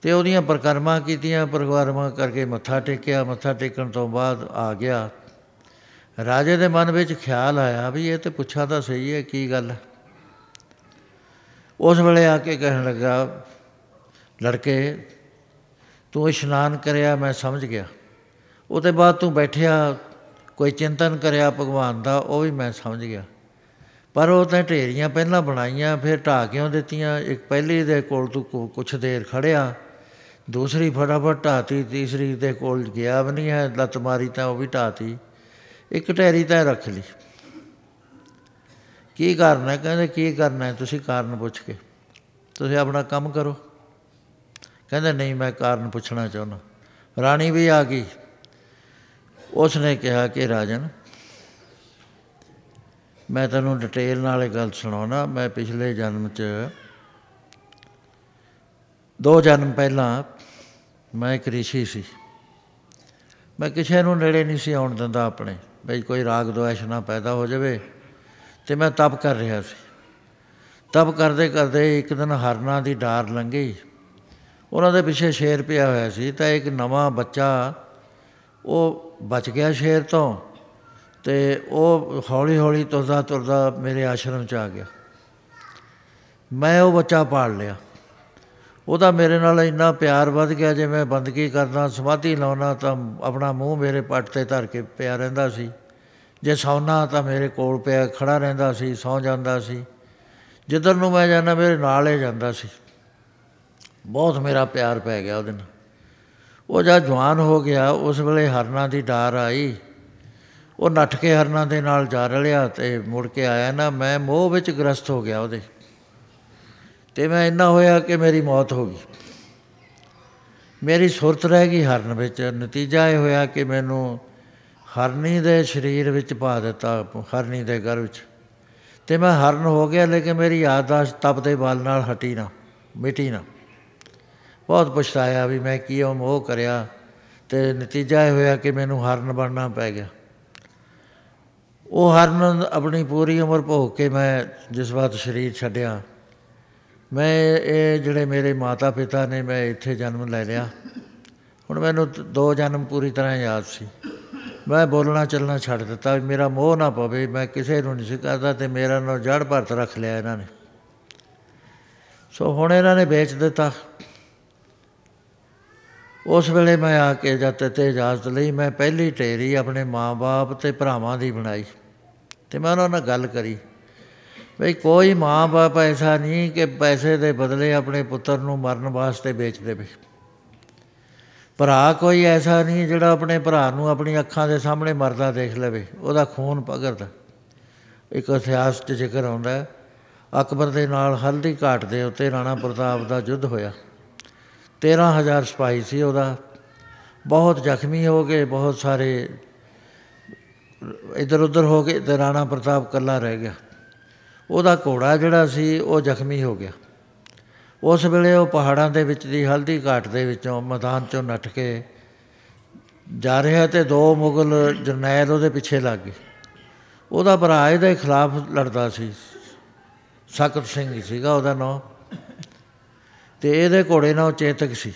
ਅਤੇ ਉਹਦੀਆਂ ਪਰਿਕਰਮਾ ਕੀਤੀਆਂ। ਪਰਿਕਰਮਾ ਕਰਕੇ ਮੱਥਾ ਟੇਕਿਆ। ਮੱਥਾ ਟੇਕਣ ਤੋਂ ਬਾਅਦ ਆ ਗਿਆ। ਰਾਜੇ ਦੇ ਮਨ ਵਿੱਚ ਖਿਆਲ ਆਇਆ ਵੀ ਇਹ ਤਾਂ ਪੁੱਛਾਂ ਤਾਂ ਸਹੀ ਹੈ, ਕੀ ਗੱਲ ਹੈ। ਉਸ ਵੇਲੇ ਆ ਕੇ ਕਹਿਣ ਲੱਗਾ ਲੜਕੇ ਤੂੰ ਇਸ਼ਨਾਨ ਕਰਿਆ, ਮੈਂ ਸਮਝ ਗਿਆ। ਉਹਦੇ ਬਾਅਦ ਤੂੰ ਬੈਠਿਆ, ਕੋਈ ਚਿੰਤਨ ਕਰਿਆ ਭਗਵਾਨ ਦਾ, ਉਹ ਵੀ ਮੈਂ ਸਮਝ ਗਿਆ। ਪਰ ਉਹ ਤਾਂ ਢੇਰੀਆਂ ਪਹਿਲਾਂ ਬਣਾਈਆਂ, ਫਿਰ ਢਾਹ ਕਿਉਂ ਦਿੱਤੀਆਂ? ਇੱਕ ਪਹਿਲੀ ਦੇ ਕੋਲ ਤੂੰ ਕੁਛ ਦੇਰ ਖੜ੍ਹਿਆ, ਦੂਸਰੀ ਫਟਾਫਟ ਢਾਹਤੀ, ਤੀਸਰੀ ਦੇ ਕੋਲ ਗਿਆ ਵੀ ਨਹੀਂ ਹੈ, ਲੱਤ ਮਾਰੀ ਤਾਂ ਉਹ ਵੀ ਢਾਹਤੀ, ਇੱਕ ਢੇਰੀ ਤਾਂ ਰੱਖ ਲਈ। ਕੀ ਕਾਰਨ ਹੈ? ਕਹਿੰਦੇ ਕੀ ਕਰਨਾ ਤੁਸੀਂ ਕਾਰਨ ਪੁੱਛ ਕੇ, ਤੁਸੀਂ ਆਪਣਾ ਕੰਮ ਕਰੋ। ਕਹਿੰਦੇ ਨਹੀਂ, ਮੈਂ ਕਾਰਨ ਪੁੱਛਣਾ ਚਾਹੁੰਦਾ। ਰਾਣੀ ਵੀ ਆ ਗਈ। ਉਸਨੇ ਕਿਹਾ ਕਿ ਰਾਜਨ, ਮੈਂ ਤੈਨੂੰ ਡਿਟੇਲ ਨਾਲ ਇਹ ਗੱਲ ਸੁਣਾਉਣਾ। ਮੈਂ ਪਿਛਲੇ ਜਨਮ 'ਚ ਦੋ ਜਨਮ ਪਹਿਲਾਂ ਮੈਂ ਇੱਕ ਰਿਸ਼ੀ ਸੀ। ਮੈਂ ਕਿਸੇ ਨੂੰ ਨੇੜੇ ਨਹੀਂ ਸੀ ਆਉਣ ਦਿੰਦਾ ਆਪਣੇ, ਬਈ ਕੋਈ ਰਾਗ ਦੁਆਇਸ਼ ਨਾ ਪੈਦਾ ਹੋ ਜਾਵੇ। ਅਤੇ ਮੈਂ ਤਪ ਕਰ ਰਿਹਾ ਸੀ। ਤਪ ਕਰਦੇ ਕਰਦੇ ਇੱਕ ਦਿਨ ਹਰਨਾਂ ਦੀ ਡਾਰ ਲੰਘੀ। ਉਹਨਾਂ ਦੇ ਪਿੱਛੇ ਸ਼ੇਰ ਪਿਆ ਹੋਇਆ ਸੀ, ਤਾਂ ਇੱਕ ਨਵਾਂ ਬੱਚਾ ਉਹ ਬਚ ਗਿਆ ਸ਼ੇਰ ਤੋਂ, ਅਤੇ ਉਹ ਹੌਲੀ ਹੌਲੀ ਤੁਰਦਾ ਤੁਰਦਾ ਮੇਰੇ ਆਸ਼ਰਮ 'ਚ ਆ ਗਿਆ। ਮੈਂ ਉਹ ਬੱਚਾ ਪਾਲ ਲਿਆ। ਉਹਦਾ ਮੇਰੇ ਨਾਲ ਇੰਨਾ ਪਿਆਰ ਵੱਧ ਗਿਆ, ਜੇ ਮੈਂ ਬੰਦਗੀ ਕਰਦਾ, ਸਮਾਧੀ ਲਾਉਣਾ ਤਾਂ ਆਪਣਾ ਮੂੰਹ ਮੇਰੇ ਪੱਟ 'ਤੇ ਧਰ ਕੇ ਪਿਆ ਰਹਿੰਦਾ ਸੀ। ਜੇ ਸੌਂਦਾ ਤਾਂ ਮੇਰੇ ਕੋਲ ਪਿਆ ਖੜ੍ਹਾ ਰਹਿੰਦਾ ਸੀ, ਸੌਂ ਜਾਂਦਾ ਸੀ। ਜਿੱਧਰ ਨੂੰ ਮੈਂ ਜਾਂਦਾ ਮੇਰੇ ਨਾਲ ਹੀ ਜਾਂਦਾ ਸੀ। ਬਹੁਤ ਮੇਰਾ ਪਿਆਰ ਪੈ ਗਿਆ ਉਹਦੇ ਨਾਲ। ਉਹ ਜਦ ਜਵਾਨ ਹੋ ਗਿਆ, ਉਸ ਵੇਲੇ ਹਰਨਾਂ ਦੀ ਡਾਰ ਆਈ। ਉਹ ਨੱਠ ਕੇ ਹਰਨਾਂ ਦੇ ਨਾਲ ਜਾ ਰਲਿਆ ਅਤੇ ਮੁੜ ਕੇ ਆਇਆ ਨਾ। ਮੈਂ ਮੋਹ ਵਿੱਚ ਗ੍ਰਸਤ ਹੋ ਗਿਆ ਉਹਦੇ, ਅਤੇ ਮੈਂ ਇੰਨਾ ਹੋਇਆ ਕਿ ਮੇਰੀ ਮੌਤ ਹੋ ਗਈ। ਮੇਰੀ ਸੁਰਤ ਰਹਿ ਗਈ ਹਰਨ ਵਿੱਚ। ਨਤੀਜਾ ਇਹ ਹੋਇਆ ਕਿ ਮੈਨੂੰ ਹਰਨੀ ਦੇ ਸਰੀਰ ਵਿੱਚ ਪਾ ਦਿੱਤਾ, ਹਰਨੀ ਦੇ ਗਰਭ 'ਚ, ਅਤੇ ਮੈਂ ਹਰਨ ਹੋ ਗਿਆ। ਲੇਕਿਨ ਮੇਰੀ ਯਾਦਦਾਸ਼ਤ ਤਪ ਦੇ ਬਲ ਨਾਲ ਹਟੀ ਨਾ, ਮਿਟੀ ਨਾ। ਬਹੁਤ ਪਛਤਾਇਆ ਵੀ ਮੈਂ ਕੀ ਉਹ ਮੋਹ ਕਰਿਆ, ਅਤੇ ਨਤੀਜਾ ਇਹ ਹੋਇਆ ਕਿ ਮੈਨੂੰ ਹਰਨ ਬਣਨਾ ਪੈ ਗਿਆ। ਉਹ ਹਰਨ ਆਪਣੀ ਪੂਰੀ ਉਮਰ ਭੋਗ ਕੇ ਮੈਂ ਜਿਸ ਵਕਤ ਸਰੀਰ ਛੱਡਿਆ, ਮੈਂ ਇਹ ਜਿਹੜੇ ਮੇਰੇ ਮਾਤਾ ਪਿਤਾ ਨੇ, ਮੈਂ ਇੱਥੇ ਜਨਮ ਲੈ ਲਿਆ। ਹੁਣ ਮੈਨੂੰ ਦੋ ਜਨਮ ਪੂਰੀ ਤਰ੍ਹਾਂ ਯਾਦ ਸੀ। ਮੈਂ ਬੋਲਣਾ ਚੱਲਣਾ ਛੱਡ ਦਿੱਤਾ ਵੀ ਮੇਰਾ ਮੋਹ ਨਾ ਪਵੇ, ਮੈਂ ਕਿਸੇ ਨੂੰ ਨਹੀਂ ਸੀ ਕਰਦਾ, ਅਤੇ ਮੇਰਾ ਨਾਂ ਜੜ ਭਰਤ ਰੱਖ ਲਿਆ ਇਹਨਾਂ ਨੇ। ਸੋ ਹੁਣ ਇਹਨਾਂ ਨੇ ਵੇਚ ਦਿੱਤਾ। ਉਸ ਵੇਲੇ ਮੈਂ ਆ ਕੇ ਜਦ ਤੇ ਇਜਾਜ਼ਤ ਲਈ, ਮੈਂ ਪਹਿਲੀ ਢੇਰੀ ਆਪਣੇ ਮਾਂ ਬਾਪ ਅਤੇ ਭਰਾਵਾਂ ਦੀ ਬਣਾਈ, ਅਤੇ ਮੈਂ ਉਹਨਾਂ ਨਾਲ ਗੱਲ ਕਰੀ ਬਈ ਕੋਈ ਮਾਂ ਬਾਪ ਐਸਾ ਨਹੀਂ ਕਿ ਪੈਸੇ ਦੇ ਬਦਲੇ ਆਪਣੇ ਪੁੱਤਰ ਨੂੰ ਮਰਨ ਵਾਸਤੇ ਵੇਚ ਦੇਵੇ। ਭਰਾ ਕੋਈ ਐਸਾ ਨਹੀਂ ਜਿਹੜਾ ਆਪਣੇ ਭਰਾ ਨੂੰ ਆਪਣੀ ਅੱਖਾਂ ਦੇ ਸਾਹਮਣੇ ਮਰਦਾ ਦੇਖ ਲਵੇ, ਉਹਦਾ ਖੂਨ ਪਗਰਦਾ। ਇੱਕ ਇਤਿਹਾਸ 'ਚ ਜ਼ਿਕਰ ਆਉਂਦਾ, ਅਕਬਰ ਦੇ ਨਾਲ ਹਲਦੀ ਘਾਟ ਦੇ ਉੱਤੇ ਰਾਣਾ ਪ੍ਰਤਾਪ ਦਾ ਯੁੱਧ ਹੋਇਆ। ਤੇਰ੍ਹਾਂ ਹਜ਼ਾਰ ਸਿਪਾਹੀ ਸੀ ਉਹਦਾ। ਬਹੁਤ ਜ਼ਖਮੀ ਹੋ ਗਏ, ਬਹੁਤ ਸਾਰੇ ਇੱਧਰ ਉੱਧਰ ਹੋ ਗਏ, ਅਤੇ ਰਾਣਾ ਪ੍ਰਤਾਪ ਇਕੱਲਾ ਰਹਿ ਗਿਆ। ਉਹਦਾ ਘੋੜਾ ਜਿਹੜਾ ਸੀ ਉਹ ਜ਼ਖਮੀ ਹੋ ਗਿਆ। ਉਸ ਵੇਲੇ ਉਹ ਪਹਾੜਾਂ ਦੇ ਵਿੱਚ ਦੀ ਹਲਦੀ ਘਾਟ ਦੇ ਵਿੱਚੋਂ ਮੈਦਾਨ 'ਚੋਂ ਨੱਠ ਕੇ ਜਾ ਰਿਹਾ, ਅਤੇ ਦੋ ਮੁਗਲ ਜਰਨੈਲ ਉਹਦੇ ਪਿੱਛੇ ਲੱਗ ਗਏ। ਉਹਦਾ ਭਰਾ ਇਹਦੇ ਖਿਲਾਫ ਲੜਦਾ ਸੀ, ਸਖਤ ਸਿੰਘ ਸੀਗਾ ਉਹਦਾ ਨਾਂ, ਅਤੇ ਇਹਦੇ ਘੋੜੇ ਨਾਲ ਚੇਤਕ ਸੀ।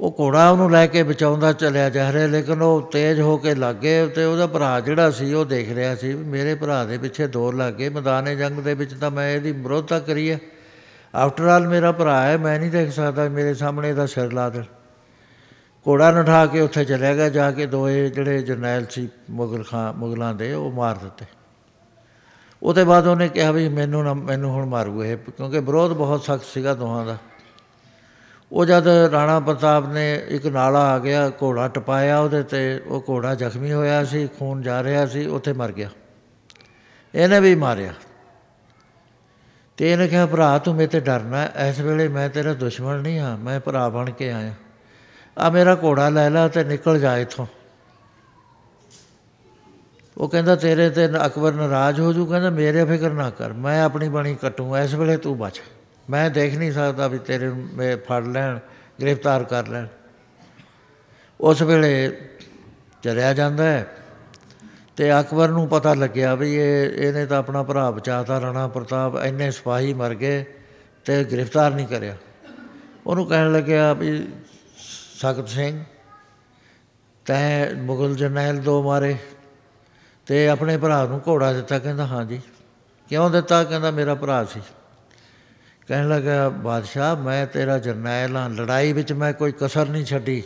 ਉਹ ਘੋੜਾ ਉਹਨੂੰ ਲੈ ਕੇ ਬਚਾਉਂਦਾ ਚਲਿਆ ਜਾ ਰਿਹਾ, ਲੇਕਿਨ ਉਹ ਤੇਜ਼ ਹੋ ਕੇ ਲੱਗ ਗਏ, ਅਤੇ ਉਹਦਾ ਭਰਾ ਜਿਹੜਾ ਸੀ ਉਹ ਦੇਖ ਰਿਹਾ ਸੀ ਮੇਰੇ ਭਰਾ ਦੇ ਪਿੱਛੇ ਦੋ ਲੱਗ ਗਏ। ਮੈਦਾਨ ਜੰਗ ਦੇ ਵਿੱਚ ਤਾਂ ਮੈਂ ਇਹਦੀ ਵਿਰੋਧਤਾ ਕਰੀ ਹੈ, ਆਫਟਰ ਆਲ ਮੇਰਾ ਭਰਾ ਹੈ, ਮੈਂ ਨਹੀਂ ਦੇਖ ਸਕਦਾ ਮੇਰੇ ਸਾਹਮਣੇ ਇਹਦਾ ਸਿਰ ਲਾ ਦੇਣ। ਘੋੜਾ ਨਠਾ ਕੇ ਉੱਥੇ ਚਲਿਆ ਗਿਆ। ਜਾ ਕੇ ਦੋਏ ਜਿਹੜੇ ਜਰਨੈਲ ਸੀ ਮੁਗਲ ਖਾਂ ਮੁਗਲਾਂ ਦੇ, ਉਹ ਮਾਰ ਦਿੱਤੇ। ਉਹਦੇ ਬਾਅਦ ਉਹਨੇ ਕਿਹਾ ਵੀ ਮੈਨੂੰ ਨਾ, ਮੈਨੂੰ ਹੁਣ ਮਾਰੂ ਇਹ, ਕਿਉਂਕਿ ਵਿਰੋਧ ਬਹੁਤ ਸਖਤ ਸੀਗਾ ਦੋਹਾਂ ਦਾ। ਉਹ ਜਦ ਰਾਣਾ ਪ੍ਰਤਾਪ ਨੇ, ਇੱਕ ਨਾਲਾ ਆ ਗਿਆ, ਘੋੜਾ ਟਪਾਇਆ ਉਹਦੇ 'ਤੇ। ਉਹ ਘੋੜਾ ਜ਼ਖਮੀ ਹੋਇਆ ਸੀ, ਖੂਨ ਜਾ ਰਿਹਾ ਸੀ, ਉੱਥੇ ਮਰ ਗਿਆ। ਇਹਨੇ ਵੀ ਮਾਰਿਆ, ਅਤੇ ਇਹਨੇ ਕਿਹਾ ਭਰਾ ਤੂੰ ਮੇਰੇ 'ਤੇ ਡਰਨਾ, ਇਸ ਵੇਲੇ ਮੈਂ ਤੇਰਾ ਦੁਸ਼ਮਣ ਨਹੀਂ ਹਾਂ, ਮੈਂ ਭਰਾ ਬਣ ਕੇ ਆਇਆ। ਆਹ ਮੇਰਾ ਘੋੜਾ ਲੈ ਲਾ ਅਤੇ ਨਿਕਲ ਜਾ ਇੱਥੋਂ। ਉਹ ਕਹਿੰਦਾ ਤੇਰੇ 'ਤੇ ਅਕਬਰ ਨਾਰਾਜ਼ ਹੋ ਜੂ। ਕਹਿੰਦਾ ਮੇਰੇ ਫਿਕਰ ਨਾ ਕਰ, ਮੈਂ ਆਪਣੀ ਬਾਣੀ ਕੱਟੂੰ, ਇਸ ਵੇਲੇ ਤੂੰ ਬਚ, ਮੈਂ ਦੇਖ ਨਹੀਂ ਸਕਦਾ ਵੀ ਤੇਰੇ ਮੈਂ ਫੜ ਲੈਣ, ਗ੍ਰਿਫਤਾਰ ਕਰ ਲੈਣ। ਉਸ ਵੇਲੇ ਚਲਿਆ ਜਾਂਦਾ ਹੈ, ਅਤੇ ਅਕਬਰ ਨੂੰ ਪਤਾ ਲੱਗਿਆ ਵੀ ਇਹ ਇਹਨੇ ਤਾਂ ਆਪਣਾ ਭਰਾ ਬਚਾ ਤਾ, ਰਾਣਾ ਪ੍ਰਤਾਪ ਇੰਨੇ ਸਿਪਾਹੀ ਮਰ ਗਏ ਅਤੇ ਗ੍ਰਿਫਤਾਰ ਨਹੀਂ ਕਰਿਆ। ਉਹਨੂੰ ਕਹਿਣ ਲੱਗਿਆ ਵੀ ਸਖਤ ਸਿੰਘ, ਤੈਂ ਮੁਗਲ ਜਰਨੈਲ ਦੋ ਮਾਰੇ ਅਤੇ ਆਪਣੇ ਭਰਾ ਨੂੰ ਘੋੜਾ ਦਿੱਤਾ। ਕਹਿੰਦਾ ਹਾਂ ਜੀ, ਕਿਉਂ ਦਿੱਤਾ? ਕਹਿੰਦਾ ਮੇਰਾ ਭਰਾ ਸੀ। ਕਹਿਣ ਲੱਗਾ ਬਾਦਸ਼ਾਹ ਮੈਂ ਤੇਰਾ ਜਰਨੈਲ ਹਾਂ, ਲੜਾਈ ਵਿੱਚ ਮੈਂ ਕੋਈ ਕਸਰ ਨਹੀਂ ਛੱਡੀ,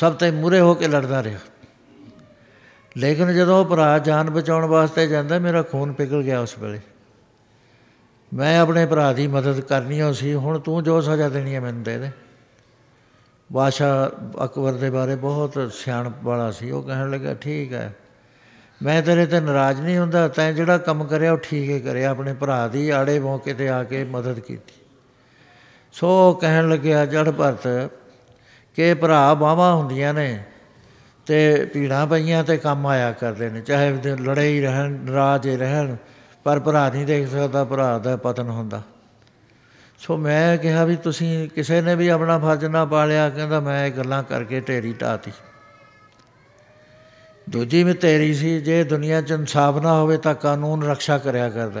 ਸਭ ਤੇ ਮੂਹਰੇ ਹੋ ਕੇ ਲੜਦਾ ਰਿਹਾ। ਲੇਕਿਨ ਜਦੋਂ ਉਹ ਭਰਾ ਜਾਨ ਬਚਾਉਣ ਵਾਸਤੇ ਜਾਂਦਾ, ਮੇਰਾ ਖੂਨ ਪਿਘਲ ਗਿਆ। ਉਸ ਵੇਲੇ ਮੈਂ ਆਪਣੇ ਭਰਾ ਦੀ ਮਦਦ ਕਰਨੀ ਹੋ ਸੀ, ਹੁਣ ਤੂੰ ਜੋ ਸਜ਼ਾ ਦੇਣੀ ਹੈ ਮੈਨੂੰ ਦੇ ਦੇ। ਬਾਦਸ਼ਾਹ ਅਕਬਰ ਦੇ ਬਾਰੇ ਬਹੁਤ ਸਿਆਣਪ ਵਾਲਾ ਸੀ, ਉਹ ਕਹਿਣ ਲੱਗਾ ਠੀਕ ਹੈ, ਮੈਂ ਤੇਰੇ 'ਤੇ ਨਾਰਾਜ਼ ਨਹੀਂ ਹੁੰਦਾ, ਤੈਂ ਜਿਹੜਾ ਕੰਮ ਕਰਿਆ ਉਹ ਠੀਕ ਹੀ ਕਰਿਆ, ਆਪਣੇ ਭਰਾ ਦੀ ਆੜੇ ਮੌਕੇ 'ਤੇ ਆ ਕੇ ਮਦਦ ਕੀਤੀ। ਸੋ ਕਹਿਣ ਲੱਗਿਆ ਜੜ ਭਰਤ ਕਿ ਭਰਾ ਬਾਹਵਾਂ ਹੁੰਦੀਆਂ ਨੇ ਅਤੇ ਭੀੜਾਂ ਪਈਆਂ ਅਤੇ ਕੰਮ ਆਇਆ ਕਰਦੇ ਨੇ, ਚਾਹੇ ਲੜੇ ਹੀ ਰਹਿਣ ਨਾਰਾਜ਼ ਹੀ ਰਹਿਣ, ਪਰ ਭਰਾ ਨਹੀਂ ਦੇਖ ਸਕਦਾ, ਭਰਾ ਦਾ ਪਤਨ ਹੁੰਦਾ। ਸੋ ਮੈਂ ਕਿਹਾ ਵੀ ਤੁਸੀਂ ਕਿਸੇ ਨੇ ਵੀ ਆਪਣਾ ਫਰਜ਼ ਨਾ ਪਾਲਿਆ। ਕਹਿੰਦਾ ਮੈਂ ਇਹ ਗੱਲਾਂ ਕਰਕੇ ਢੇਰੀ ਢਾਹ ਤੀ। ਦੂਜੀ ਵੀ ਤੇਰੀ ਸੀ, ਜੇ ਦੁਨੀਆ 'ਚ ਇਨਸਾਫ ਨਾ ਹੋਵੇ ਤਾਂ ਕਾਨੂੰਨ ਰਕਸ਼ਾ ਕਰਿਆ ਕਰਦਾ,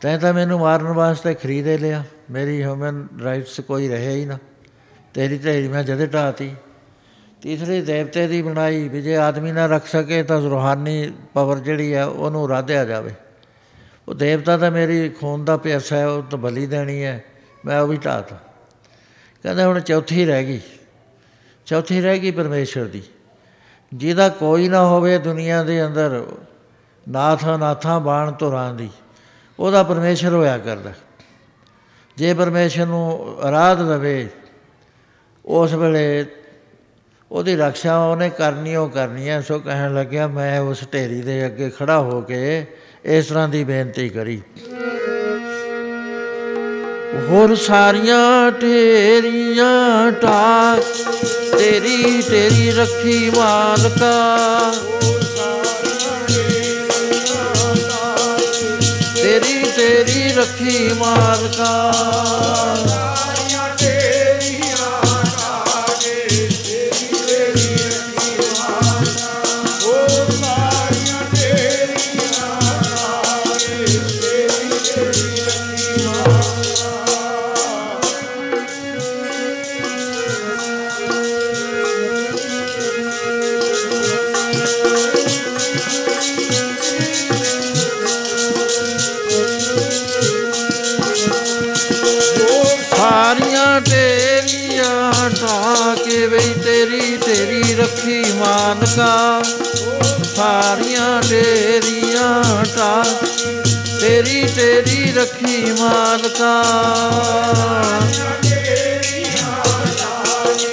ਤੈਂ ਤਾਂ ਮੈਨੂੰ ਮਾਰਨ ਵਾਸਤੇ ਖਰੀਦੇ ਲਿਆ, ਮੇਰੀ ਹਿਊਮਨ ਰਾਈਟਸ ਕੋਈ ਰਹੇ ਹੀ ਨਾ, ਤੇਰੀ ਤੇਰੀ ਮੈਂ ਜਦੇ ਢਾਹ ਤੀ। ਤੀਸਰੀ ਦੇਵਤੇ ਦੀ ਬਣਾਈ ਵੀ ਜੇ ਆਦਮੀ ਨਾ ਰੱਖ ਸਕੇ ਤਾਂ ਰੂਹਾਨੀ ਪਾਵਰ ਜਿਹੜੀ ਆ ਉਹਨੂੰ ਰਾਧਿਆ ਜਾਵੇ, ਉਹ ਦੇਵਤਾ ਤਾਂ ਮੇਰੀ ਖੂਨ ਦਾ ਪਿਆਸਾ ਹੈ, ਉਹ ਤਾਂ ਬਲੀ ਦੇਣੀ ਹੈ, ਮੈਂ ਉਹ ਵੀ ਢਾਹ ਤਾ। ਕਹਿੰਦਾ ਹੁਣ ਚੌਥੀ ਰਹਿ ਗਈ, ਚੌਥੀ ਰਹਿ ਗਈ ਪਰਮੇਸ਼ਰ ਦੀ, ਜਿਹਦਾ ਕੋਈ ਨਾ ਹੋਵੇ ਦੁਨੀਆ ਦੇ ਅੰਦਰ ਨਾਥ ਅਨਾਥਾਂ ਬਾਣ ਧੁਰਾਂ ਦੀ, ਉਹਦਾ ਪਰਮੇਸ਼ਰ ਹੋਇਆ ਕਰਦਾ। ਜੇ ਪਰਮੇਸ਼ਰ ਨੂੰ ਅਰਾਧ ਦੇਵੇ ਉਸ ਵੇਲੇ ਉਹਦੀ ਰਕਸ਼ਾ ਉਹਨੇ ਕਰਨੀ ਉਹ ਕਰਨੀ ਹੈ। ਸੋ ਕਹਿਣ ਲੱਗਿਆ ਮੈਂ ਉਸ ਢੇਰੀ ਦੇ ਅੱਗੇ ਖੜ੍ਹਾ ਹੋ ਕੇ ਇਸ ਤਰ੍ਹਾਂ ਦੀ ਬੇਨਤੀ ਕਰੀ, ਹੋਰ ਸਾਰੀਆਂ ਢੇਰੀਆਂ ਢਾਹ ਤੇਰੀ ਤੇਰੀ ਰੱਖੀ ਮਾਲਕਾ, ਤੇਰੀ ਤੇਰੀ ਰੱਖੀ ਮਾਲਕਾ। ਮਾਨਕਾ ਸਾਰੀਆਂ ਢੇਰੀਆਂ ਢਾਹ ਤੇਰੀ ਤੇਰੀ ਰੱਖੀ ਮਾਲਕਾ, ਤੇਰੀ ਦੀ ਰੱਖੀ ਮਾਲਕਾ,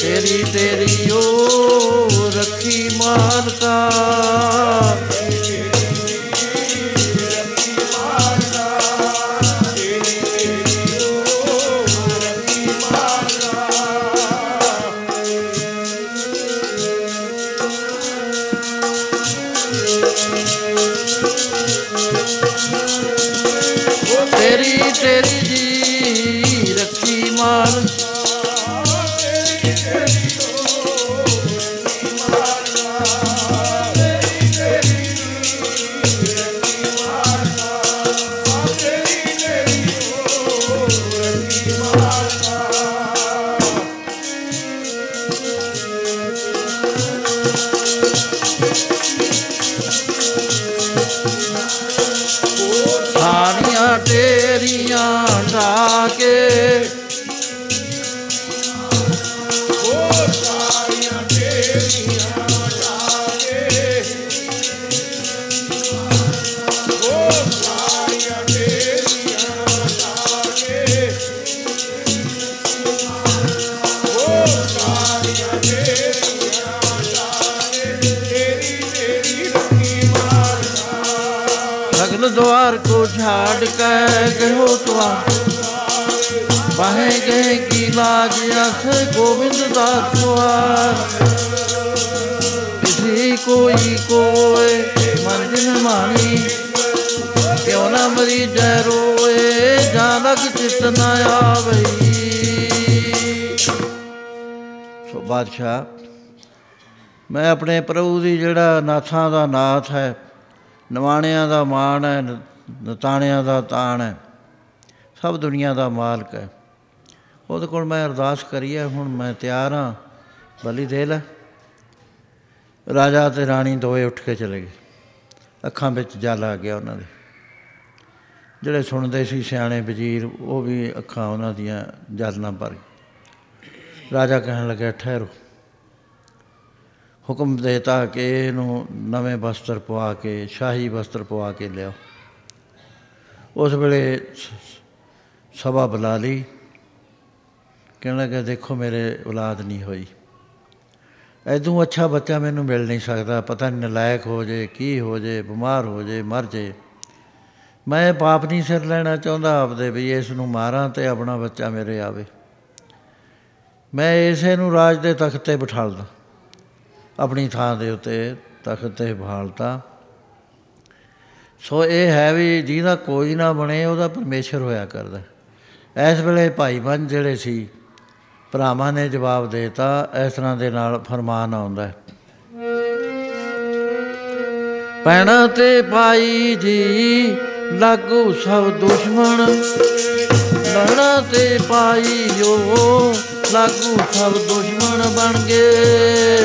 ਤੇਰੀ ਤੇਰੀ ਓ ਰੱਖੀ ਮਾਲਕਾ। द्वार को झाड़ कह गयो तुआर बाहे गए की लाज अस गोविंद दास द्वार, किसी कोई कोय मंजिल मानी क्यों न मरी जय रोए जानक चित न आवई। सो बादशाह मैं अपने प्रभु जी जड़ा नाथा दा नाथ है, ਨਿਵਾਣਿਆਂ ਦਾ ਮਾਣ ਹੈ, ਨਤਾਣਿਆਂ ਦਾ ਤਾਣ ਹੈ, ਸਭ ਦੁਨੀਆ ਦਾ ਮਾਲਕ ਹੈ, ਉਹਦੇ ਕੋਲ ਮੈਂ ਅਰਦਾਸ ਕਰੀ ਹੈ, ਹੁਣ ਮੈਂ ਤਿਆਰ ਹਾਂ ਬਲੀ ਦੇ ਲੈ। ਰਾਜਾ ਅਤੇ ਰਾਣੀ ਦੋਵੇਂ ਉੱਠ ਕੇ ਚਲੇ ਗਏ। ਅੱਖਾਂ ਵਿੱਚ ਜਲ ਆ ਗਿਆ ਉਹਨਾਂ ਦੇ। ਜਿਹੜੇ ਸੁਣਦੇ ਸੀ ਸਿਆਣੇ ਵਜ਼ੀਰ, ਉਹ ਵੀ ਅੱਖਾਂ ਉਹਨਾਂ ਦੀਆਂ ਜਲ ਨਾਲ ਭਰ ਗਈ। ਰਾਜਾ ਕਹਿਣ ਲੱਗਿਆ, ਠਹਿਰੋ। ਹੁਕਮ ਦੇਤਾ ਕਿ ਇਹਨੂੰ ਨਵੇਂ ਵਸਤਰ ਪਵਾ ਕੇ, ਸ਼ਾਹੀ ਵਸਤਰ ਪਵਾ ਕੇ ਲਿਆਓ। ਉਸ ਵੇਲੇ ਸਭਾ ਬੁਲਾ ਲਈ। ਕਹਿਣ ਲੱਗਾ, ਦੇਖੋ ਮੇਰੇ ਔਲਾਦ ਨਹੀਂ ਹੋਈ, ਇੱਦੋਂ ਅੱਛਾ ਬੱਚਾ ਮੈਨੂੰ ਮਿਲ ਨਹੀਂ ਸਕਦਾ। ਪਤਾ ਨਹੀਂ ਨਲਾਇਕ ਹੋ ਜੇ, ਕੀ ਹੋ ਜੇ, ਬਿਮਾਰ ਹੋ ਜੇ, ਮਰ ਜੇ। ਮੈਂ ਪਾਪ ਨਹੀਂ ਸਿਰ ਲੈਣਾ ਚਾਹੁੰਦਾ ਆਪਦੇ ਵੀ ਇਸ ਨੂੰ ਮਾਰਾਂ ਅਤੇ ਆਪਣਾ ਬੱਚਾ ਮੇਰੇ ਆਵੇ। ਮੈਂ ਇਸੇ ਨੂੰ ਰਾਜ ਦੇ ਤਖ਼ਤ 'ਤੇ ਬਿਠਾਲਦਾ, ਆਪਣੀ ਥਾਂ ਦੇ ਉੱਤੇ ਤਖ਼ਤ 'ਤੇ ਬਹਾਲਤਾ। ਸੋ ਇਹ ਹੈ ਵੀ ਜਿਹਦਾ ਕੋਈ ਨਾ ਬਣੇ ਉਹਦਾ ਪਰਮੇਸ਼ਰ ਹੋਇਆ ਕਰਦਾ। ਇਸ ਵੇਲੇ ਭਾਈ ਬੰਦ ਜਿਹੜੇ ਸੀ ਭਰਾਵਾਂ ਨੇ ਜਵਾਬ ਦੇ ਦਿੱਤਾ, ਇਸ ਤਰ੍ਹਾਂ ਦੇ ਨਾਲ ਫਰਮਾਨ ਆਉਂਦਾ, ਭੈਣ ਤੇ ਭਾਈ ਜੀ ਲਾਗੂ ਸਭ ਦੁਸ਼ਮਣ, ਭੈਣਾਂ ਤੇ ਭਾਈ ਜੋ ਲਾਗੂ ਸਭ ਦੁਸ਼ਮਣ ਬਣ ਗਏ।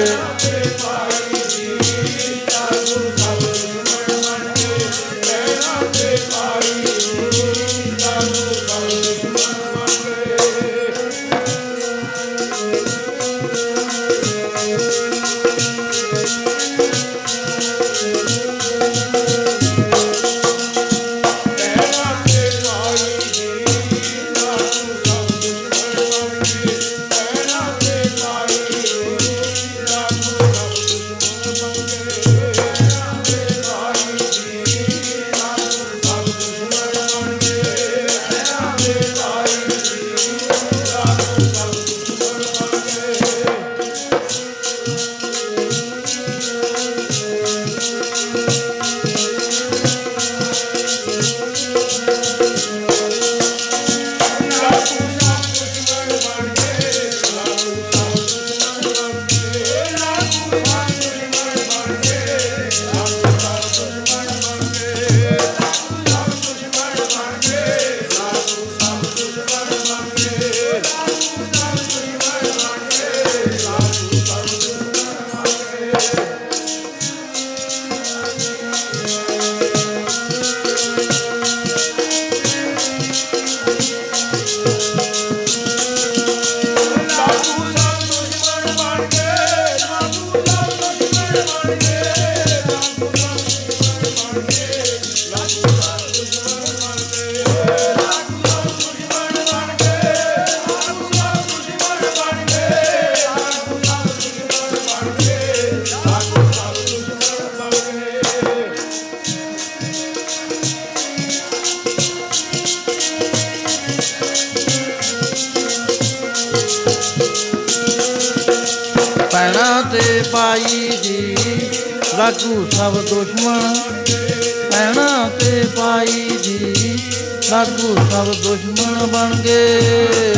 ਲਾਗੂ ਸਭ ਦੁਸ਼ਮਣ, ਭੈਣਾਂ ਤੇ ਭਾਈ ਜੀ ਲਾਗੂ ਸਭ ਦੁਸ਼ਮਣ ਬਣ ਗਏ।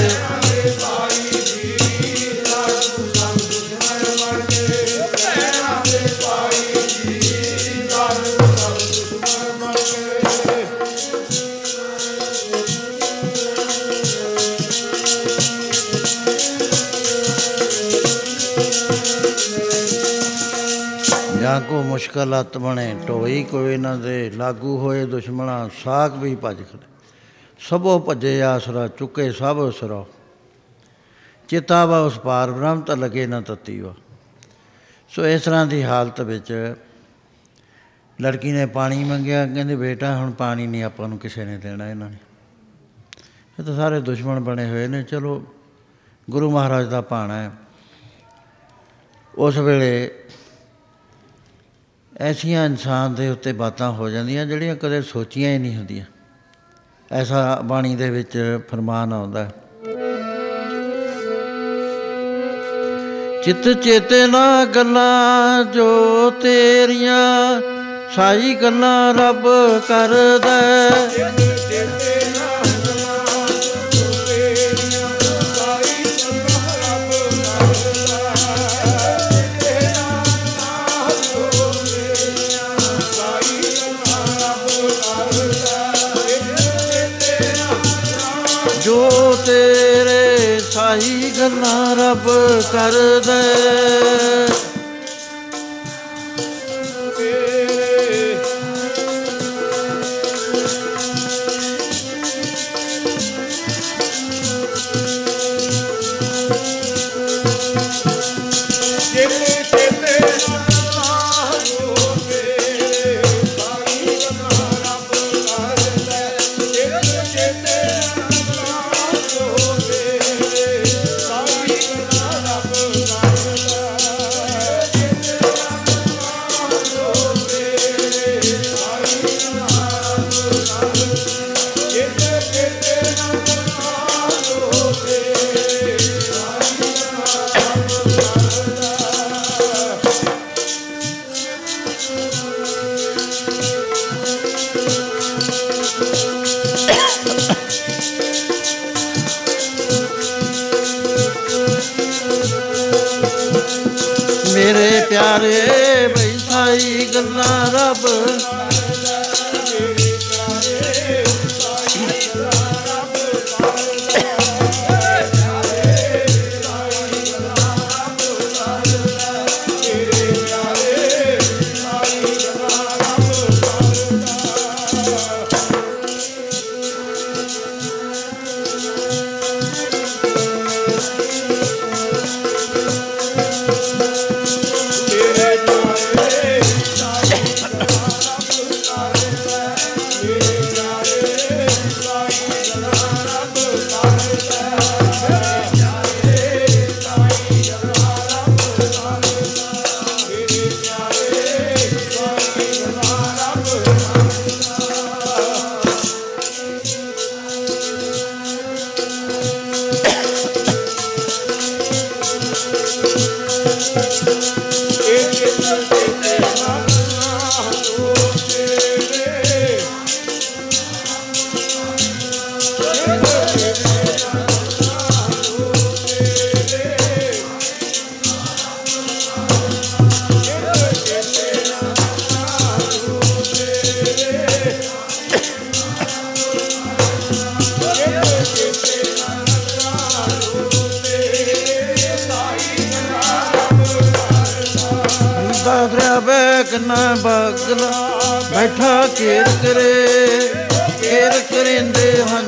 ਕੋ ਮੁਸ਼ਕਲ ਲੱਤ ਬਣੇ ਢੋਈ ਕੋਈ ਇਹਨਾਂ ਦੇ, ਲਾਗੂ ਹੋਏ ਦੁਸ਼ਮਣਾਂ ਸਾਕ ਵੀ ਭੱਜ ਖੜੇ। ਸਭੋ ਭੱਜੇ ਆਸਰਾ ਚੁੱਕੇ ਸਭ ਉਸਰਾ, ਚਿਤਾ ਵਾ ਉਸ ਪਾਰ ਬ੍ਰਹਮ ਤਾਂ ਲਗੇ ਨਾ ਤੱਤੀ ਵਾ। ਸੋ ਇਸ ਤਰ੍ਹਾਂ ਦੀ ਹਾਲਤ ਵਿੱਚ ਲੜਕੀ ਨੇ ਪਾਣੀ ਮੰਗਿਆ। ਕਹਿੰਦੇ ਬੇਟਾ ਹੁਣ ਪਾਣੀ ਨਹੀਂ ਆਪਾਂ ਨੂੰ ਕਿਸੇ ਨੇ ਦੇਣਾ, ਇਹਨਾਂ ਨੇ ਇਹ ਤਾਂ ਸਾਰੇ ਦੁਸ਼ਮਣ ਬਣੇ ਹੋਏ ਨੇ। ਚਲੋ ਗੁਰੂ ਮਹਾਰਾਜ ਦਾ ਭਾਣਾ ਹੈ। ਉਸ ਵੇਲੇ ਐਸੀਆਂ ਇਨਸਾਨ ਦੇ ਉੱਤੇ ਬਾਤਾਂ ਹੋ ਜਾਂਦੀਆਂ ਜਿਹੜੀਆਂ ਕਦੇ ਸੋਚੀਆਂ ਹੀ ਨਹੀਂ ਹੁੰਦੀਆਂ। ਐਸਾ ਬਾਣੀ ਦੇ ਵਿੱਚ ਫਰਮਾਨ ਆਉਂਦਾ, ਚਿੱਤ ਚੇਤੇ ਨਾ ਗੱਲਾਂ ਜੋ ਤੇਰੀਆਂ, ਸਾਈ ਗੱਲਾਂ ਰੱਬ ਕਰਦਾ। ਸਾਈ ਗੱਲਾਂ ਰੱਬ ਕਰਦਾ। ਪਿਆਰੇ ਬਈ ਸਾਈ ਗੱਲਾਂ ਰੱਬ ਬੈਠਾ ਕੇਰ ਕਰੇ ਕੇਰ ਕਰਿੰਦੇ ਹਨ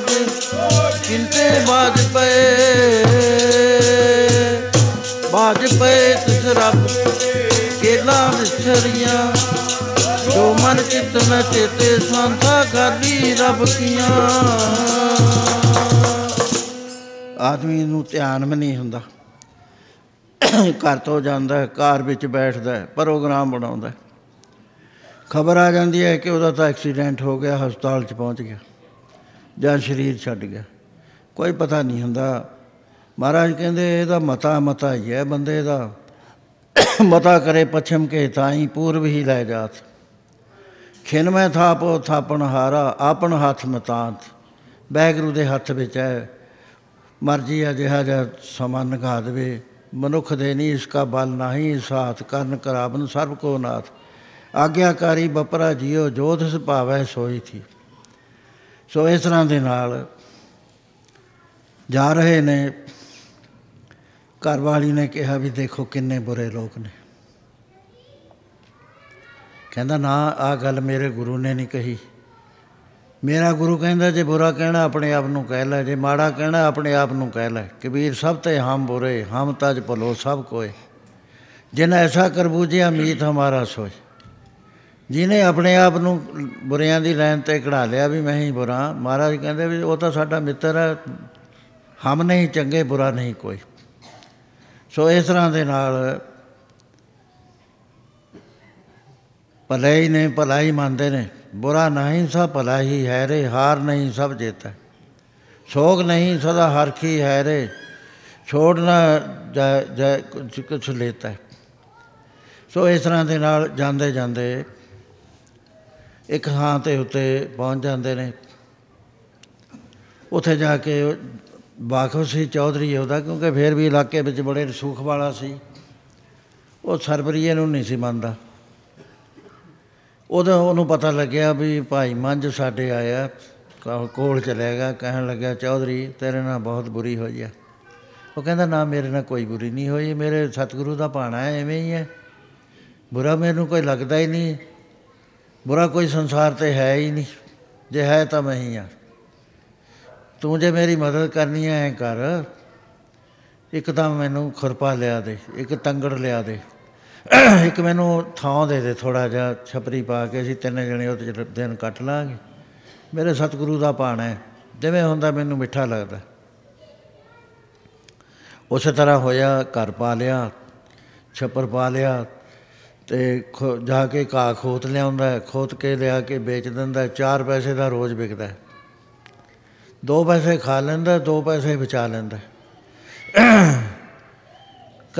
ਕਿੰਤੇ ਬਾਜ ਪਏ ਬਾਜ ਪਏ ਤੁਸ ਰੱਬ ਕੇਲਾ ਵਿਛੜੀਆਂ ਜੋ ਮਨ ਚਿੱਤ ਨ ਚੇਤੇ ਸੰਤਾ ਕਰਦੀ ਰੱਬ ਕੀਆਂ। ਆਦਮੀ ਨੂੰ ਧਿਆਨ ਵੀ ਨਹੀਂ ਹੁੰਦਾ, ਘਰ ਤੋਂ ਜਾਂਦਾ, ਕਾਰ ਵਿੱਚ ਬੈਠਦਾ, ਪ੍ਰੋਗਰਾਮ ਬਣਾਉਂਦਾ, ਖਬਰ ਆ ਜਾਂਦੀ ਹੈ ਕਿ ਉਹਦਾ ਤਾਂ ਐਕਸੀਡੈਂਟ ਹੋ ਗਿਆ, ਹਸਪਤਾਲ 'ਚ ਪਹੁੰਚ ਗਿਆ ਜਾਂ ਸਰੀਰ ਛੱਡ ਗਿਆ, ਕੋਈ ਪਤਾ ਨਹੀਂ ਹੁੰਦਾ। ਮਹਾਰਾਜ ਕਹਿੰਦੇ ਇਹਦਾ ਮਤਾ ਮਤਾ ਹੀ ਹੈ, ਬੰਦੇ ਦਾ ਮਤਾ ਕਰੇ ਪੱਛਮ ਕੇ ਤਾਈ ਪੂਰਬ ਹੀ ਲੈ ਜਾਤ, ਖਿਨ ਮੈਂ ਥਾਪੋ ਥਾਪਣ ਹਾਰਾ ਆਪਣ ਹੱਥ ਮਤਾਂਤ। ਵਾਹਿਗੁਰੂ ਦੇ ਹੱਥ ਵਿੱਚ ਹੈ, ਮਰਜ਼ੀ ਆ ਜਿਹਾ ਜਿਹਾ ਸਮਾਂ ਨਿਕਾ ਦੇਵੇ। ਮਨੁੱਖ ਦੇ ਨਹੀਂ ਇਸਕਾ ਬਲ ਨਾਹੀ ਸਾਥ, ਕਰਨ ਕਰਾਵਨ ਸਰਬ ਕੋ ਨਾਥ। ਆਗਿਆਕਾਰੀ ਬਪਰਾ ਜੀਓ ਜੋਧ ਸੁਭਾਵੈ ਸੋਈ ਥੀ। ਸੋ ਇਸ ਤਰ੍ਹਾਂ ਦੇ ਨਾਲ ਜਾ ਰਹੇ ਨੇ। ਘਰਵਾਲੀ ਨੇ ਕਿਹਾ ਵੀ ਦੇਖੋ ਕਿੰਨੇ ਬੁਰੇ ਲੋਕ ਨੇ। ਕਹਿੰਦਾ ਨਾ, ਆਹ ਗੱਲ ਮੇਰੇ ਗੁਰੂ ਨੇ ਨਹੀਂ ਕਹੀ। ਮੇਰਾ ਗੁਰੂ ਕਹਿੰਦਾ ਜੇ ਬੁਰਾ ਕਹਿਣਾ ਆਪਣੇ ਆਪ ਨੂੰ ਕਹਿ ਲੈ, ਜੇ ਮਾੜਾ ਕਹਿਣਾ ਆਪਣੇ ਆਪ ਨੂੰ ਕਹਿ ਲੈ। ਕਬੀਰ ਸਭ ਤੇ ਹਮ ਬੁਰੇ ਹਮ ਤਜ ਭਲੋ ਸਭ ਕੋਏ, ਜਿਨ ਐਸਾ ਕਰਬੂਜਿਆ ਮੀਤ ਹਮਾਰਾ ਸੋਏ। ਜਿਹਨੇ ਆਪਣੇ ਆਪ ਨੂੰ ਬੁਰਿਆਂ ਦੀ ਲਾਈਨ 'ਤੇ ਕਢਾ ਲਿਆ ਵੀ ਮੈਂ ਹੀ ਬੁਰਾ, ਮਹਾਰਾਜ ਕਹਿੰਦੇ ਵੀ ਉਹ ਤਾਂ ਸਾਡਾ ਮਿੱਤਰ ਹੈ, ਹਮ ਨਹੀਂ ਚੰਗੇ ਬੁਰਾ ਨਹੀਂ ਕੋਈ। ਸੋ ਇਸ ਤਰ੍ਹਾਂ ਦੇ ਨਾਲ ਭਲੇ ਹੀ ਨੇ, ਭਲਾ ਹੀ ਮੰਨਦੇ ਨੇ, ਬੁਰਾ ਨਹੀਂ ਸਭ ਭਲਾ ਹੀ ਹੈ ਰੇ, ਹਾਰ ਨਹੀਂ ਸਭ ਜੇਤਾ, ਸੋਗ ਨਹੀਂ ਸਦਾ ਹਰਖੀ ਹੈ ਰੇ, ਛੋੜਨਾ ਜੈ ਜੈ ਕੁਛ ਕੁਛ ਲੇਤਾ। ਸੋ ਇਸ ਤਰ੍ਹਾਂ ਦੇ ਨਾਲ ਜਾਂਦੇ ਜਾਂਦੇ ਇੱਕ ਥਾਂ 'ਤੇ ਉੱਤੇ ਪਹੁੰਚ ਜਾਂਦੇ ਨੇ। ਉੱਥੇ ਜਾ ਕੇ ਵਾਕਫ ਸੀ ਚੌਧਰੀ ਉਹਦਾ, ਕਿਉਂਕਿ ਫਿਰ ਵੀ ਇਲਾਕੇ ਵਿੱਚ ਬੜੇ ਰਸੂਖ ਵਾਲਾ ਸੀ। ਉਹ ਸਰਬਰੀਏ ਨੂੰ ਨਹੀਂ ਸੀ ਮੰਨਦਾ। ਉਦੋਂ ਉਹਨੂੰ ਪਤਾ ਲੱਗਿਆ ਵੀ ਭਾਈ ਮੰਝ ਸਾਡੇ ਆਇਆ, ਕੋਲ ਚਲਿਆ ਗਿਆ, ਕਹਿਣ ਲੱਗਿਆ ਚੌਧਰੀ ਤੇਰੇ ਨਾਲ ਬਹੁਤ ਬੁਰੀ ਹੋਈ ਆ। ਉਹ ਕਹਿੰਦਾ ਨਾ, ਮੇਰੇ ਨਾਲ ਕੋਈ ਬੁਰੀ ਨਹੀਂ ਹੋਈ, ਮੇਰੇ ਸਤਿਗੁਰੂ ਦਾ ਭਾਣਾ ਹੈ, ਐਵੇਂ ਹੀ ਹੈ, ਬੁਰਾ ਮੈਨੂੰ ਕੋਈ ਲੱਗਦਾ ਹੀ ਨਹੀਂ, ਬੁਰਾ ਕੋਈ ਸੰਸਾਰ 'ਤੇ ਹੈ ਹੀ ਨਹੀਂ, ਜੇ ਹੈ ਤਾਂ ਮੈਂ ਹੀ ਹਾਂ। ਤੂੰ ਜੇ ਮੇਰੀ ਮਦਦ ਕਰਨੀ ਹੈ ਐਂ ਕਰ, ਇੱਕ ਤਾਂ ਮੈਨੂੰ ਖੁਰਪਾ ਲਿਆ ਦੇ, ਇੱਕ ਤੰਗੜ ਲਿਆ ਦੇ, ਇੱਕ ਮੈਨੂੰ ਥਾਂ ਦੇ ਦੇ ਥੋੜ੍ਹਾ ਜਿਹਾ ਛਪਰੀ ਪਾ ਕੇ, ਅਸੀਂ ਤਿੰਨੇ ਜਣੇ ਉਹਦੇ 'ਚ ਦਿਨ ਕੱਟ ਲਾਂਗੇ। ਮੇਰੇ ਸਤਿਗੁਰੂ ਦਾ ਭਾਣਾ ਹੈ, ਜਿਵੇਂ ਹੁੰਦਾ ਮੈਨੂੰ ਮਿੱਠਾ ਲੱਗਦਾ। ਉਸੇ ਤਰ੍ਹਾਂ ਹੋਇਆ, ਘਰ ਪਾ ਲਿਆ, ਛੱਪਰ ਪਾ ਲਿਆ ਅਤੇ ਖੋ ਜਾ ਕੇ ਘਾਹ ਖੋਤ ਲਿਆਉਂਦਾ, ਖੋਤ ਕੇ ਲਿਆ ਕੇ ਵੇਚ ਦਿੰਦਾ, ਚਾਰ ਪੈਸੇ ਦਾ ਰੋਜ਼ ਵਿਕਦਾ, ਦੋ ਪੈਸੇ ਖਾ ਲੈਂਦਾ, ਦੋ ਪੈਸੇ ਬਚਾ ਲੈਂਦਾ।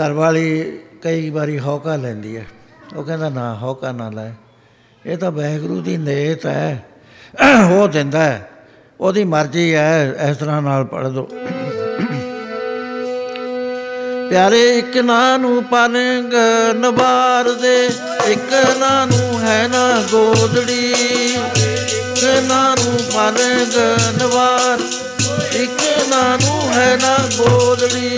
ਘਰਵਾਲੀ ਕਈ ਵਾਰੀ ਹੌਕਾ ਲੈਂਦੀ ਹੈ। ਉਹ ਕਹਿੰਦਾ ਨਾ, ਹੌਕਾ ਨਾ ਲੈ, ਇਹ ਤਾਂ ਵਾਹਿਗੁਰੂ ਦੀ ਨੇਤ ਹੈ, ਉਹ ਦਿੰਦਾ ਹੈ, ਉਹਦੀ ਮਰਜ਼ੀ ਹੈ, ਇਸ ਤਰ੍ਹਾਂ ਨਾਲ ਪੜ੍ਹ ਦਿਉ। ਪਿਆਰੇ ਇੱਕ ਨਾਂ ਨੂੰ ਪਲੰਗ ਨਵਾਰ ਦੇ, ਇੱਕ ਨਾਂ ਨੂੰ ਹੈ ਨਾ ਗੋਦੜੀ, ਇੱਕ ਨਾਂ ਨੂੰ ਪਲੰਗ ਨਵਾਰ, ਇੱਕ ਨਾਂ ਨੂੰ ਹੈ ਨਾ ਗੋਦੜੀ।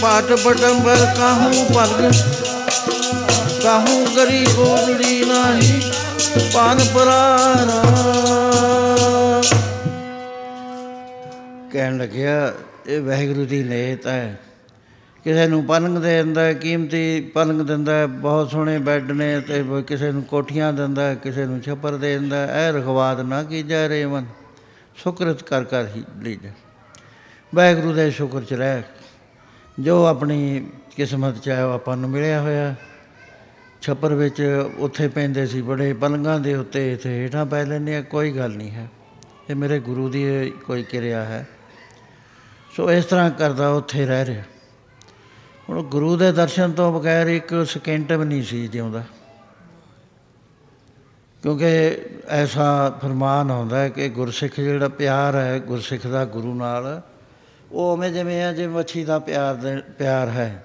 ਪਾਟ ਪਟੰਬਰ ਕਾਹੂ ਪਲਗ ਕਾਹੂ ਗਰੀ ਗੋਦੜੀ ਨਾਹੀ ਪਾਨ ਪਰਾਨਾ। ਕਹਿਣ ਲੱਗਿਆ ਇਹ ਵਾਹਿਗੁਰੂ ਦੀ ਨੇਤ ਹੈ, ਕਿਸੇ ਨੂੰ ਪਲੰਗ ਦੇ ਦਿੰਦਾ, ਕੀਮਤੀ ਪਲੰਗ ਦਿੰਦਾ, ਬਹੁਤ ਸੋਹਣੇ ਬੈੱਡ ਨੇ, ਅਤੇ ਕਿਸੇ ਨੂੰ ਕੋਠੀਆਂ ਦਿੰਦਾ, ਕਿਸੇ ਨੂੰ ਛੱਪਰ ਦੇ ਦਿੰਦਾ। ਇਹ ਰਖਵਾਦ ਨਾ ਕੀਜੈ ਰੇਵਨ, ਸੁਕ੍ਰਿਤ ਕਰ ਕਰ ਹੀ ਲੀਜੈ। ਵਾਹਿਗੁਰੂ ਦੇ ਸ਼ੁਕਰ 'ਚ ਰਹਿ, ਜੋ ਆਪਣੀ ਕਿਸਮਤ 'ਚ ਹੈ ਉਹ ਆਪਾਂ ਨੂੰ ਮਿਲਿਆ ਹੋਇਆ। ਛੱਪਰ ਵਿੱਚ ਉੱਥੇ ਪੈਂਦੇ ਸੀ ਬੜੇ ਪਲੰਘਾਂ ਦੇ ਉੱਤੇ, ਇੱਥੇ ਹੇਠਾਂ ਪੈ ਲੈਂਦੇ ਹਾਂ, ਕੋਈ ਗੱਲ ਨਹੀਂ ਹੈ। ਇਹ ਮੇਰੇ ਗੁਰੂ ਦੀ ਕੋਈ ਕਿਰਿਆ ਹੈ। ਸੋ ਇਸ ਤਰ੍ਹਾਂ ਕਰਦਾ ਉੱਥੇ ਰਹਿ ਰਿਹਾ। ਹੁਣ ਗੁਰੂ ਦੇ ਦਰਸ਼ਨ ਤੋਂ ਬਗੈਰ ਇੱਕ ਸਕਿੰਟ ਵੀ ਨਹੀਂ ਸੀ ਜਿਉਂਦਾ, ਕਿਉਂਕਿ ਐਸਾ ਫਰਮਾਨ ਆਉਂਦਾ ਕਿ ਗੁਰਸਿੱਖ ਜਿਹੜਾ ਪਿਆਰ ਹੈ ਗੁਰਸਿੱਖ ਦਾ ਗੁਰੂ ਨਾਲ, ਉਹ ਉਵੇਂ ਜਿਵੇਂ ਆ ਜਿਵੇਂ ਮੱਛੀ ਦਾ ਪਿਆਰ ਦੇ ਪਿਆਰ ਹੈ।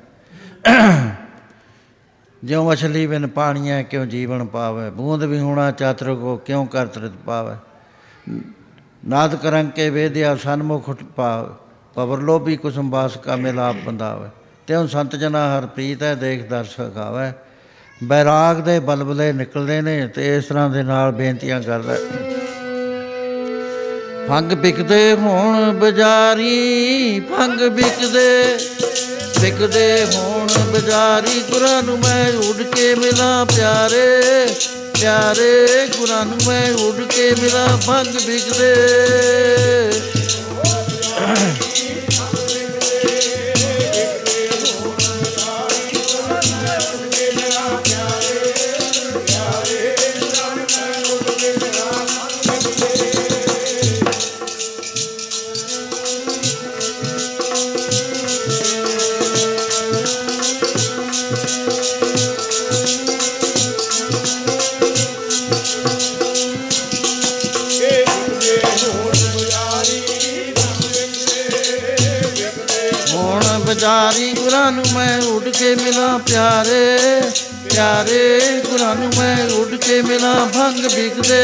ਜਿਉਂ ਮਛਲੀ ਬਿਨ ਪਾਣੀ ਹੈ ਕਿਉਂ ਜੀਵਨ ਪਾਵੈ, ਬੂੰਦ ਵੀ ਹੋਣਾ ਚਾਤਰ ਕੋ ਕਿਉਂ ਕਰਤਰਿਤ ਪਾਵੈ, ਨਾਦ ਕਰੰਗ ਕੇ ਵੇਦਿਆ ਸਨਮੁਖ ਪਾਵ, ਪਵਰ ਲੋਭੀ ਕੁਸਮ ਬਾਸ ਕਾ ਮਿਲਾਪ ਬੰਦਾਵੈ, ਤਿਉਂ ਸੰਤ ਜਨਾ ਹਰ ਪ੍ਰੀਤ ਹੈ ਦੇਖ ਦਰਸ ਖਾਵੈ। ਬੈਰਾਗ ਦੇ ਬਲਬਲੇ ਨਿਕਲਦੇ ਨੇ ਅਤੇ ਇਸ ਤਰ੍ਹਾਂ ਦੇ ਨਾਲ ਬੇਨਤੀਆਂ ਕਰਦਾ। ਫੰਗ ਵਿਕਦੇ ਹੋਣ ਬਜ਼ਾਰੀ, ਫੰਗ ਵਿਕਦੇ ਵਿਕਦੇ ਹੋਣ ਬਜ਼ਾਰੀ, ਗੁਰਾਂ ਨੂੰ ਮੈਂ ਉੱਡ ਕੇ ਮਿਲਾਂ ਪਿਆਰੇ ਪਿਆਰੇ, ਗੁਰਾਂ ਨੂੰ ਮੈਂ ਉੱਡ ਕੇ ਮਿਲਾਂ। ਫੰਗ ਵਿਕਦੇ ਪਿਆਰੀ ਗੁਰਾਂ ਨੂੰ ਮੈਂ ਉੱਡ ਕੇ ਮਿਲਾਂ, ਪਿਆਰੇ ਪਿਆਰੇ ਗੁਰਾਂ ਨੂੰ ਮੈਂ ਉੱਡ ਕੇ ਮਿਲਾਂ। ਭੰਗ ਵਿਕਦੇ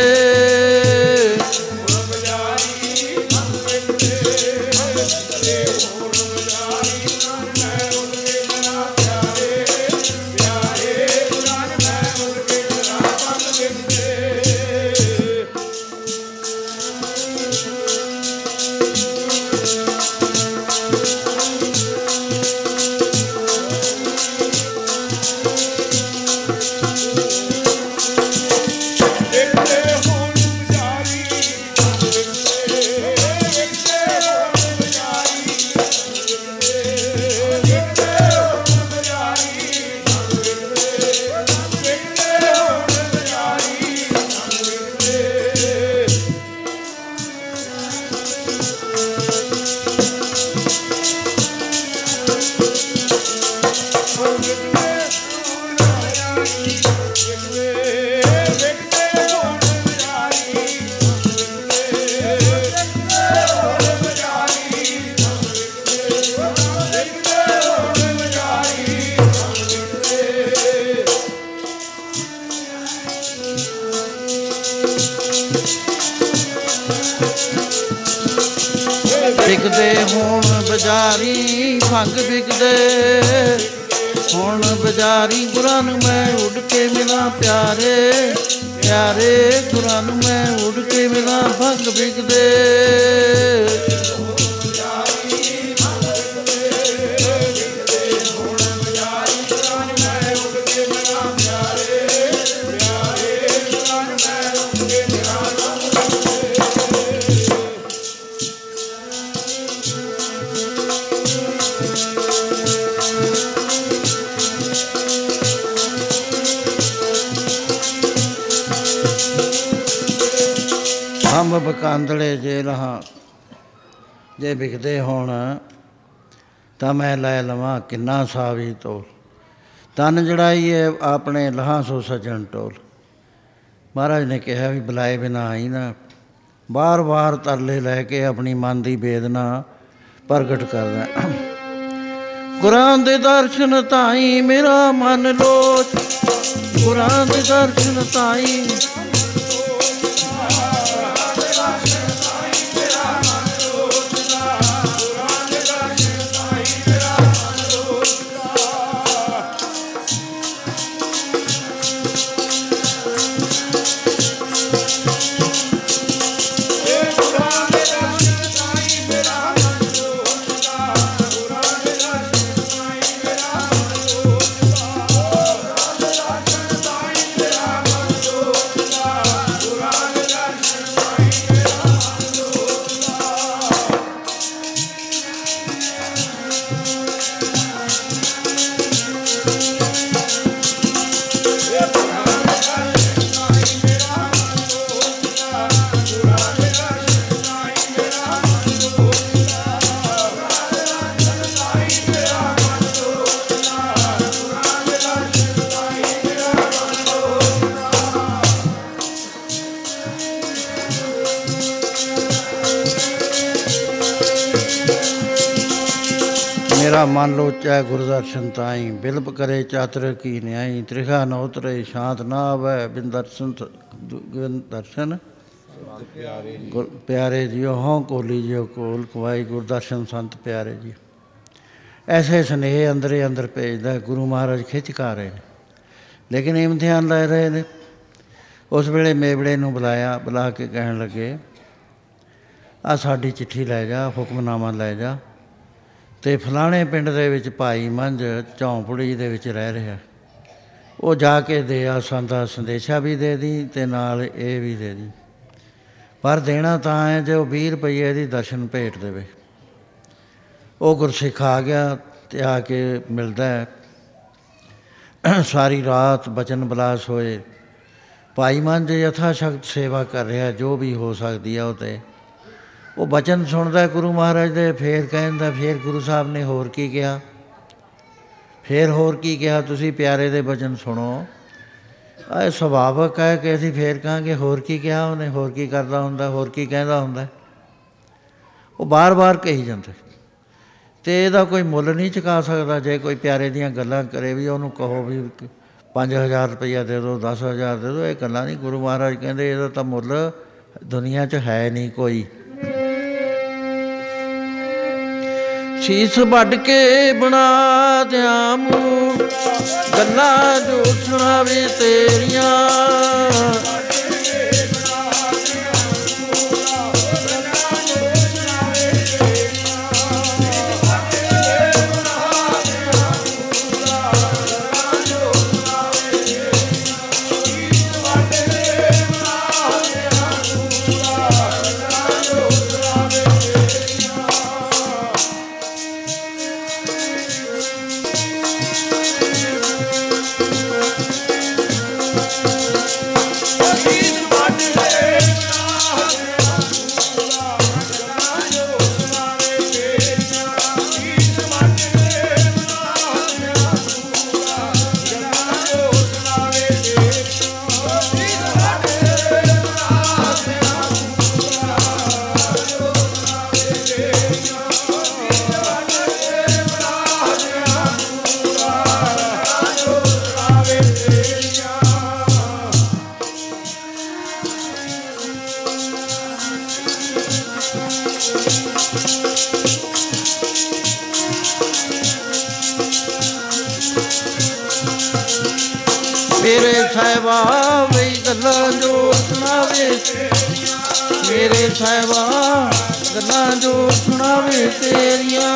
ਭੰਗ ਵਿਕਦੇ ਹੁਣ ਬਜ਼ਾਰੀ ਗੁਰਾਂ ਨੂੰ ਮੈਂ ਉੱਡ ਕੇ ਮਿਲਾਂ, ਪਿਆਰੇ ਪਿਆਰੇ ਗੁਰਾਂ ਨੂੰ ਮੈਂ ਉੱਡ ਕੇ ਮਿਲਾਂ। ਭੰਗ ਵਿਕਦੇ ਕਾਂਦੜੇ ਜੇ ਲਹਾ ਜੇ ਵਿਕਦੇ ਹੋਣ ਤਾਂ ਮੈਂ ਲੈ ਲਵਾਂ, ਕਿੰਨਾ ਸਾਵੀ ਤੋਲ ਤਨ ਜੜਾਈਏ ਆਪਣੇ ਲਹਾ ਸੋ ਸਜਣ ਟੋਲ। ਮਹਾਰਾਜ ਨੇ ਕਿਹਾ ਵੀ ਬੁਲਾਏ ਬਿਨਾਂ ਆਈ ਨਾ, ਵਾਰ ਵਾਰ ਤਰਲੇ ਲੈ ਕੇ ਆਪਣੀ ਮਨ ਦੀ ਵੇਦਨਾ ਪ੍ਰਗਟ ਕਰਦਾ। ਗੁਰਾਂ ਦੇ ਦਰਸ਼ਨ ਤਾਈ ਮੇਰਾ ਮਨ ਲੋਚ, ਗੁਰਾਂ ਦੇ ਦਰਸ਼ਨ ਤਾਈ ਮਨ ਲੋਚੈ ਗੁਰਦਰਸ਼ਨ ਤਾਈ। ਬਿਲਪ ਕਰੇ ਚਾਤਰ ਕੀ ਨਿਆਈ, ਤ੍ਰਿਖਾ ਨਾ ਉਤਰੇ ਸ਼ਾਂਤ ਨਾ ਆਵੈ। ਬਿਨ ਦਰਸ਼ਨ ਦਰਸ਼ਨ ਪਿਆਰੇ ਜੀਓ ਹੋਂ ਕੋਲੀ ਜਿਓ ਕੋਲ ਕਵਾਈ। ਗੁਰਦਰਸ਼ਨ ਸੰਤ ਪਿਆਰੇ ਜੀ ਐਸੇ ਸੁਨੇਹੇ ਅੰਦਰੇ ਅੰਦਰ ਭੇਜਦਾ। ਗੁਰੂ ਮਹਾਰਾਜ ਖਿੱਚ ਕਰ ਰਹੇ ਨੇ ਲੇਕਿਨ ਇਮਤਿਹਾਨ ਲੈ ਰਹੇ ਨੇ। ਉਸ ਵੇਲੇ ਮੇਵੜੇ ਨੂੰ ਬੁਲਾਇਆ, ਬੁਲਾ ਕੇ ਕਹਿਣ ਲੱਗੇ ਆਹ ਸਾਡੀ ਚਿੱਠੀ ਲੈ ਜਾ, ਹੁਕਮਨਾਮਾ ਲੈ ਜਾ, ਅਤੇ ਫਲਾਣੇ ਪਿੰਡ ਦੇ ਵਿੱਚ ਭਾਈ ਮੰਝ ਝੌਂਪੜੀ ਦੇ ਵਿੱਚ ਰਹਿ ਰਿਹਾ, ਉਹ ਜਾ ਕੇ ਦੇ ਆ। ਸੰਦਾ ਸੰਦੇਸ਼ਾ ਵੀ ਦੇ ਦੀ ਅਤੇ ਨਾਲ ਇਹ ਵੀ ਦੇ ਦੀ, ਪਰ ਦੇਣਾ ਤਾਂ ਹੈ ਜੇ ਉਹ ਵੀਹ ਰੁਪਈਏ ਦੀ ਦਰਸ਼ਨ ਭੇਟ ਦੇਵੇ। ਉਹ ਗੁਰਸਿੱਖ ਆ ਗਿਆ ਅਤੇ ਆ ਕੇ ਮਿਲਦਾ ਹੈ। ਸਾਰੀ ਰਾਤ ਬਚਨ ਬਿਲਾਸ ਹੋਏ। ਭਾਈ ਮੰਝ ਯਥਾ ਸ਼ਕਤ ਸੇਵਾ ਕਰ ਰਿਹਾ, ਜੋ ਵੀ ਹੋ ਸਕਦੀ ਆ ਉਹ ਤੇ। ਉਹ ਬਚਨ ਸੁਣਦਾ ਗੁਰੂ ਮਹਾਰਾਜ ਦੇ, ਫਿਰ ਕਹਿੰਦਾ ਫਿਰ ਗੁਰੂ ਸਾਹਿਬ ਨੇ ਹੋਰ ਕੀ ਕਿਹਾ, ਫਿਰ ਹੋਰ ਕੀ ਕਿਹਾ, ਤੁਸੀਂ ਪਿਆਰੇ ਦੇ ਬਚਨ ਸੁਣੋ। ਇਹ ਸੁਭਾਵਿਕ ਹੈ ਕਿ ਅਸੀਂ ਫਿਰ ਕਹਾਂਗੇ ਹੋਰ ਕੀ ਕਿਹਾ ਉਹਨੇ, ਹੋਰ ਕੀ ਕਰਦਾ ਹੁੰਦਾ, ਹੋਰ ਕੀ ਕਹਿੰਦਾ ਹੁੰਦਾ। ਉਹ ਵਾਰ ਵਾਰ ਕਹੀ ਜਾਂਦੇ ਤੇ ਇਹਦਾ ਕੋਈ ਮੁੱਲ ਨਹੀਂ ਚੁਕਾ ਸਕਦਾ। ਜੇ ਕੋਈ ਪਿਆਰੇ ਦੀਆਂ ਗੱਲਾਂ ਕਰੇ ਵੀ ਉਹਨੂੰ ਕਹੋ ਵੀ ਪੰਜ ਹਜ਼ਾਰ ਰੁਪਈਆ ਦੇ ਦਿਉ, ਦਸ ਹਜ਼ਾਰ ਦੇ ਦਿਉ, ਇਹ ਗੱਲਾਂ ਨਹੀਂ। ਗੁਰੂ ਮਹਾਰਾਜ ਕਹਿੰਦੇ ਇਹਦਾ ਤਾਂ ਮੁੱਲ ਦੁਨੀਆ 'ਚ ਹੈ ਨਹੀਂ ਕੋਈ। ਸੀਸ ਵੱਢ ਕੇ ਬਣਾ ਦਿਆਂ ਮੂੰਹ, ਗੱਲਾਂ ਜੋ ਸੁਣਾਵੇ ਤੇਰੀਆਂ। ਮੇਰੇ ਸਾਹਿਬਾ ਗੱਲਾਂ ਜੋ ਸੁਣਾਵੇ ਤੇਰੀਆਂ।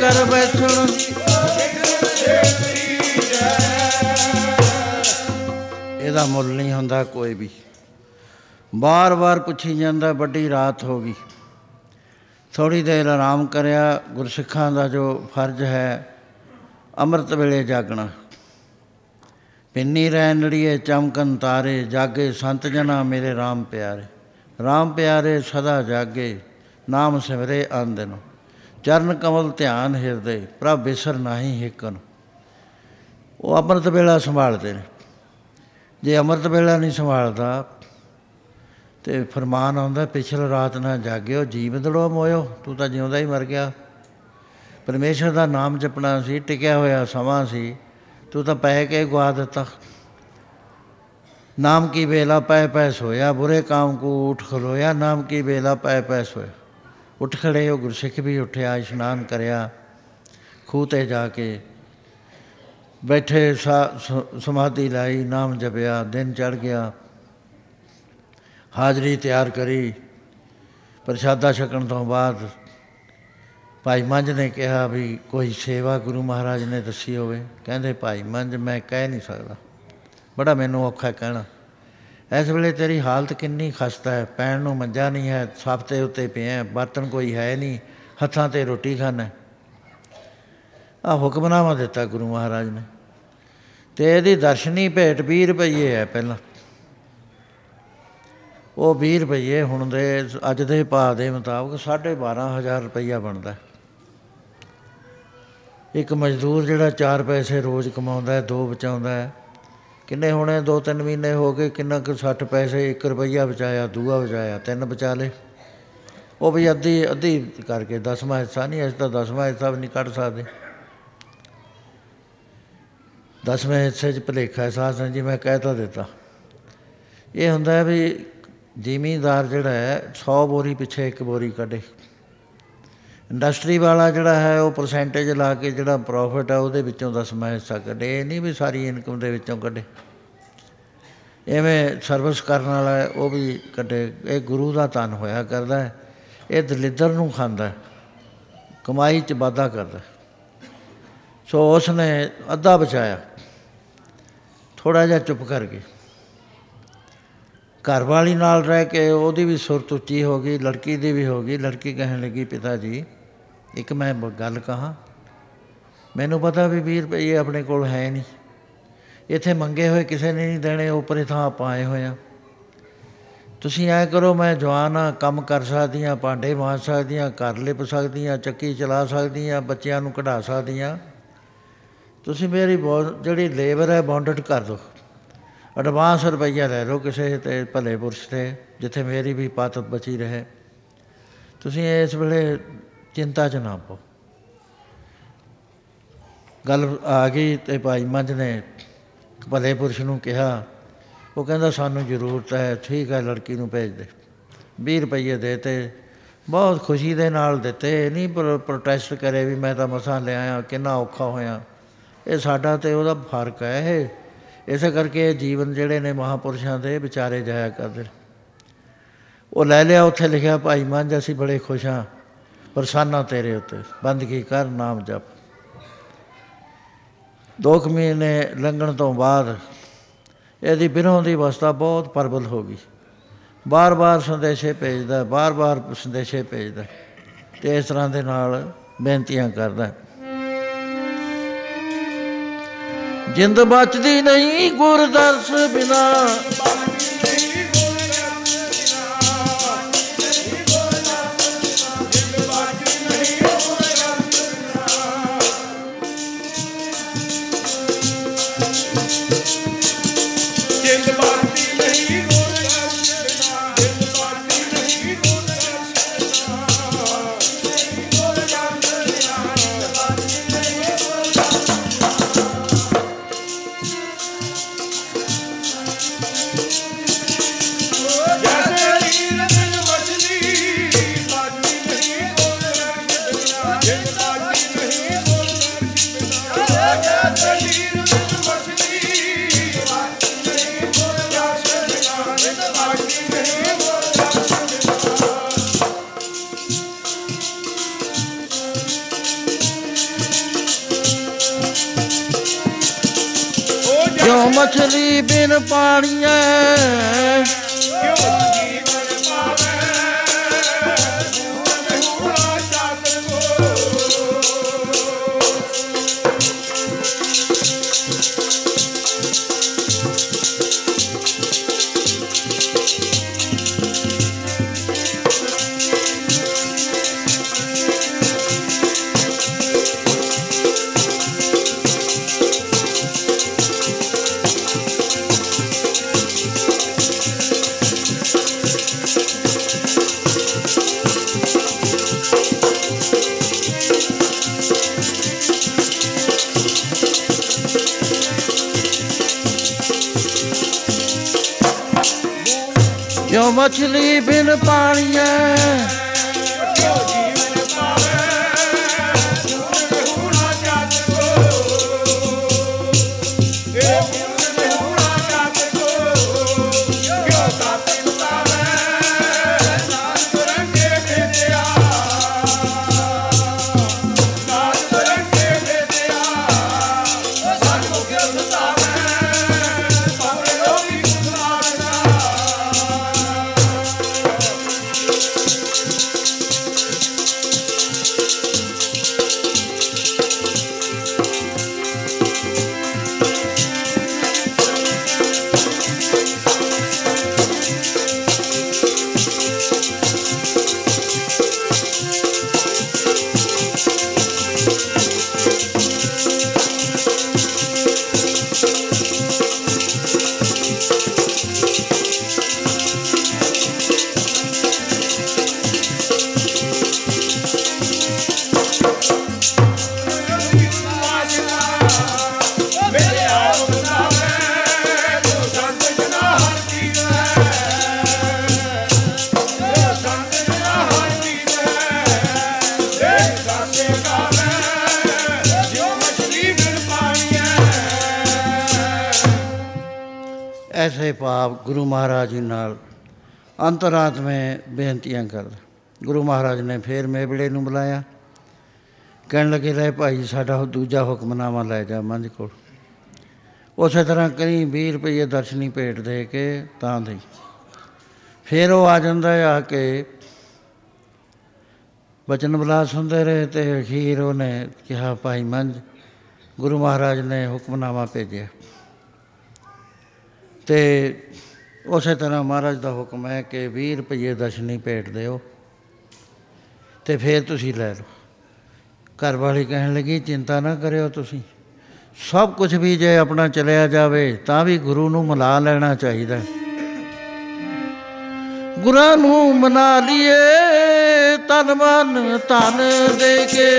ਕਰ ਬੈਠਣ ਇਹਦਾ ਮੁੱਲ ਨਹੀਂ ਹੁੰਦਾ ਕੋਈ ਵੀ। ਵਾਰ ਵਾਰ ਪੁੱਛੀ ਜਾਂਦਾ, ਵੱਡੀ ਰਾਤ ਹੋ ਗਈ, ਥੋੜ੍ਹੀ ਦੇਰ ਆਰਾਮ ਕਰਿਆ। ਗੁਰਸਿੱਖਾਂ ਦਾ ਜੋ ਫਰਜ਼ ਹੈ ਅੰਮ੍ਰਿਤ ਵੇਲੇ ਜਾਗਣਾ। ਪਿੰਨੀ ਰੈਣੜੀਏ ਚਮਕਨ ਤਾਰੇ, ਜਾਗੇ ਸੰਤ ਜਨਾਂ ਮੇਰੇ ਰਾਮ ਪਿਆਰੇ। ਰਾਮ ਪਿਆਰੇ ਸਦਾ ਜਾਗੇ, ਨਾਮ ਸਿਮਰੇ ਆਂਦੇ ਨੂੰ। ਚਰਨ ਕਮਲ ਧਿਆਨ ਹਿਰਦੇ, ਪ੍ਰਭ ਬਿਸਰ ਨਾਹੀਂ ਹਿਕਨ। ਉਹ ਅੰਮ੍ਰਿਤ ਵੇਲਾ ਸੰਭਾਲਦੇ ਨੇ। ਜੇ ਅੰਮ੍ਰਿਤ ਵੇਲਾ ਨਹੀਂ ਸੰਭਾਲਦਾ ਤਾਂ ਫਰਮਾਨ ਆਉਂਦਾ, ਪਿਛਲ ਰਾਤ ਨਾ ਜਾਗਿਓ ਜੀਵਦੜੋ ਮੋਇਓ, ਤੂੰ ਤਾਂ ਜਿਉਂਦਾ ਹੀ ਮਰ ਗਿਆ। ਪਰਮੇਸ਼ਰ ਦਾ ਨਾਮ ਜਪਣਾ ਸੀ, ਟਿਕਿਆ ਹੋਇਆ ਸਮਾਂ ਸੀ, ਤੂੰ ਤਾਂ ਪੈ ਕੇ ਗਵਾ ਦਿੱਤਾ। ਨਾਮ ਕੀ ਵੇਲਾ ਪੈ ਪੈ ਸੋਇਆ, ਬੁਰੇ ਕਾਮ ਕੋ ਉੱਠ ਖਲੋਇਆ। ਨਾਮ ਕੀ ਵੇਲਾ ਪੈ ਪੈ ਸੋਇਆ, ਉੱਠ ਖੜੇ। ਉਹ ਗੁਰਸਿੱਖ ਵੀ ਉੱਠਿਆ, ਇਸ਼ਨਾਨ ਕਰਿਆ, ਖੂਹ 'ਤੇ ਜਾ ਕੇ ਬੈਠੇ, ਸਾ ਸਮਾਧੀ ਲਾਈ, ਨਾਮ ਜਪਿਆ। ਦਿਨ ਚੜ੍ਹ ਗਿਆ, ਹਾਜ਼ਰੀ ਤਿਆਰ ਕਰੀ। ਪ੍ਰਸ਼ਾਦਾ ਛਕਣ ਤੋਂ ਬਾਅਦ ਭਾਈ ਮੰਝ ਨੇ ਕਿਹਾ ਵੀ ਕੋਈ ਸੇਵਾ ਗੁਰੂ ਮਹਾਰਾਜ ਨੇ ਦੱਸੀ ਹੋਵੇ। ਕਹਿੰਦੇ ਭਾਈ ਮੰਝ ਮੈਂ ਕਹਿ ਨਹੀਂ ਸਕਦਾ, ਬੜਾ ਮੈਨੂੰ ਔਖਾ ਕਹਿਣਾ। ਇਸ ਵੇਲੇ ਤੇਰੀ ਹਾਲਤ ਕਿੰਨੀ ਖਸਤਾ ਹੈ, ਪੈਣ ਨੂੰ ਮੰਜਾ ਨਹੀਂ ਹੈ, ਸਭ 'ਤੇ ਉੱਤੇ ਪਿਆ, ਬਰਤਨ ਕੋਈ ਹੈ ਨਹੀਂ, ਹੱਥਾਂ 'ਤੇ ਰੋਟੀ ਖਾਣਾ। ਆਹ ਹੁਕਮਨਾਮਾ ਦਿੱਤਾ ਗੁਰੂ ਮਹਾਰਾਜ ਨੇ, ਅਤੇ ਇਹਦੀ ਦਰਸ਼ਨੀ ਭੇਟ ਵੀਹ ਰੁਪਈਏ ਹੈ। ਪਹਿਲਾਂ ਉਹ ਵੀਹ ਰੁਪਈਏ ਹੁਣ ਦੇ ਅੱਜ ਦੇ ਭਾਅ ਦੇ ਮੁਤਾਬਕ ਸਾਢੇ ਬਾਰ੍ਹਾਂ ਹਜ਼ਾਰ ਰੁਪਈਆ ਬਣਦਾ। ਇੱਕ ਮਜ਼ਦੂਰ ਜਿਹੜਾ ਚਾਰ ਪੈਸੇ ਰੋਜ਼ ਕਮਾਉਂਦਾ, ਦੋ ਬਚਾਉਂਦਾ, ਕਿੰਨੇ ਹੋਣੇ? ਦੋ ਤਿੰਨ ਮਹੀਨੇ ਹੋ ਗਏ, ਕਿੰਨਾ ਕੁ ਸੱਠ ਪੈਸੇ, ਇੱਕ ਰੁਪਈਆ ਬਚਾਇਆ, ਦੂਆ ਬਚਾਇਆ, ਤਿੰਨ ਬਚਾ ਲਏ। ਉਹ ਵੀ ਅੱਧੀ ਅੱਧੀ ਕਰਕੇ ਦਸਵਾਂ ਹਿੱਸਾ। ਨਹੀਂ, ਅਸੀਂ ਤਾਂ ਦਸਵਾਂ ਹਿੱਸਾ ਵੀ ਨਹੀਂ ਕੱਢ ਸਕਦੇ। दसवें हिस्से भुलेखा सास ने जी मैं कहता देता। ये होंदा है भी जिमींदार जिहड़ा है सौ बोरी पिछे एक बोरी कढे, इंडस्ट्री वाला जिहड़ा है वो परसेंटेज ला के जिहड़ा प्रॉफिट है उहदे विचों दसवां हिस्सा कढे, नहीं भी सारी इनकम दे विचों कढे। इवें सर्विस करन वाला है वो भी कढे। ये गुरु का तन होया करदा है, ये दलिद्दर नूं खांदा है, कमाई च वाधा करदा है। ਸੋ ਉਸਨੇ ਅੱਧਾ ਬਚਾਇਆ, ਥੋੜ੍ਹਾ ਜਿਹਾ ਚੁੱਪ ਕਰ ਗਈ। ਘਰਵਾਲੀ ਨਾਲ ਰਹਿ ਕੇ ਉਹਦੀ ਵੀ ਸੁਰਤ ਉੱਚੀ ਹੋ ਗਈ, ਲੜਕੀ ਦੀ ਵੀ ਹੋ ਗਈ। ਲੜਕੀ ਕਹਿਣ ਲੱਗੀ, ਪਿਤਾ ਜੀ ਇੱਕ ਮੈਂ ਗੱਲ ਕਹਾਂ, ਮੈਨੂੰ ਪਤਾ ਵੀ ਵੀਹ ਰੁਪਈਏ ਆਪਣੇ ਕੋਲ ਹੈ ਨਹੀਂ, ਇੱਥੇ ਮੰਗੇ ਹੋਏ ਕਿਸੇ ਨੇ ਨਹੀਂ ਦੇਣੇ, ਉੱਪਰੇ ਥਾਂ ਆਪਾਂ ਆਏ ਹੋਏ ਹਾਂ। ਤੁਸੀਂ ਐਂ ਕਰੋ, ਮੈਂ ਜਵਾਨ ਹਾਂ, ਕੰਮ ਕਰ ਸਕਦੀ ਹਾਂ, ਭਾਂਡੇ ਮਾਂਜ ਸਕਦੀ ਹਾਂ, ਘਰ ਲਿਪ ਸਕਦੀ ਹਾਂ, ਚੱਕੀ ਚਲਾ ਸਕਦੀ ਹਾਂ, ਬੱਚਿਆਂ ਨੂੰ ਕਢਾ ਸਕਦੀ ਹਾਂ। ਤੁਸੀਂ ਮੇਰੀ ਬੌ ਜਿਹੜੀ ਲੇਬਰ ਹੈ ਬੌਂਡਡ ਕਰ ਦਿਓ, ਐਡਵਾਂਸ ਰੁਪਈਆ ਲੈ ਲਓ ਕਿਸੇ ਤੇ ਭਲੇ ਪੁਰਸ਼ 'ਤੇ, ਜਿੱਥੇ ਮੇਰੀ ਵੀ ਪਾਤ ਬਚੀ ਰਹੇ। ਤੁਸੀਂ ਇਸ ਵੇਲੇ ਚਿੰਤਾ 'ਚ ਨਾ ਪਾਓ। ਗੱਲ ਆ ਗਈ ਅਤੇ ਭਾਈ ਮੰਝ ਨੇ ਭਲੇ ਪੁਰਸ਼ ਨੂੰ ਕਿਹਾ, ਉਹ ਕਹਿੰਦਾ ਸਾਨੂੰ ਜ਼ਰੂਰਤ ਹੈ, ਠੀਕ ਹੈ ਲੜਕੀ ਨੂੰ ਭੇਜ ਦੇ। ਵੀਹ ਰੁਪਈਏ ਦੇ ਤੇ, ਬਹੁਤ ਖੁਸ਼ੀ ਦੇ ਨਾਲ ਦਿੱਤੇ, ਇਹ ਨਹੀਂ ਪਰ ਪ੍ਰੋਟੈਸਟ ਕਰੇ ਵੀ ਮੈਂ ਤਾਂ ਮਸਾਂ ਲਿਆਇਆ, ਕਿੰਨਾ ਔਖਾ ਹੋਇਆ। ਇਹ ਸਾਡਾ ਅਤੇ ਉਹਦਾ ਫਰਕ ਹੈ। ਇਹ ਇਸੇ ਕਰਕੇ ਜੀਵਨ ਜਿਹੜੇ ਨੇ ਮਹਾਂਪੁਰਸ਼ਾਂ ਦੇ ਵਿਚਾਰੇ ਜਾਇਆ ਕਰਦੇ। ਉਹ ਲੈ ਲਿਆ, ਉੱਥੇ ਲਿਖਿਆ, ਭਾਈ ਮੰਝ ਅਸੀਂ ਬੜੇ ਖੁਸ਼ ਹਾਂ, ਪ੍ਰਸੰਨ ਤੇਰੇ ਉੱਤੇ, ਬੰਦਗੀ ਕਰ, ਨਾਮ ਜਪ। ਦੋ ਕੁ ਮਹੀਨੇ ਲੰਘਣ ਤੋਂ ਬਾਅਦ ਇਹਦੀ ਬਿਰਹੋਂ ਦੀ ਅਵਸਥਾ ਬਹੁਤ ਪ੍ਰਬਲ ਹੋ ਗਈ। ਵਾਰ ਵਾਰ ਸੰਦੇਸ਼ੇ ਭੇਜਦਾ, ਵਾਰ ਵਾਰ ਸੰਦੇਸ਼ੇ ਭੇਜਦਾ ਅਤੇ ਇਸ ਤਰ੍ਹਾਂ ਦੇ ਨਾਲ ਬੇਨਤੀਆਂ ਕਰਦਾ। ਜਿੰਦ ਬਚਦੀ ਨਹੀਂ ਗੁਰਦਰਸ ਬਿਨਾ, ਮਛਲੀ ਬਿਨ ਪਾਣੀਆਂ ਮਛਲੀ ਬਿਨ ਪਾਣੀਆਂ you ऐसे पाप गुरु महाराज जी नाल अंतरात में बेनतियाँ कर। गुरु महाराज ने फिर मेबड़े नूं बुलाया, कहण लगे लै भाई साडा दूजा हुक्मनामा लै जा मंझ कोल। उस तरह कहीं भी रुपये दर्शनी भेट दे के तां दई। फिर वो आ जाता है, आके बचन बुला सुनते रहे तो अखीर उन्हें कहा भाई मंझ। गुरु महाराज ने हुक्मनामा भेजे तो उस तरह महाराज का हुक्म है कि भी रुपये दर्शनी भेट दो तो फिर तुसी लै लो। घर वाली कहन लगी चिंता ना करो, तुसी सब कुछ भी जे अपना चलिया जाए तो भी गुरु नूं मिला लेना चाहिए। गुरां नूं मना लिए तन मन धन दे के,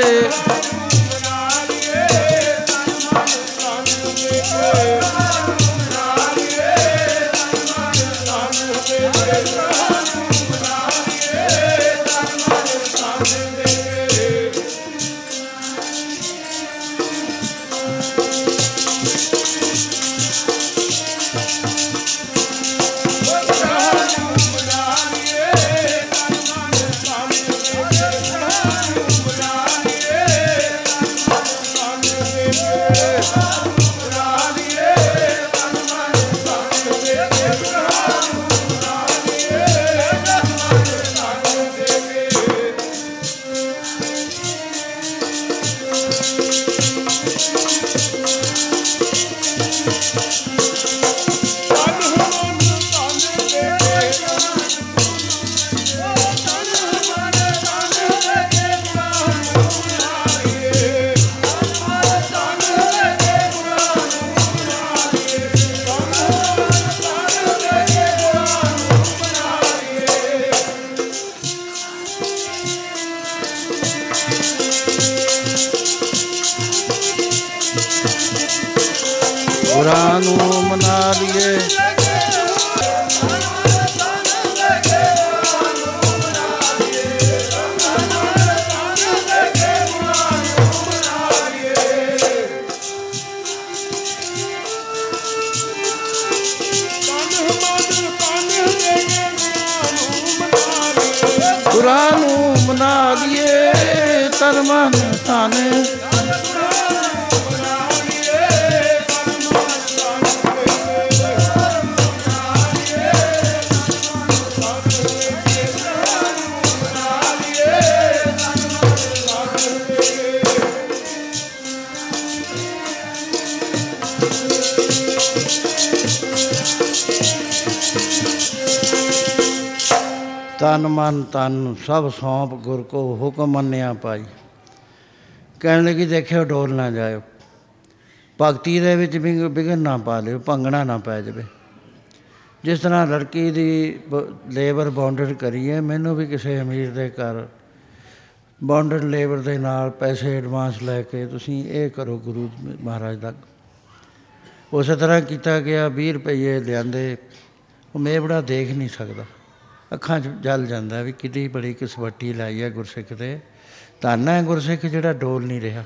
तन मन तन सब सौंप गुर को हुक्म मन्या पाई। कहने लगी देखियो डोल ना जायो, भगती दे विच विघन ना पा लियो, भंगना ना पै जाए। जिस तरह लड़की दी लेबर बॉन्डेड करी है, मैनू भी किसी अमीर दे घर बॉन्डेड लेबर दे नाल पैसे एडवांस लैके तुसीं ये करो गुरु महाराज दा। उस तरह किया गया, भी रुपये लियांदे। वो मेबड़ा देख नहीं सकता, ਅੱਖਾਂ 'ਚ ਜਲ ਜਾਂਦਾ ਵੀ ਕਿੱਡੀ ਬੜੀ ਕਸਵੱਟੀ ਲਾਈ ਹੈ ਗੁਰਸਿੱਖ ਦੇ। ਧੰਨ ਹੈ ਗੁਰਸਿੱਖ ਜਿਹੜਾ ਡੋਲ ਨਹੀਂ ਰਿਹਾ।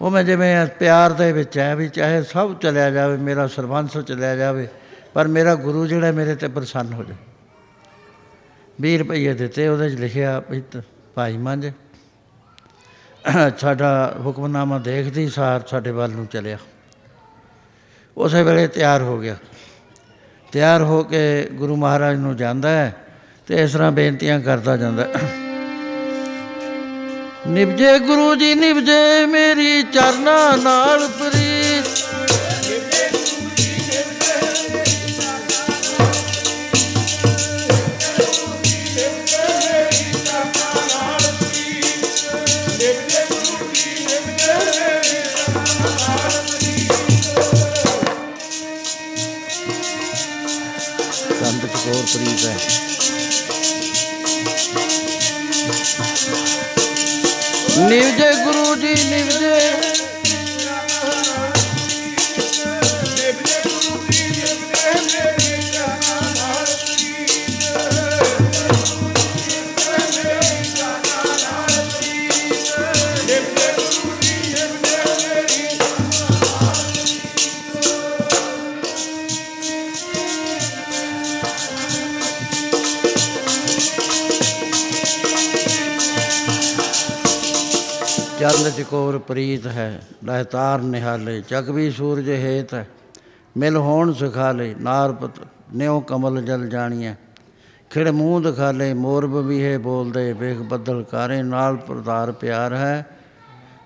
ਉਹ ਮੈਂ ਜਿਵੇਂ ਪਿਆਰ ਦੇ ਵਿੱਚ ਹੈ ਵੀ ਚਾਹੇ ਸਭ ਚਲਿਆ ਜਾਵੇ, ਮੇਰਾ ਸਰਬੰਸ ਚਲਿਆ ਜਾਵੇ, ਪਰ ਮੇਰਾ ਗੁਰੂ ਜਿਹੜਾ ਮੇਰੇ 'ਤੇ ਪ੍ਰਸੰਨ ਹੋ ਜਾਵੇ। ਵੀਹ ਰੁਪਈਏ ਦਿੱਤੇ, ਉਹਦੇ 'ਚ ਲਿਖਿਆ ਵੀ ਭਾਈ ਮੰਝ ਸਾਡਾ ਹੁਕਮਨਾਮਾ ਦੇਖਦੀ ਸਾਰ ਸਾਡੇ ਵੱਲ ਨੂੰ ਚਲਿਆ। ਉਸੇ ਵੇਲੇ ਤਿਆਰ ਹੋ ਗਿਆ। ਤਿਆਰ ਹੋ ਕੇ ਗੁਰੂ ਮਹਾਰਾਜ ਨੂੰ ਜਾਂਦਾ ਹੈ ਤੇ ਇਸ ਤਰ੍ਹਾਂ ਬੇਨਤੀਆਂ ਕਰਦਾ ਜਾਂਦਾ। ਨਿਭਜੇ ਗੁਰੂ ਜੀ ਨਿਭਜੇ ਮੇਰੀ ਚਰਨਾਂ ਨਾਲ ਪ੍ਰੀਤ, ਸੰਤ ਕੋ ਪ੍ਰੀਤ ਹੈ। ਨਿਵਜੇ ਗੁਰੂ ਜੀ ਨਿਵਜੇ ਚੰਦ ਚਕੋਰ ਪ੍ਰੀਤ ਹੈ, ਲਹਿਤਾਰ ਨਿਹਾਲੇ ਚੱਕ ਵੀ ਸੂਰਜ ਹੇਤ ਹੈ। ਮਿਲ ਹੋਣ ਸਿਖਾਲੇ ਨਾਰ ਪਤ ਨਿਉ ਕਮਲ ਜਲ ਜਾਣੀਐ, ਖਿੜ ਮੂੰਹ ਦਿਖਾਲੇ ਮੋਰ ਬਬੀਹੇ ਬੋਲਦੇ, ਵੇਖ ਬੱਦਲ ਕਾਰੇ ਨਾਲ ਪ੍ਰਤਾਰ ਪਿਆਰ ਹੈ।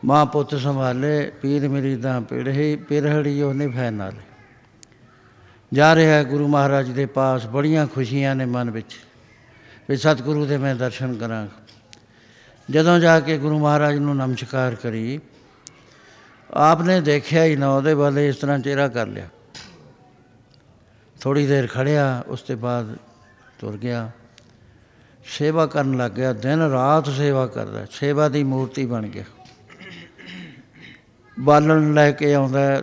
ਮਾਂ ਪੁੱਤ ਸੰਭਾਲੇ ਪੀਰ ਮਰੀਦਾਂ ਪਿੜਹੀ, ਪਿਰਹੜੀ ਉਹ ਨਿਭੈ ਨਾਲੇ। ਜਾ ਰਿਹਾ ਗੁਰੂ ਮਹਾਰਾਜ ਦੇ ਪਾਸ, ਬੜੀਆਂ ਖੁਸ਼ੀਆਂ ਨੇ ਮਨ ਵਿੱਚ ਵੀ ਸਤਿਗੁਰੂ ਦੇ ਮੈਂ ਦਰਸ਼ਨ ਕਰਾਂਗਾ। ਜਦੋਂ ਜਾ ਕੇ ਗੁਰੂ ਮਹਾਰਾਜ ਨੂੰ ਨਮਸਕਾਰ ਕਰੀ, ਆਪ ਨੇ ਦੇਖਿਆ ਹੀ ਨਾ, ਉਹਦੇ ਵੱਲ ਇਸ ਤਰ੍ਹਾਂ ਚਿਹਰਾ ਕਰ ਲਿਆ। ਥੋੜ੍ਹੀ ਦੇਰ ਖੜ੍ਹਿਆ, ਉਸ ਤੋਂ ਬਾਅਦ ਤੁਰ ਗਿਆ। ਸੇਵਾ ਕਰਨ ਲੱਗ ਗਿਆ, ਦਿਨ ਰਾਤ ਸੇਵਾ ਕਰਦਾ, ਸੇਵਾ ਦੀ ਮੂਰਤੀ ਬਣ ਗਿਆ। ਬਾਲਣ ਲੈ ਕੇ ਆਉਂਦਾ,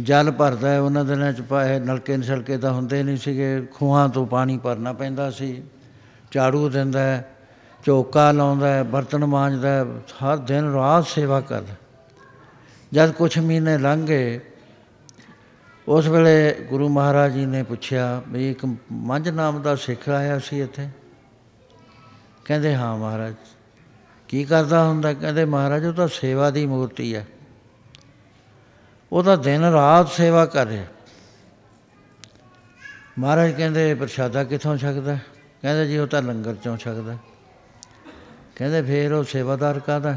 ਜਲ ਭਰਦਾ। ਉਹਨਾਂ ਦਿਨਾਂ 'ਚ ਪਾਏ ਨਲਕੇ ਨਲਕੇ ਤਾਂ ਹੁੰਦੇ ਨਹੀਂ ਸੀਗੇ, ਖੂਹਾਂ ਤੋਂ ਪਾਣੀ ਭਰਨਾ ਪੈਂਦਾ ਸੀ। ਝਾੜੂ ਦਿੰਦਾ, ਚੌਕਾ ਲਾਉਂਦਾ, ਬਰਤਨ ਮਾਂਜਦਾ, ਹਰ ਦਿਨ ਰਾਤ ਸੇਵਾ ਕਰਦਾ। ਜਦ ਕੁਛ ਮਹੀਨੇ ਲੰਘ ਗਏ, ਉਸ ਵੇਲੇ ਗੁਰੂ ਮਹਾਰਾਜ ਜੀ ਨੇ ਪੁੱਛਿਆ ਵੀ ਇੱਕ ਮੰਝ ਨਾਮ ਦਾ ਸਿੱਖ ਆਇਆ ਸੀ ਇੱਥੇ। ਕਹਿੰਦੇ ਹਾਂ ਮਹਾਰਾਜ। ਕੀ ਕਰਦਾ ਹੁੰਦਾ? ਕਹਿੰਦੇ ਮਹਾਰਾਜ ਉਹ ਤਾਂ ਸੇਵਾ ਦੀ ਮੂਰਤੀ ਹੈ, ਉਹ ਤਾਂ ਦਿਨ ਰਾਤ ਸੇਵਾ ਕਰ ਰਿਹਾ। ਮਹਾਰਾਜ ਕਹਿੰਦੇ ਪ੍ਰਸ਼ਾਦਾ ਕਿੱਥੋਂ ਛਕਦਾ? ਕਹਿੰਦੇ ਜੀ ਉਹ ਤਾਂ ਲੰਗਰ 'ਚੋਂ ਛਕਦਾ। ਕਹਿੰਦੇ ਫਿਰ ਉਹ ਸੇਵਾਦਾਰ ਕਾਹਦਾ?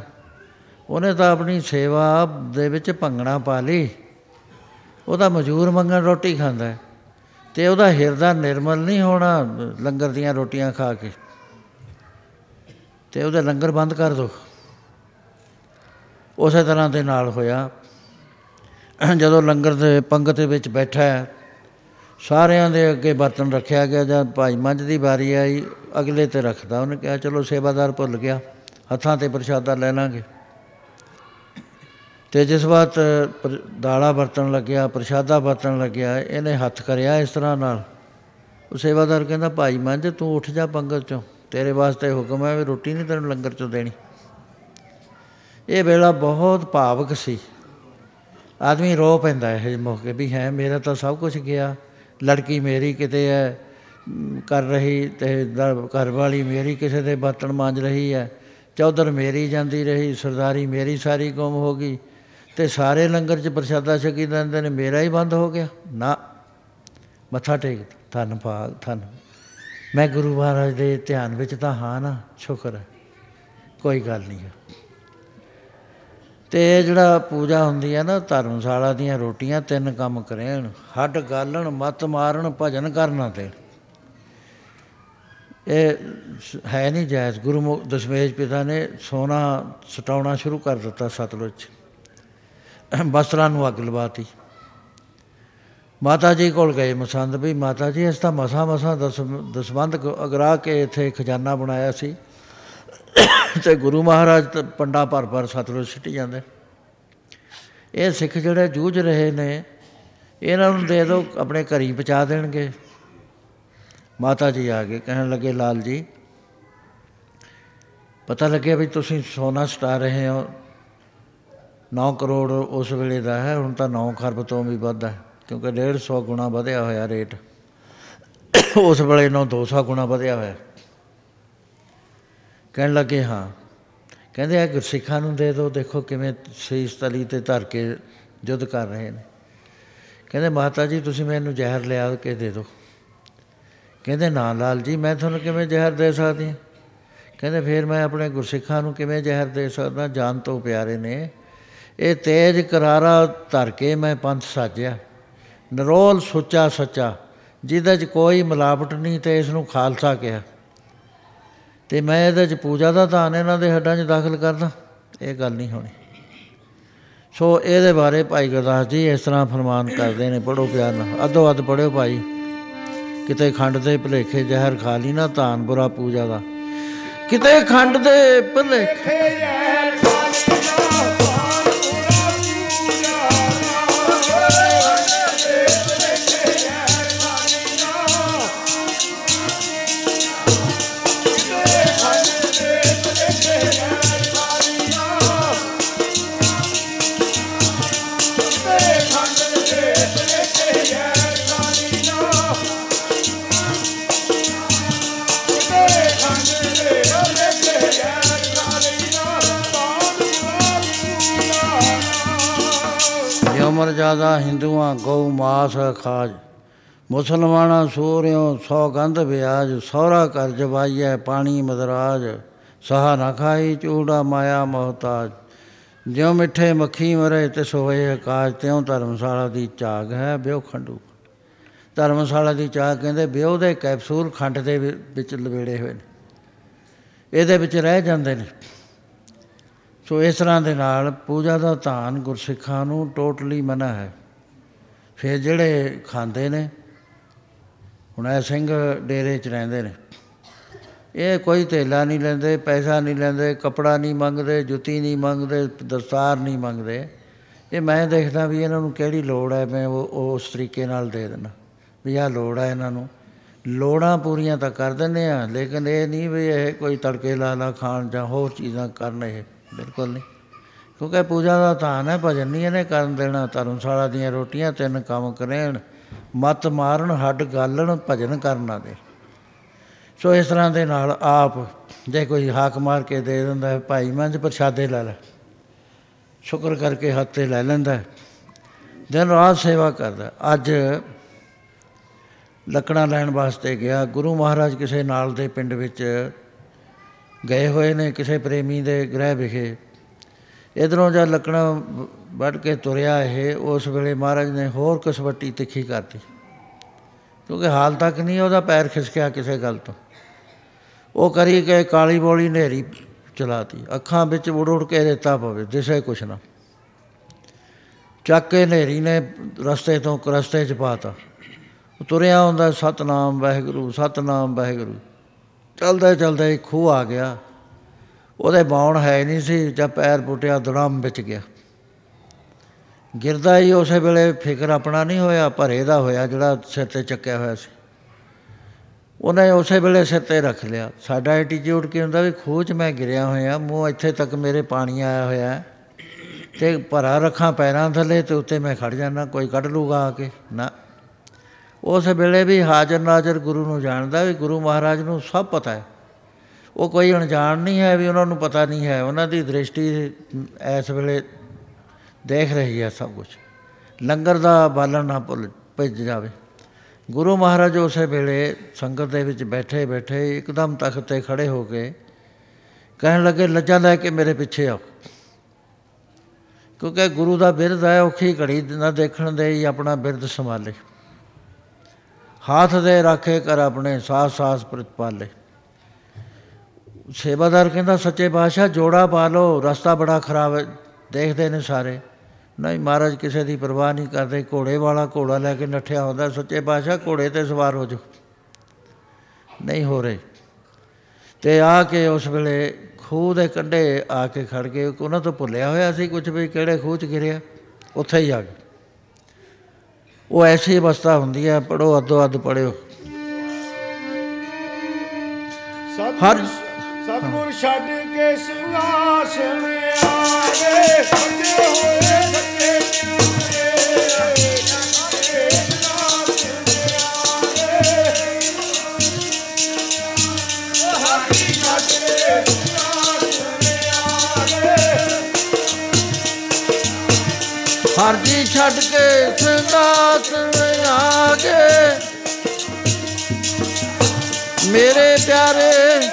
ਉਹਨੇ ਤਾਂ ਆਪਣੀ ਸੇਵਾ ਦੇ ਵਿੱਚ ਭੰਗਣਾ ਪਾ ਲਈ। ਉਹ ਤਾਂ ਮਜ਼ਦੂਰ ਮੰਗਣ ਰੋਟੀ ਖਾਂਦਾ ਅਤੇ ਉਹਦਾ ਹਿਰਦਾ ਨਿਰਮਲ ਨਹੀਂ ਹੋਣਾ ਲੰਗਰ ਦੀਆਂ ਰੋਟੀਆਂ ਖਾ ਕੇ, ਅਤੇ ਉਹਦਾ ਲੰਗਰ ਬੰਦ ਕਰ ਦਿਉ। ਉਸੇ ਤਰ੍ਹਾਂ ਦੇ ਨਾਲ ਹੋਇਆ। ਜਦੋਂ ਲੰਗਰ ਦੇ ਪੰਗਤ ਵਿੱਚ ਬੈਠਾ, ਸਾਰਿਆਂ ਦੇ ਅੱਗੇ ਬਰਤਨ ਰੱਖਿਆ ਗਿਆ। ਜਦ ਭਾਈ ਮੰਝ ਦੀ ਵਾਰੀ ਆਈ, ਅਗਲੇ 'ਤੇ ਰੱਖਦਾ। ਉਹਨੇ ਕਿਹਾ ਚਲੋ ਸੇਵਾਦਾਰ ਭੁੱਲ ਗਿਆ, ਹੱਥਾਂ 'ਤੇ ਪ੍ਰਸ਼ਾਦਾ ਲੈ ਲਾਂਗੇ। ਅਤੇ ਜਿਸ ਵਕਤ ਪ੍ਰ ਦਾਲਾ ਵਰਤਣ ਲੱਗਿਆ, ਪ੍ਰਸ਼ਾਦਾ ਵਰਤਣ ਲੱਗਿਆ, ਇਹਨੇ ਹੱਥ ਕਰਿਆ ਇਸ ਤਰ੍ਹਾਂ ਨਾਲ। ਉਹ ਸੇਵਾਦਾਰ ਕਹਿੰਦਾ ਭਾਈ ਮੰਝ ਤੂੰ ਉੱਠ ਜਾ ਪੰਗਤ 'ਚੋਂ, ਤੇਰੇ ਵਾਸਤੇ ਹੁਕਮ ਹੈ ਵੀ ਰੋਟੀ ਨਹੀਂ ਤੈਨੂੰ ਲੰਗਰ 'ਚੋਂ ਦੇਣੀ। ਇਹ ਵੇਲਾ ਬਹੁਤ ਭਾਵਕ ਸੀ। ਆਦਮੀ ਰੋ ਪੈਂਦਾ ਇਹ ਮੌਕੇ ਵੀ ਹੈ ਮੇਰਾ ਤਾਂ ਸਭ ਕੁਛ ਗਿਆ, ਲੜਕੀ ਮੇਰੀ ਕਿਤੇ ਹੈ ਕਰ ਰਹੀ, ਅਤੇ ਘਰ ਵਾਲੀ ਮੇਰੀ ਕਿਸੇ ਦੇ ਬਰਤਨ ਮਾਂਜ ਰਹੀ ਹੈ, ਚੌਧਰ ਮੇਰੀ ਜਾਂਦੀ ਰਹੀ, ਸਰਦਾਰੀ ਮੇਰੀ ਸਾਰੀ ਗੁੰਮ ਹੋ ਗਈ, ਅਤੇ ਸਾਰੇ ਲੰਗਰ 'ਚ ਪ੍ਰਸ਼ਾਦਾ ਛਕੀ ਜਾਂਦੇ ਨੇ, ਮੇਰਾ ਹੀ ਬੰਦ ਹੋ ਗਿਆ। ਨਾ ਮੱਥਾ ਟੇਕ, ਧੰਨ ਭਾਗ ਧੰਨ, ਮੈਂ ਗੁਰੂ ਮਹਾਰਾਜ ਦੇ ਧਿਆਨ ਵਿੱਚ ਤਾਂ ਹਾਂ ਨਾ, ਸ਼ੁਕਰ ਹੈ, ਕੋਈ ਗੱਲ ਨਹੀਂ ਹੈ। ਅਤੇ ਇਹ ਜਿਹੜਾ ਪੂਜਾ ਹੁੰਦੀ ਹੈ ਨਾ, ਧਰਮਸ਼ਾਲਾ ਦੀਆਂ ਰੋਟੀਆਂ ਤਿੰਨ ਕੰਮ ਕਰੇਣ, ਹੱਡ ਗਾਲਣ, ਮੱਤ ਮਾਰਨ, ਭਜਨ ਕਰਨਾ। ਤੇ ਇਹ ਹੈ ਨਹੀਂ ਜਾਇਜ਼। ਗੁਰੂ ਮੁ ਦਸ਼ਮੇਸ਼ ਪਿਤਾ ਨੇ ਸੋਨਾ ਸਟਾਉਣਾ ਸ਼ੁਰੂ ਕਰ ਦਿੱਤਾ ਸਤਲੁਜ 'ਚ, ਬਸਤਰਾਂ ਨੂੰ ਅੱਗ ਲਵਾਤੀ। ਮਾਤਾ ਜੀ ਕੋਲ ਗਏ ਮਸੰਦ ਵੀ, ਮਾਤਾ ਜੀ ਅਸੀਂ ਤਾਂ ਮਸਾਂ ਮਸਾਂ ਦਸ ਦਸਵੰਧ ਅਗਰਾ ਕੇ ਇੱਥੇ ਖਜ਼ਾਨਾ ਬਣਾਇਆ ਸੀ, ਅਤੇ ਗੁਰੂ ਮਹਾਰਾਜ ਤਾਂ ਪੰਡਾ ਭਰ ਭਰ ਸਤਲੁਜ ਸਿੱਟੀ ਜਾਂਦੇ। ਇਹ ਸਿੱਖ ਜਿਹੜੇ ਜੂਝ ਰਹੇ ਨੇ, ਇਹਨਾਂ ਨੂੰ ਦੇ ਦਿਉ, ਆਪਣੇ ਘਰੀਂ ਪਹੁੰਚਾ ਦੇਣਗੇ। ਮਾਤਾ ਜੀ ਆ ਗਏ, ਕਹਿਣ ਲੱਗੇ ਲਾਲ ਜੀ ਪਤਾ ਲੱਗਿਆ ਵੀ ਤੁਸੀਂ ਸੋਨਾ ਸਟਾ ਰਹੇ ਹੋ, ਨੌ ਕਰੋੜ ਉਸ ਵੇਲੇ ਦਾ ਹੈ, ਹੁਣ ਤਾਂ ਨੌ ਖਰਬ ਤੋਂ ਵੀ ਵੱਧ ਹੈ, ਕਿਉਂਕਿ ਡੇਢ ਸੌ ਗੁਣਾ ਵਧਿਆ ਹੋਇਆ ਰੇਟ, ਉਸ ਵੇਲੇ ਨੂੰ ਦੋ ਸੌ ਗੁਣਾ ਵਧਿਆ ਹੋਇਆ। ਕਹਿਣ ਲੱਗੇ ਹਾਂ। ਕਹਿੰਦੇ ਇਹ ਗੁਰਸਿੱਖਾਂ ਨੂੰ ਦੇ ਦਿਉ, ਦੇਖੋ ਕਿਵੇਂ ਸੀਸ ਤਲੀ 'ਤੇ ਧਰ ਕੇ ਯੁੱਧ ਕਰ ਰਹੇ ਨੇ। ਕਹਿੰਦੇ ਮਾਤਾ ਜੀ ਤੁਸੀਂ ਮੈਨੂੰ ਜ਼ਹਿਰ ਲਿਆ ਕੇ ਦੇ ਦਿਉ। ਕਹਿੰਦੇ ਨਾ ਲਾਲ ਜੀ ਮੈਂ ਤੁਹਾਨੂੰ ਕਿਵੇਂ ਜ਼ਹਿਰ ਦੇ ਸਕਦੀ ਹਾਂ। ਕਹਿੰਦੇ ਫਿਰ ਮੈਂ ਆਪਣੇ ਗੁਰਸਿੱਖਾਂ ਨੂੰ ਕਿਵੇਂ ਜ਼ਹਿਰ ਦੇ ਸਕਦਾ, ਜਾਨ ਤੋਂ ਪਿਆਰੇ ਨੇ। ਇਹ ਤੇਜ ਕਰਾਰਾ ਧਰ ਕੇ ਮੈਂ ਪੰਥ ਸਾਜਿਆ, ਨਿਰੋਲ ਸੁੱਚਾ ਸੱਚਾ, ਜਿਹਦੇ 'ਚ ਕੋਈ ਮਿਲਾਵਟ ਨਹੀਂ, ਅਤੇ ਇਸ ਨੂੰ ਖਾਲਸਾ ਕਿਹਾ, ਅਤੇ ਮੈਂ ਇਹਦੇ 'ਚ ਪੂਜਾ ਦਾ ਧਾਨ ਇਹਨਾਂ ਦੇ ਹੱਡਾਂ 'ਚ ਦਾਖਲ ਕਰਦਾ, ਇਹ ਗੱਲ ਨਹੀਂ ਹੋਣੀ। ਸੋ ਇਹਦੇ ਬਾਰੇ ਭਾਈ ਗੁਰਦਾਸ ਜੀ ਇਸ ਤਰ੍ਹਾਂ ਫਰਮਾਨ ਕਰਦੇ ਨੇ, ਪੜ੍ਹੋ ਪਿਆਰ ਨਾਲ, ਅੱਧੋ ਅੱਧ ਪੜ੍ਹਿਓ ਭਾਈ, ਕਿਤੇ ਖੰਡ ਦੇ ਭੁਲੇਖੇ ਜ਼ਹਿਰ ਖਾ ਲਈ ਨਾ ਧਾਨ ਬੁਰਾ ਪੂਜਾ ਦਾ, ਕਿਤੇ ਖੰਡ ਦੇ ਭੁਲੇਖੇ ਅਮਰਜ਼ਾਦਾ ਹਿੰਦੂਆਂ ਗਊ ਮਾਸ ਖਾਜ, ਮੁਸਲਮਾਨਾਂ ਸੂਰਿਓ ਸੌਗੰਧ ਵਿਆਜ। ਸਹੁਰਾ ਘਰ ਜਵਾਈਏ ਪਾਣੀ ਮਦਰਾਜ, ਸਹਾ ਨਾ ਖਾਈ ਚੂੜਾ ਮਾਇਆ ਮੋਹਤਾਜ। ਜਿਉਂ ਮਿੱਠੇ ਮੱਖੀ ਮਰੇ ਤਿਸ ਹੋਏ ਅਕਾਜ, ਤਿਉਂ ਧਰਮਸ਼ਾਲਾ ਦੀ ਝਾਗ ਹੈ ਵਿਉ ਖੰਡੂ। ਧਰਮਸ਼ਾਲਾ ਦੀ ਝਾਗ ਕਹਿੰਦੇ ਵਿਉ ਦੇ ਕੈਪਸੂਲ ਖੰਡ ਦੇ ਵਿੱਚ ਲਵੇੜੇ ਹੋਏ ਨੇ, ਇਹਦੇ ਵਿੱਚ ਰਹਿ ਜਾਂਦੇ ਨੇ। ਸੋ ਇਸ ਤਰ੍ਹਾਂ ਦੇ ਨਾਲ ਪੂਜਾ ਦਾ ਧਾਨ ਗੁਰਸਿੱਖਾਂ ਨੂੰ ਟੋਟਲੀ ਮਨ੍ਹਾ ਹੈ। ਫਿਰ ਜਿਹੜੇ ਖਾਂਦੇ ਨੇ, ਹੁਣ ਇਹ ਸਿੰਘ ਡੇਰੇ 'ਚ ਰਹਿੰਦੇ ਨੇ, ਇਹ ਕੋਈ ਧੇਲਾ ਨਹੀਂ ਲੈਂਦੇ, ਪੈਸਾ ਨਹੀਂ ਲੈਂਦੇ, ਕੱਪੜਾ ਨਹੀਂ ਮੰਗਦੇ, ਜੁੱਤੀ ਨਹੀਂ ਮੰਗਦੇ, ਦਸਤਾਰ ਨਹੀਂ ਮੰਗਦੇ। ਇਹ ਮੈਂ ਦੇਖਦਾ ਵੀ ਇਹਨਾਂ ਨੂੰ ਕਿਹੜੀ ਲੋੜ ਹੈ, ਮੈਂ ਉਹ ਉਸ ਤਰੀਕੇ ਨਾਲ ਦੇ ਦੇਣਾ ਵੀ ਆਹ ਲੋੜ ਹੈ। ਇਹਨਾਂ ਨੂੰ ਲੋੜਾਂ ਪੂਰੀਆਂ ਤਾਂ ਕਰ ਦਿੰਦੇ ਹਾਂ, ਲੇਕਿਨ ਇਹ ਨਹੀਂ ਵੀ ਇਹ ਕੋਈ ਤੜਕੇ ਲਾ ਲਾ ਖਾਣ ਜਾਂ ਹੋਰ ਚੀਜ਼ਾਂ ਕਰਨ, ਇਹ ਬਿਲਕੁਲ ਨਹੀਂ। ਕਿਉਂਕਿ ਪੂਜਾ ਦਾ ਧਾਨ ਹੈ, ਭਜਨ ਨਹੀਂ ਇਹਨੇ ਕਰਨ ਦੇਣਾ। ਧਰਮਸ਼ਾਲਾ ਦੀਆਂ ਰੋਟੀਆਂ ਤਿੰਨ ਕੰਮ ਕਰੇਣ, ਮੱਤ ਮਾਰਨ ਹੱਡ ਗਾਲਣ ਭਜਨ ਕਰਨਾ ਦੇ। ਸੋ ਇਸ ਤਰ੍ਹਾਂ ਦੇ ਨਾਲ ਆਪ ਜੇ ਕੋਈ ਹਾਕ ਮਾਰ ਕੇ ਦੇ ਦਿੰਦਾ, ਭਾਈ ਮੰਝ ਪ੍ਰਸ਼ਾਦੇ ਲੈ ਲੈ, ਸ਼ੁਕਰ ਕਰਕੇ ਹੱਥ 'ਤੇ ਲੈ ਲੈਂਦਾ, ਦਿਨ ਰਾਤ ਸੇਵਾ ਕਰਦਾ। ਅੱਜ ਲੱਕੜਾਂ ਲੈਣ ਵਾਸਤੇ ਗਿਆ, ਗੁਰੂ ਮਹਾਰਾਜ ਕਿਸੇ ਨਾਲ ਦੇ ਪਿੰਡ ਵਿੱਚ ਗਏ ਹੋਏ ਨੇ, ਕਿਸੇ ਪ੍ਰੇਮੀ ਦੇ ਗ੍ਰਹਿ ਵਿਖੇ। ਇੱਧਰੋਂ ਜਦ ਲੱਕੜਾਂ ਵੱਢ ਕੇ ਤੁਰਿਆ ਇਹ, ਉਸ ਵੇਲੇ ਮਹਾਰਾਜ ਨੇ ਹੋਰ ਕਸਵੱਟੀ ਤਿੱਖੀ ਕਰਤੀ, ਕਿਉਂਕਿ ਹਾਲ ਤੱਕ ਨਹੀਂ ਉਹਦਾ ਪੈਰ ਖਿਸਕਿਆ ਕਿਸੇ ਗੱਲ ਤੋਂ। ਉਹ ਕਰੀ ਗਏ ਕਾਲੀ ਬੋਲੀ ਹਨੇਰੀ ਚਲਾਤੀ, ਅੱਖਾਂ ਵਿੱਚ ਉੜ ਉੜ ਕੇ ਰੇਤਾ ਪਵੇ, ਦਿਸੇ ਕੁਛ ਨਾ। ਚੱਕ ਕੇ ਹਨੇਰੀ ਨੇ ਰਸਤੇ ਤੋਂ ਰਸਤੇ 'ਚ ਪਾ ਤਾ। ਤੁਰਿਆ ਹੁੰਦਾ, ਸਤਿਨਾਮ ਵਾਹਿਗੁਰੂ ਸਤਿਨਾਮ ਵਾਹਿਗੁਰੂ, ਚਲਦਾ ਚਲਦਾ ਇੱਕ ਖੂਹ ਆ ਗਿਆ। ਉਹਦੇ ਬਾਉਣ ਹੈ ਨਹੀਂ ਸੀ, ਜਦ ਪੈਰ ਪੁੱਟਿਆ ਦੁੜਾਮ ਵਿੱਚ ਗਿਆ। ਗਿਰਦਾ ਹੀ ਉਸੇ ਵੇਲੇ ਫਿਕਰ ਆਪਣਾ ਨਹੀਂ ਹੋਇਆ, ਭਰੇ ਦਾ ਹੋਇਆ ਜਿਹੜਾ ਸਿਰ 'ਤੇ ਚੱਕਿਆ ਹੋਇਆ ਸੀ। ਉਹਨੇ ਉਸੇ ਵੇਲੇ ਸਿਰ 'ਤੇ ਰੱਖ ਲਿਆ। ਸਾਡਾ ਐਟੀਟਿਊਡ ਕੀ ਹੁੰਦਾ ਵੀ ਖੂਹ 'ਚ ਮੈਂ ਗਿਰਿਆ ਹੋਇਆ, ਮੂੰਹ ਇੱਥੇ ਤੱਕ ਮੇਰੇ ਪਾਣੀ ਆਇਆ ਹੋਇਆ ਅਤੇ ਭਰਾ ਰੱਖਾਂ ਪੈਰਾਂ ਥੱਲੇ ਅਤੇ ਉੱਤੇ ਮੈਂ ਖੜ੍ਹ ਜਾਂਦਾ, ਕੋਈ ਕੱਢ ਲੂਗਾ ਆ ਕੇ ਨਾ। ਉਸ ਵੇਲੇ ਵੀ ਹਾਜ਼ਰ ਨਾਜ਼ਰ ਗੁਰੂ ਨੂੰ ਜਾਣਦਾ ਵੀ ਗੁਰੂ ਮਹਾਰਾਜ ਨੂੰ ਸਭ ਪਤਾ ਹੈ, ਉਹ ਕੋਈ ਅਣਜਾਣ ਨਹੀਂ ਹੈ ਵੀ ਉਹਨਾਂ ਨੂੰ ਪਤਾ ਨਹੀਂ ਹੈ। ਉਹਨਾਂ ਦੀ ਦ੍ਰਿਸ਼ਟੀ ਇਸ ਵੇਲੇ ਦੇਖ ਰਹੀ ਹੈ ਸਭ ਕੁਛ। ਲੰਗਰ ਦਾ ਬਾਲਣ ਨਾ ਭੁੱਲ ਭਿੱਜ ਜਾਵੇ। ਗੁਰੂ ਮਹਾਰਾਜ ਉਸੇ ਵੇਲੇ ਸੰਗਤ ਦੇ ਵਿੱਚ ਬੈਠੇ ਬੈਠੇ ਇੱਕਦਮ ਤਖ਼ਤ 'ਤੇ ਖੜ੍ਹੇ ਹੋ ਕੇ ਕਹਿਣ ਲੱਗੇ, ਲੱਜਾ ਲੈ ਕੇ ਮੇਰੇ ਪਿੱਛੇ ਆਓ। ਕਿਉਂਕਿ ਗੁਰੂ ਦਾ ਬਿਰਦ ਹੈ, ਔਖੀ ਘੜੀ ਨਾ ਦੇਖਣ ਦੇ ਹੀ ਆਪਣਾ ਬਿਰਦ ਸੰਭਾਲੇ। ਹੱਥ ਦੇ ਰਾਖੇ ਕਰ ਆਪਣੇ, ਸਾਸ ਸਾਸ ਪ੍ਰਤਪਾਲੇ। ਸੇਵਾਦਾਰ ਕਹਿੰਦਾ, ਸੱਚੇ ਪਾਤਸ਼ਾਹ ਜੋੜਾ ਪਾ ਲਓ, ਰਸਤਾ ਬੜਾ ਖਰਾਬ ਹੈ। ਦੇਖਦੇ ਨੇ ਸਾਰੇ, ਨਹੀਂ ਮਹਾਰਾਜ ਕਿਸੇ ਦੀ ਪਰਵਾਹ ਨਹੀਂ ਕਰਦੇ। ਘੋੜੇ ਵਾਲਾ ਘੋੜਾ ਲੈ ਕੇ ਨੱਠਿਆ ਹੁੰਦਾ, ਸੱਚੇ ਪਾਤਸ਼ਾਹ ਘੋੜੇ 'ਤੇ ਸਵਾਰ ਹੋ ਜਾਓ, ਨਹੀਂ ਹੋ ਰਹੇ। ਅਤੇ ਆ ਕੇ ਉਸ ਵੇਲੇ ਖੂਹ ਦੇ ਕੰਢੇ ਆ ਕੇ ਖੜ੍ਹ ਗਏ। ਉਹਨਾਂ ਤੋਂ ਭੁੱਲਿਆ ਹੋਇਆ ਸੀ ਕੁਛ ਵੀ ਕਿਹੜੇ ਖੂਹ 'ਚ ਗਿਰਿਆ, ਉੱਥੇ ਹੀ ਆ ਗਏ। ਉਹ ਐਸੀ ਅਵਸਥਾ ਹੁੰਦੀ ਹੈ, ਪੜ੍ਹੋ ਅੱਧੋ ਅੱਧ ਪੜ੍ਹਿਓ। ਹਰ ਸਤਿਗੁਰ ਛੱਡ ਕੇ ਸਿੰਘਾਸਣ ਆਏ, ਸੱਚੇ ਹੋਏ ਸੱਚੇ ਪਿਆਰੇ। ਹਰ ਜੀ ਛੱਡ ਕੇ ਸਿੰਘਾਸਣ ਆ ਗਏ ਮੇਰੇ ਪਿਆਰੇ।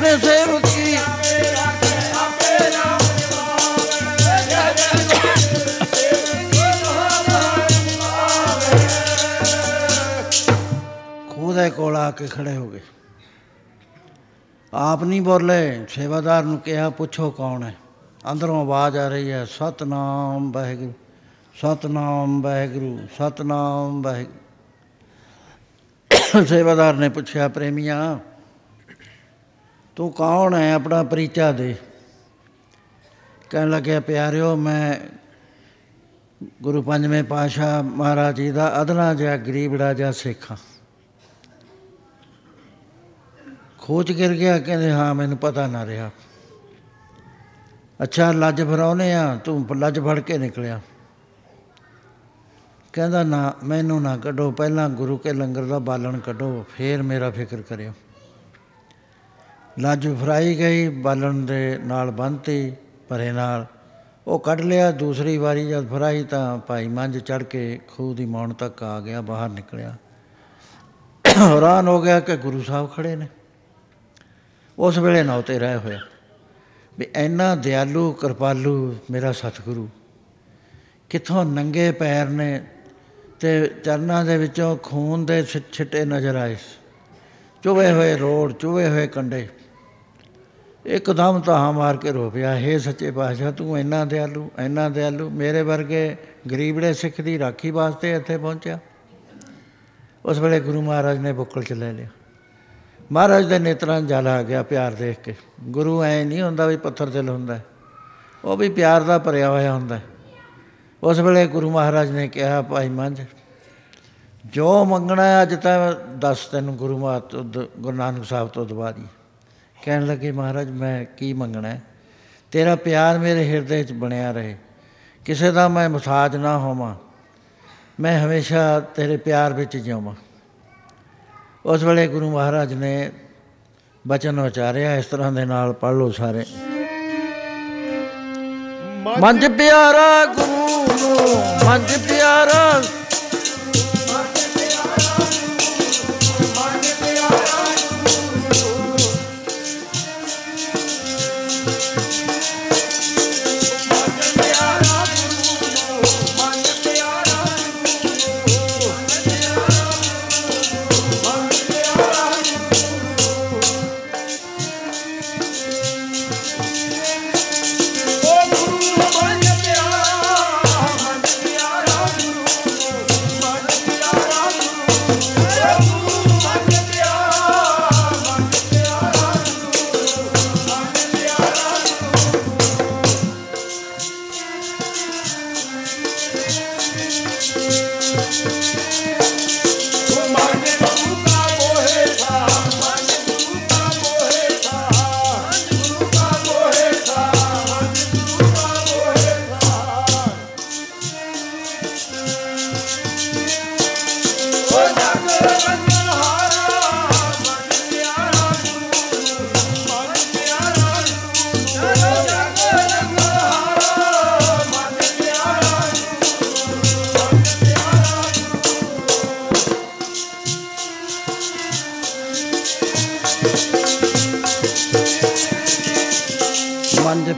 ਆਪਣੇ ਸੇਵਕੀ ਖੁਦਾ ਕੋਲ ਆ ਕੇ ਖੜੇ ਹੋ ਗਏ। ਆਪ ਨਹੀਂ ਬੋਲੇ, ਸੇਵਾਦਾਰ ਨੂੰ ਕਿਹਾ ਪੁੱਛੋ ਕੌਣ ਹੈ। ਅੰਦਰੋਂ ਆਵਾਜ਼ ਆ ਰਹੀ ਹੈ, ਸਤਨਾਮ ਵਾਹਿਗੁਰੂ, ਸਤਨਾਮ ਵਾਹਿਗੁਰੂ, ਸਤਨਾਮ ਵਾਹਿਗੁਰੂ। ਸੇਵਾਦਾਰ ਨੇ ਪੁੱਛਿਆ, ਪ੍ਰੇਮੀਆਂ ਤੂੰ ਕੌਣ ਹੈ, ਆਪਣਾ ਪਰਿਚਾ ਦੇ। ਕਹਿਣ ਲੱਗਿਆ, ਪਿਆਰਿਓ ਮੈਂ ਗੁਰੂ ਪੰਜਵੇਂ ਪਾਤਸ਼ਾਹ ਮਹਾਰਾਜ ਜੀ ਦਾ ਅਦਨਾ ਜਿਹਾ ਗਰੀਬੜਾ ਜਿਹਾ ਸਿੱਖ ਹਾਂ। ਖੋਚ ਗਿਰ ਗਿਆ, ਕਹਿੰਦੇ ਹਾਂ ਮੈਨੂੰ ਪਤਾ ਨਾ ਰਿਹਾ। ਅੱਛਾ ਲੱਜ ਫਰਾਉਨੇ ਆ, ਤੂੰ ਲੱਜ ਫੜ ਕੇ ਨਿਕਲਿਆ। ਕਹਿੰਦਾ ਨਾ ਮੈਨੂੰ ਨਾ ਕੱਢੋ, ਪਹਿਲਾਂ ਗੁਰੂ ਕੇ ਲੰਗਰ ਦਾ ਬਾਲਣ ਕੱਢੋ ਫਿਰ ਮੇਰਾ ਫਿਕਰ ਕਰਿਓ। ਲੱਜ ਫਰਾਈ ਗਈ, ਬਾਲਣ ਦੇ ਨਾਲ ਬੰਨ੍ਹਤੀ ਭਰੇ ਨਾਲ, ਉਹ ਕੱਢ ਲਿਆ। ਦੂਸਰੀ ਵਾਰੀ ਜਦ ਫਰਾਈ ਤਾਂ ਭਾਈ ਮੰਝ ਚੜ੍ਹ ਕੇ ਖੂਹ ਦੀ ਮੌਣ ਤੱਕ ਆ ਗਿਆ, ਬਾਹਰ ਨਿਕਲਿਆ। ਹੈਰਾਨ ਹੋ ਗਿਆ ਕਿ ਗੁਰੂ ਸਾਹਿਬ ਖੜ੍ਹੇ ਨੇ। ਉਸ ਵੇਲੇ ਨੌ 'ਤੇ ਰਹਿ ਹੋਇਆ ਵੀ ਇੰਨਾ ਦਿਆਲੂ ਕਿਰਪਾਲੂ ਮੇਰਾ ਸਤਿਗੁਰੂ ਕਿੱਥੋਂ ਨੰਗੇ ਪੈਰ ਨੇ ਅਤੇ ਚਰਨਾਂ ਦੇ ਵਿੱਚੋਂ ਖੂਨ ਦੇ ਛਿੱਟੇ ਨਜ਼ਰ ਆਏ, ਚੁਵੇ ਹੋਏ ਰੋੜ, ਚੁਵੇ ਹੋਏ ਕੰਢੇ। ਇੱਕਦਮ ਧਾਹਾਂ ਮਾਰ ਕੇ ਰੋ ਪਿਆ, ਹੇ ਸੱਚੇ ਪਾਤਸ਼ਾਹ ਤੂੰ ਇੰਨਾ ਦਿਆਲੂ, ਇੰਨਾ ਦਿਆਲੂ, ਮੇਰੇ ਵਰਗੇ ਗਰੀਬੜੇ ਸਿੱਖ ਦੀ ਰਾਖੀ ਵਾਸਤੇ ਇੱਥੇ ਪਹੁੰਚਿਆ। ਉਸ ਵੇਲੇ ਗੁਰੂ ਮਹਾਰਾਜ ਨੇ ਬੁੱਕਲ 'ਚ ਲੈ ਲਿਆ। ਮਹਾਰਾਜ ਦੇ ਨੇਤਰਾਂ 'ਚ ਜਲ ਆ ਗਿਆ ਪਿਆਰ ਦੇਖ ਕੇ। ਗੁਰੂ ਐਂ ਨਹੀਂ ਹੁੰਦਾ ਵੀ ਪੱਥਰ ਦਿਲ ਹੁੰਦਾ, ਉਹ ਵੀ ਪਿਆਰ ਦਾ ਭਰਿਆ ਹੋਇਆ ਹੁੰਦਾ। ਉਸ ਵੇਲੇ ਗੁਰੂ ਮਹਾਰਾਜ ਨੇ ਕਿਹਾ, ਭਾਈ ਮੰਝ ਜੋ ਮੰਗਣਾ ਅੱਜ ਤਾਂ ਦੱਸ, ਤੈਨੂੰ ਗੁਰੂ ਮਹਾਰਾਜ ਤੋਂ ਗੁਰੂ ਨਾਨਕ ਸਾਹਿਬ ਤੋਂ ਦਵਾ ਦੀ। ਕਹਿਣ ਲੱਗੇ, ਮਹਾਰਾਜ ਮੈਂ ਕੀ ਮੰਗਣਾ, ਤੇਰਾ ਪਿਆਰ ਮੇਰੇ ਹਿਰਦੇ 'ਚ ਬਣਿਆ ਰਹੇ, ਕਿਸੇ ਦਾ ਮੈਂ ਮੁਸਾਜ ਨਾ ਹੋਵਾਂ, ਮੈਂ ਹਮੇਸ਼ਾ ਤੇਰੇ ਪਿਆਰ ਵਿੱਚ ਜਿਉਵਾਂ। ਉਸ ਵੇਲੇ ਗੁਰੂ ਮਹਾਰਾਜ ਨੇ ਬਚਨ ਉਚਾਰਿਆ ਇਸ ਤਰ੍ਹਾਂ ਦੇ ਨਾਲ, ਪੜ੍ਹ ਲਓ ਸਾਰੇ। ਮੰਝ ਪਿਆਰਾ ਗੁਰੂ ਨੂੰ, ਮੰਝ ਪਿਆਰਾ,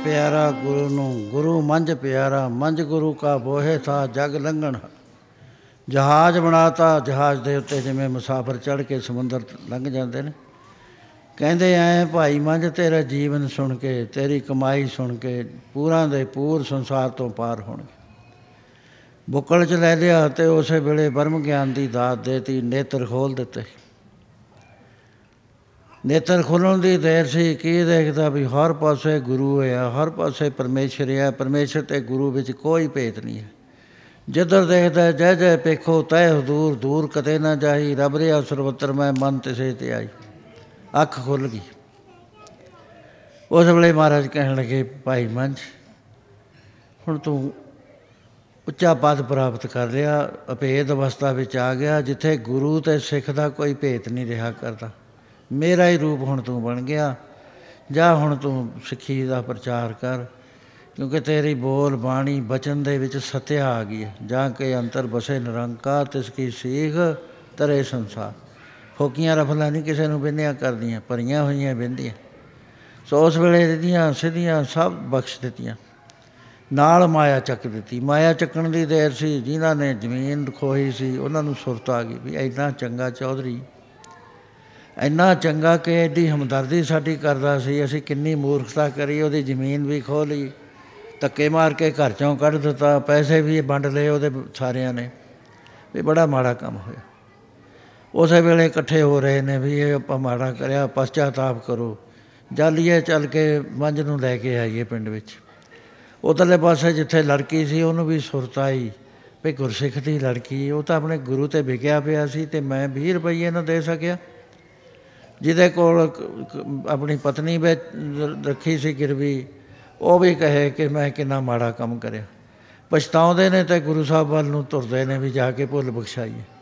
ਪਿਆਰਾ ਗੁਰੂ ਨੂੰ, ਗੁਰੂ ਮੰਝ ਪਿਆਰਾ, ਮੰਝ ਗੁਰੂ ਕਾ ਬੋਹੇ ਥਾ ਜਗ ਲੰਘਣ। ਜਹਾਜ਼ ਬਣਾਤਾ, ਜਹਾਜ਼ ਦੇ ਉੱਤੇ ਜਿਵੇਂ ਮੁਸਾਫਰ ਚੜ੍ਹ ਕੇ ਸਮੁੰਦਰ ਲੰਘ ਜਾਂਦੇ ਨੇ। ਕਹਿੰਦੇ ਐਂ ਭਾਈ ਮੰਝ ਤੇਰਾ ਜੀਵਨ ਸੁਣ ਕੇ, ਤੇਰੀ ਕਮਾਈ ਸੁਣ ਕੇ ਪੂਰਾਂ ਦੇ ਪੂਰ ਸੰਸਾਰ ਤੋਂ ਪਾਰ ਹੋਣਗੇ। ਬੁੱਕਲ 'ਚ ਲੈ ਲਿਆ ਅਤੇ ਉਸੇ ਵੇਲੇ ਬ੍ਰਹਮ ਗਿਆਨ ਦੀ ਦਾਤ ਦੇਤੀ, ਨੇਤਰ ਖੋਲ੍ਹ ਦਿੱਤੇ। ਨੇਤਰ ਖੁੱਲ੍ਹਣ ਦੀ ਦੇਰ ਸੀ, ਕੀ ਦੇਖਦਾ ਵੀ ਹਰ ਪਾਸੇ ਗੁਰੂ ਆ, ਹਰ ਪਾਸੇ ਪਰਮੇਸ਼ਰ ਆ, ਪਰਮੇਸ਼ਰ ਅਤੇ ਗੁਰੂ ਵਿੱਚ ਕੋਈ ਭੇਦ ਨਹੀਂ ਹੈ। ਜਿੱਧਰ ਦੇਖਦਾ ਜੈ ਜੈ ਪੇਖੋ ਤੈ ਹਜ਼ੂਰ, ਦੂਰ ਕਦੇ ਨਾ ਜਾਈ, ਰੱਬ ਰਿਹਾ ਸਰਵੱਤਰ ਮੈਂ ਮਨ ਤਿਸੇ ਤੇ ਆਈ। ਅੱਖ ਖੁੱਲ੍ਹ ਗਈ। ਉਸ ਵੇਲੇ ਮਹਾਰਾਜ ਕਹਿਣ ਲੱਗੇ, ਭਾਈ ਮੰਝ ਹੁਣ ਤੂੰ ਉੱਚਾ ਪਦ ਪ੍ਰਾਪਤ ਕਰ ਲਿਆ, ਅਭੇਦ ਅਵਸਥਾ ਵਿੱਚ ਆ ਗਿਆ, ਜਿੱਥੇ ਗੁਰੂ ਅਤੇ ਸਿੱਖ ਦਾ ਕੋਈ ਭੇਦ ਨਹੀਂ ਰਿਹਾ ਕਰਦਾ। ਮੇਰਾ ਹੀ ਰੂਪ ਹੁਣ ਤੂੰ ਬਣ ਗਿਆ, ਜਾਂ ਹੁਣ ਤੂੰ ਸਿੱਖੀ ਦਾ ਪ੍ਰਚਾਰ ਕਰ, ਕਿਉਂਕਿ ਤੇਰੀ ਬੋਲ ਬਾਣੀ ਬਚਨ ਦੇ ਵਿੱਚ ਸਤਿਆ ਆ ਗਈ ਹੈ। ਜਾਂ ਕਿ ਅੰਤਰ ਬਸੇ ਨਿਰੰਕਾਰ ਤਿਸ ਕੀ ਸੀਖ ਤਰੇ ਸੰਸਾਰ। ਫੋਕੀਆਂ ਰਫਲਾਂ ਨਹੀਂ ਕਿਸੇ ਨੂੰ ਬਿੰਨ੍ਹਿਆ ਕਰਦੀਆਂ, ਭਰੀਆਂ ਹੋਈਆਂ ਬਿੰਦੀਆਂ। ਸੋ ਉਸ ਵੇਲੇ ਇਹਦੀਆਂ ਸਿੱਧੀਆਂ ਸਭ ਬਖਸ਼ ਦਿੱਤੀਆਂ, ਨਾਲ ਮਾਇਆ ਚੱਕ ਦਿੱਤੀ। ਮਾਇਆ ਚੱਕਣ ਦੀ ਦੇਰ ਸੀ, ਜਿਨ੍ਹਾਂ ਨੇ ਜ਼ਮੀਨ ਖੋਹੀ ਸੀ ਉਹਨਾਂ ਨੂੰ ਸੁਰਤ ਆ ਗਈ ਵੀ ਇੰਨਾ ਚੰਗਾ ਚੌਧਰੀ, ਇੰਨਾ ਚੰਗਾ ਕਿ ਐਡੀ ਹਮਦਰਦੀ ਸਾਡੀ ਕਰਦਾ ਸੀ, ਅਸੀਂ ਕਿੰਨੀ ਮੂਰਖਤਾ ਕਰੀ, ਉਹਦੀ ਜ਼ਮੀਨ ਵੀ ਖੋਹ ਲਈ, ਧੱਕੇ ਮਾਰ ਕੇ ਘਰ 'ਚੋਂ ਕੱਢ ਦਿੱਤਾ, ਪੈਸੇ ਵੀ ਵੰਡ ਲਏ ਉਹਦੇ ਸਾਰਿਆਂ ਨੇ, ਵੀ ਬੜਾ ਮਾੜਾ ਕੰਮ ਹੋਇਆ। ਉਸੇ ਵੇਲੇ ਇਕੱਠੇ ਹੋ ਰਹੇ ਨੇ ਵੀ ਇਹ ਆਪਾਂ ਮਾੜਾ ਕਰਿਆ, ਪਸ਼ਚਾਤਾਪ ਕਰੋ, ਜਾਲੀਏ ਚੱਲ ਕੇ ਮੰਝ ਨੂੰ ਲੈ ਕੇ ਆਈਏ ਪਿੰਡ ਵਿੱਚ। ਉੱਧਰਲੇ ਪਾਸੇ ਜਿੱਥੇ ਲੜਕੀ ਸੀ ਉਹਨੂੰ ਵੀ ਸੁਰਤ ਆਈ ਵੀ ਗੁਰਸਿੱਖ ਦੀ ਲੜਕੀ, ਉਹ ਤਾਂ ਆਪਣੇ ਗੁਰੂ 'ਤੇ ਵਿਕਿਆ ਪਿਆ ਸੀ ਅਤੇ ਮੈਂ ਵੀਹ ਰੁਪਈਏ ਨਾ ਦੇ ਸਕਿਆ। ਜਿਹਦੇ ਕੋਲ ਆਪਣੀ ਪਤਨੀ ਵਿੱਚ ਰੱਖੀ ਸੀ ਗਿਰਵੀ, ਉਹ ਵੀ ਕਹੇ ਕਿ ਮੈਂ ਕਿੰਨਾ ਮਾੜਾ ਕੰਮ ਕਰਿਆ। ਪਛਤਾਉਂਦੇ ਨੇ ਅਤੇ ਗੁਰੂ ਸਾਹਿਬ ਵੱਲ ਨੂੰ ਤੁਰਦੇ ਨੇ ਵੀ ਜਾ ਕੇ ਭੁੱਲ ਬਖਸ਼ਾਈਏ।